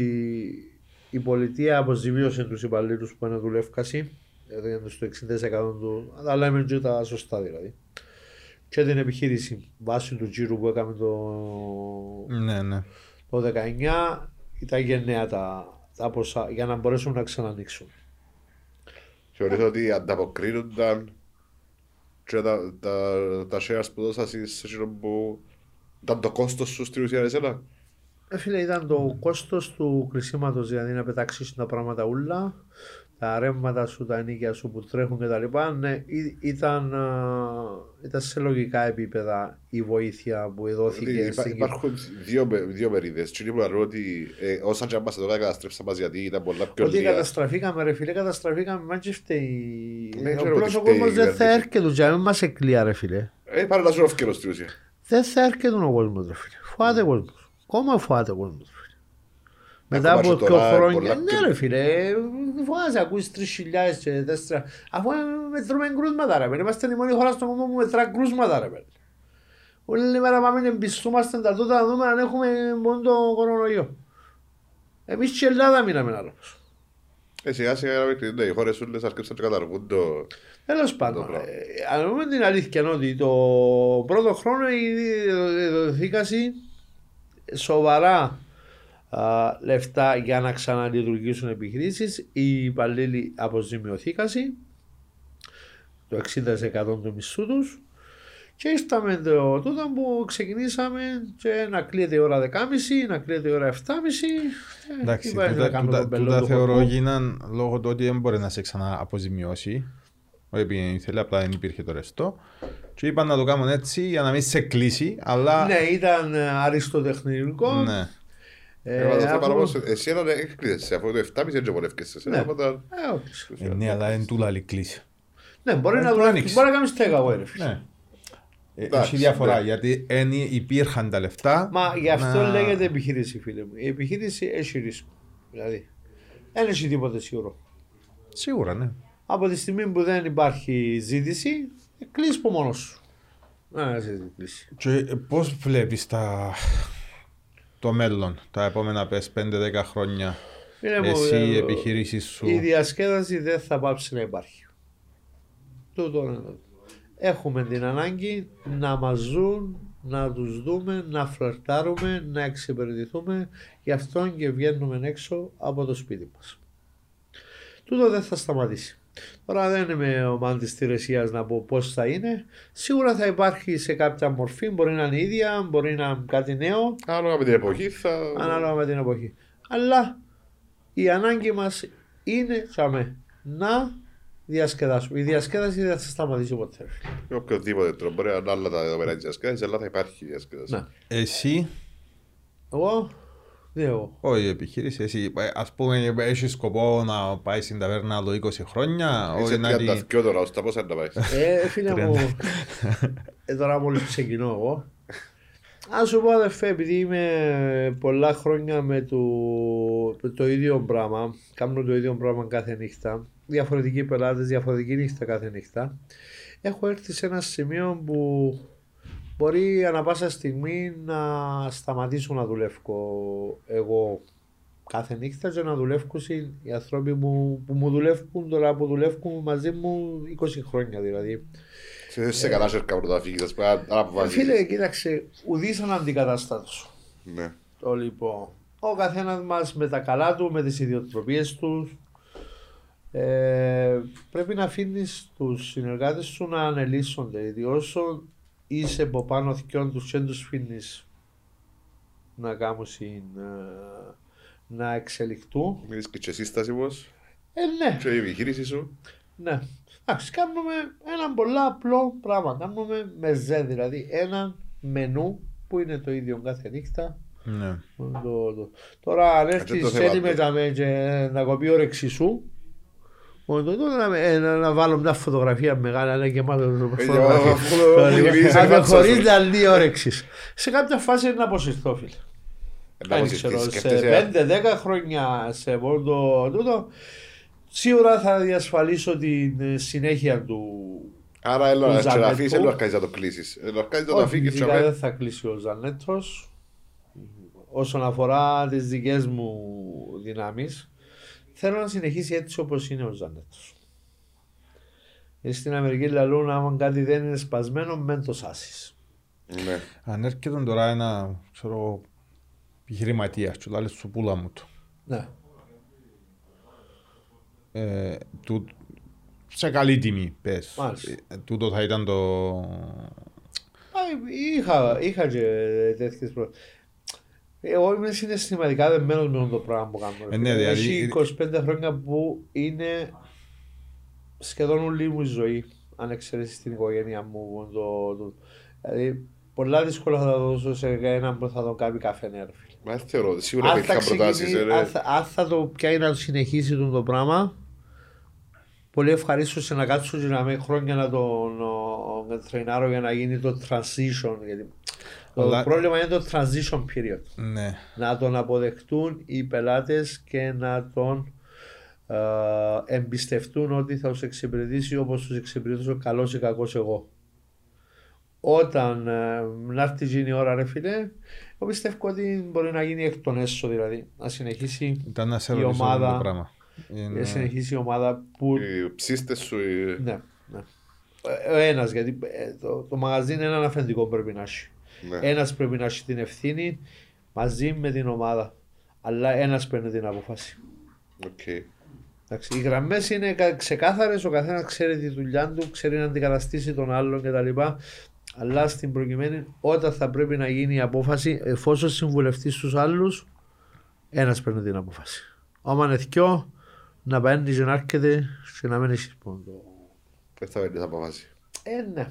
η πολιτεία αποζημίωσε τους υπαλλήλους που είναι δουλεύκαση. Έδιναν στο 60% του, αλλά λέμε και τα σωστά δηλαδή. Και την επιχείρηση βάσει του τζίρου που έκαμε το 19 ήταν γενναία τα ποσά για να μπορέσουν να ξανανοίξουν. Θεωρείτε ότι ανταποκρίνονταν και τα shares που δώσασαι σε εκείνον που ήταν το κόστος σου στην ουσία εσένα? Φίλε, ήταν το κόστος του κρυσίματος, δηλαδή να πετάξεις τα πράγματα ούλα, τα ρεύματα σου, τα νίκια σου που τρέχουν κτλ. Ναι, ήταν σε λογικά επίπεδα η βοήθεια που δόθηκε. Υπάρχουν δύο μερίδες. Τι είναι που λέω ότι όσα και άμπασε τώρα καταστρέψαμε γιατί ήταν πολλά πιο λίγα. Ότι καταστραφήκαμε ρε φίλε, καταστραφήκαμε μάτσι φταίει. Απλώς ο κόσμος δεν θα έρχεται, γιατί μας εκλεία ρε φίλε. Πάρε να σου ευκαιρό στη ουσία. Δεν θα έρχεται ο κόσμος ρε φίλε, φοβάται ο κόσμος. Ακόμα φοβάται ο κόσμος. Μετά από 2 χρόνια, ναι ρε φίλε, φοβάσαι, ακούεις 3.000 και 4.000, αφού μετρούμε κρούσματα ρε πέρα, είμαστε η μόνη χώρα στον κόσμο που μετρά κρούσματα ρε πέρα. Όλη μέρα πάμε να εμπιστούμαστε τα τούτα να δούμε αν έχουμε μόνο το κορονοϊό. Εμείς και η Ελλάδα μείναμε να λέμε. Σιγά σιγά να μην οι χώρες ούλες αρκέψαν και καταργούν το... Τέλος πάντων, αν πούμε την αλήθεια ότι το πρώτο χρόνο δοθήκαση σοβαρά λεφτά για να ξαναλειτουργήσουν επιχειρήσεις. Οι υπαλλήλοι αποζημιωθήκασαν το 60% του μισθού τους και ήρθαμε τότε που ξεκινήσαμε και να κλείεται η ώρα 10.30, να κλείεται η ώρα 7.30. Εντάξει, τούτα θεωρώ γίναν λόγω του ότι δεν μπορεί να σε ξανααποζημιώσει. Επειδή ήθελε, απλά δεν υπήρχε το ρεστό. Και είπαν να το κάνουν έτσι για να μην σε κλείσει, αλλά... Ναι, ήταν αριστοτεχνικό. Ναι. Εσύ έναν έκλεισες, αφού το 7.30 έτσι βολεύκεσαι. Ναι, αλλά είναι τούλα άλλη κλείση. Ναι, μπορεί να κάνεις τέκα γόη. Έχει διαφορά, γιατί υπήρχαν τα λεφτά. Μα γι' αυτό λέγεται επιχείρηση φίλε μου. Η επιχείρηση έχει ρίσκο. Δηλαδή, δεν έχει τίποτε σίγουρο. Σίγουρα ναι. Από τη στιγμή που δεν υπάρχει ζήτηση, κλείσεις από μόνος σου. Και πώς βλέπεις το μέλλον, τα επόμενα 5-10 χρόνια, εσύ η επιχείρηση σου? Η διασκέδαση δεν θα πάψει να υπάρχει. Έχουμε την ανάγκη να μας ζουν, να τους δούμε, να φλερτάρουμε, να εξυπηρετηθούμε. Γι' αυτό και βγαίνουμε έξω από το σπίτι μας. Τούτο δεν θα σταματήσει. Τώρα δεν είμαι ο μάντης της Ρεσίας να πω πώς θα είναι. Σίγουρα θα υπάρχει σε κάποια μορφή, μπορεί να είναι ίδια, μπορεί να είναι κάτι νέο. Ανάλογα με την εποχή Ανάλογα με την εποχή. Αλλά η ανάγκη μας είναι να διασκεδάσουμε. Η διασκέδαση δεν θα σταματήσει ποτέ. Με οποιοδήποτε τρόπο, μπορεί να είναι άλλα τα δεδομένα της διασκέδασης, αλλά θα υπάρχει η διασκέδαση. Να. Εσύ? Εγώ? Όχι, η επιχείρηση, εσύ ας πούμε έχει σκοπό να πάει στην ταβέρνα άλλο 20 χρόνια. Είσαι 32 τώρα, στα πόσα να πάει? Φίλε μου, τώρα μόλις ξεκινώ εγώ. Αν σου πω αδερφέ, επειδή είμαι πολλά χρόνια με το ίδιο πράγμα, κάνω το ίδιο πράγμα κάθε νύχτα, διαφορετικοί πελάτες, διαφορετική νύχτα κάθε νύχτα, έχω έρθει σε ένα σημείο που μπορεί ανά πάσα στιγμή να σταματήσω να δουλεύω εγώ κάθε νύχτα και να δουλεύουν οι άνθρωποι που μου δουλεύουν τώρα, που δουλεύουν μαζί μου 20 χρόνια δηλαδή. Σε καλά σέρκα πρωταφύγητας, πρέπει να αποβάζεις. Φίλε, κοίταξε, ουδείς αναντικαταστάτσου. Ναι. Το λοιπόν, ο καθένας μας με τα καλά του, με τις ιδιοτροπίες τους, πρέπει να αφήνεις τους συνεργάτες σου να ανελίσσονται, διότι όσο είσαι από πάνω θυκιών τους και τους αφήνεις να κάνουν να εξελιχτούν. Μιλείς και εσύ στάση πως, ναι. Και η επιχείρηση σου. Ναι. Εντάξει, κάνουμε ένα πολλά απλό πράγμα. Κάνουμε μεζέ, δηλαδή ένα μενού που είναι το ίδιο κάθε νύχτα. Ναι. Τώρα, αν έρθει σε να κοπεί όρεξη σου, να βάλω μια φωτογραφία μεγάλη, αλλά και μάλλον φωτογραφία. Αλλά χωρίς να δει όρεξη. Σε κάποια φάση είναι αποσυρθώ, φίλε. Σε 5-10 χρόνια σε βόλτο τούτο. Σίγουρα θα διασφαλίσω την συνέχεια του. Άρα έλα να ξεραφείς, έλα να το κλείσεις. Όχι, φυσικά δεν θα κλείσει ο Ζανέθος. Όσον αφορά τις δικές μου δυνάμεις, θέλω να συνεχίσει έτσι όπως είναι ο Ζανέθος. Στην Αμερική λαλούν, άμα κάτι δεν είναι σπασμένο, μεν το σάσεις. Ναι. Αν έρχεται τώρα ένα, ξέρω, επιχειρηματίας και λάλε στο πουλά μου του. Ναι. Σε καλή τιμή, πες. Τούτο θα ήταν το. Είχα και τέτοιες προβλήματα. Εγώ είμαι συναισθηματικά δεμένος με το πράγμα που κάνω. Έχει 25 χρόνια που είναι σχεδόν όλη μου η ζωή, αν εξαιρέσεις την οικογένεια μου. Δηλαδή, πολλά δύσκολα θα τα δώσω σε έναν που θα τον κάνει καφενέρ. Μα θεωρώ, σίγουρα υπήρχαν προτάσεις. Αν θα το πιάει να συνεχίσει το πράγμα, πολύ ευχαρίστως να κάτσω και να με χρόνια να τον τρενάρω για να γίνει το transition. Το πρόβλημα είναι το transition period. Ναι. Να τον αποδεχτούν οι πελάτες και να τον εμπιστευτούν ότι θα τους εξυπηρετήσει όπως τους εξυπηρετήσω καλός ή κακός εγώ. Όταν να έρθει γίνει η ώρα, ρε φίλε, εγώ πιστεύω ότι μπορεί να γίνει εκ των έσω, δηλαδή να συνεχίσει η ομάδα. Να συνεχίσει η ομάδα που. Οι ψίστες σου. Ναι, ναι. Ο ένας, γιατί το μαγαζί είναι έναν αφεντικό που πρέπει να έχει. Ναι. Ένας πρέπει να έχει την ευθύνη μαζί με την ομάδα. Αλλά ένας παίρνει την απόφαση. Okay. Οι γραμμές είναι ξεκάθαρες, ο καθένας ξέρει τη δουλειά του, ξέρει να αντικαταστήσει τον άλλον κτλ. Αλλά στην προκειμένη, όταν θα πρέπει να γίνει η απόφαση, εφόσον συμβουλευτεί στους άλλους, ένας παίρνει την απόφαση. Όμως είναι δυο, να παίρνει και να έρχεται και να μην έχεις πόντο. Δεν θα παίρνει την απόφαση. Ναι.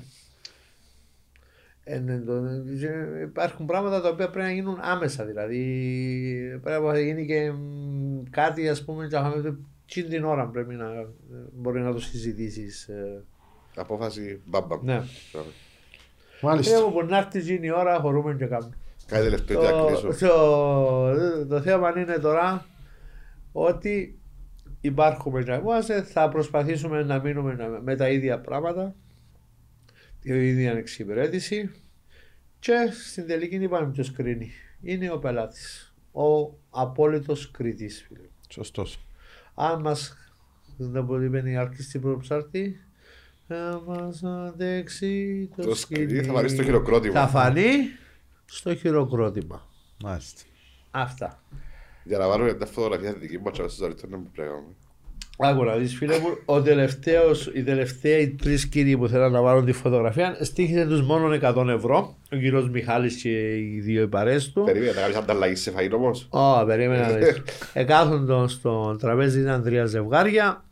Υπάρχουν πράγματα τα οποία πρέπει να γίνουν άμεσα. Δηλαδή, πρέπει να γίνει και κάτι, ας πούμε, και την ώρα πρέπει να μπορεί να το συζητήσεις. Απόφαση μπαμπαμ. Ναι. Εγώ που να έρθει γίνει η ώρα, χωρούμε και κάπου. Κάτι τελευταίο να κλείσω. Το θέμα είναι τώρα ότι υπάρχουμε και είμαστε, θα προσπαθήσουμε να μείνουμε με τα ίδια πράγματα, την ίδια εξυπηρέτηση και στην τελική δεν είπαμε ποιος κρίνει. Είναι ο πελάτης, ο απόλυτος κριτής. Σωστός. Αν μας δεν μπορεί να είναι αρκεστή προψάρτη, θα μας αντέξει το σκηνή. Θα φανεί στο χειροκρότημα. Θα φανεί στο χειροκρότημα. Μάλιστα. Αυτά. Για να βάλουμε τα φωτογραφία δική μου, θα σας αρθούν να μου πλέγαμε. Άκου να δεις, φίλε μου, οι τελευταίοι τρεις κύριοι που θέλαν να βάλουν τη φωτογραφία στήχησε τους μόνο 100€. Ο κύριος Μιχάλης και οι δύο παρέες του. Περίμενα να κάνεις ανταλλαγή σε φαΐν όμως. Ω, περίμενα να δεις. Εκάθοντον στο τραπέζι ήταν τρία ζευγάρια.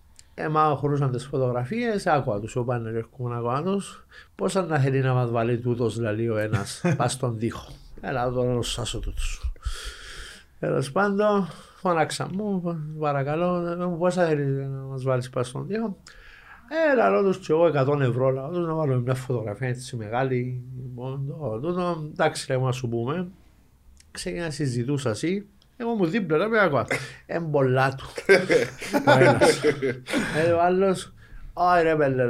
Χωρούσαν τις φωτογραφίες, άκουα τους, όπαν έρχομαι να ακούω τους. Πώς αν να θέλει να μας βάλει τούτος, δηλαδή ο ένας, πας στον τοίχο. Έλα τώρα να σάσω τούτους. Τέλος πάντων, φώναξα μου, παρακαλώ, πώς θα θέλει να μας βάλεις πας στον τοίχο. Έλα, ρώντως και εγώ 100 ευρώ, να βάλω μια φωτογραφία έτσι μεγάλη. Εντάξει, να σου πούμε. Ξεκινά να συζητούσα εσύ. Εγώ μου δίπλα, να μην ακούω. Εμπολά του. Ο ένας. Ο άλλος, ρε πέλε,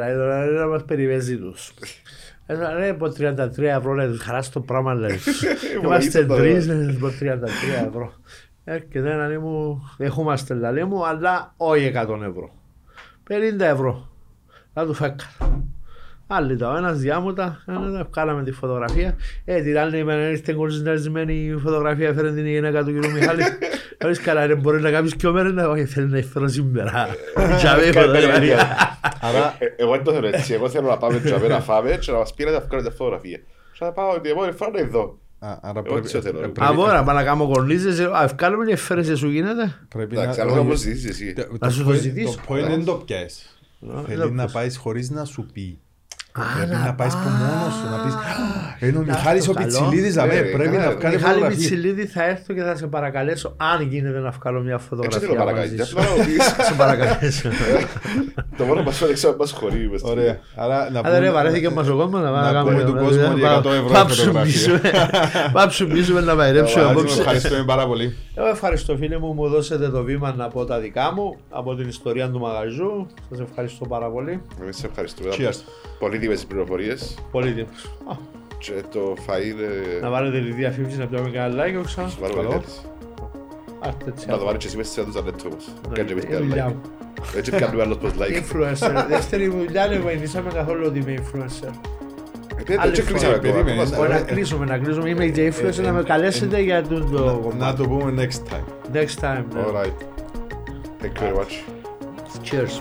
να μας περιβέζει τους. Ρε, από 33 ευρώ, λέει, χαράς το πράγμα, λέει. Είμαστε τρεις, λέει, από 33 ευρώ. Έρχεται να λέει μου, δεχόμαστε, λέει μου, αλλά όχι 100 ευρώ. 50 ευρώ. Να του φέκαρα. Άλλοι τα, ο ένας διάμωτα, βγάλαμε τη φωτογραφία. Την άλλη ημέρα ήρθε κονσενταρισμένη φωτογραφία, έφερε την γυναίκα του κ. Μιχάλη. Λες καλά ρε, μπορεί να κάνεις πιο μέρα, όχι θέλει να φέρω σήμερα. Άρα, εγώ δεν το θέλω έτσι, εγώ θέλω να πάμε τσαβέ να φάμε και να μας πήρατε να βγάλετε φωτογραφία. Θα πάω ότι εγώ φάω να ειδώ. Απόρα, πάνε να κάνω κορνίζες, ευκάλουμε και φέρεσαι σου γίνεται. Να σου το ζητήσω. Το πόιν δεν το πιάσεις. Θέλει να πάεις χωρίς να σου πει. Πρέπει να πάεις που μόνος σου, να πεις «Είναι ο Μιχάλης ο Μιτσιλίδης, πρέπει να βγάλει φωτογραφία». Μιχάλη Μιτσιλίδη, θα έρθω και θα σε παρακαλέσω, αν γίνεται να βγάλω μια φωτογραφία μαζί σου. Σε παρακαλέσω. Το μόνο μας φέρεξε να μας χωρεί. Ωραία. Άρα ρε βαρέθηκε μαζοκόμμα να κάνουμε τον κόσμο για 100 ευρώ. Πάψουν πίσω να βαϊρέψουν απόψε. Ευχαριστούμε πάρα πολύ. Εγώ ευχαριστώ φίλε μου, μου δώσετε το βήμα να πω τα δικά μου από την ιστορία του μαγαζιού. Σας ευχαριστώ πάρα πολύ. Εμείς ευχαριστούμε. Πολύτιμες πληροφορίες. Πολύτιμες. Και το φαΐλ... Να βάλετε τη διαφήμιση να πιάμε κανένα like ξανά. Να σου βάλουμε τέτοις. Να το βάλει και εσύ μέσα σε έναν Ζανέθο όμως. Κάνε και εσύ like. Έτσι κάνουμε άλλος πως like. Influencer. Δεύτερη δουλειά δεν βοηθήσαμε καθόλου ότι είμαι influencer. Δεν κλείσαμε ακόμα. Μπορεί να κλείσουμε. Είμαι και influencer να με καλέσετε για το κομμάτι. Να το πούμε next time. Next time. All right. Thank you very much. Cheers.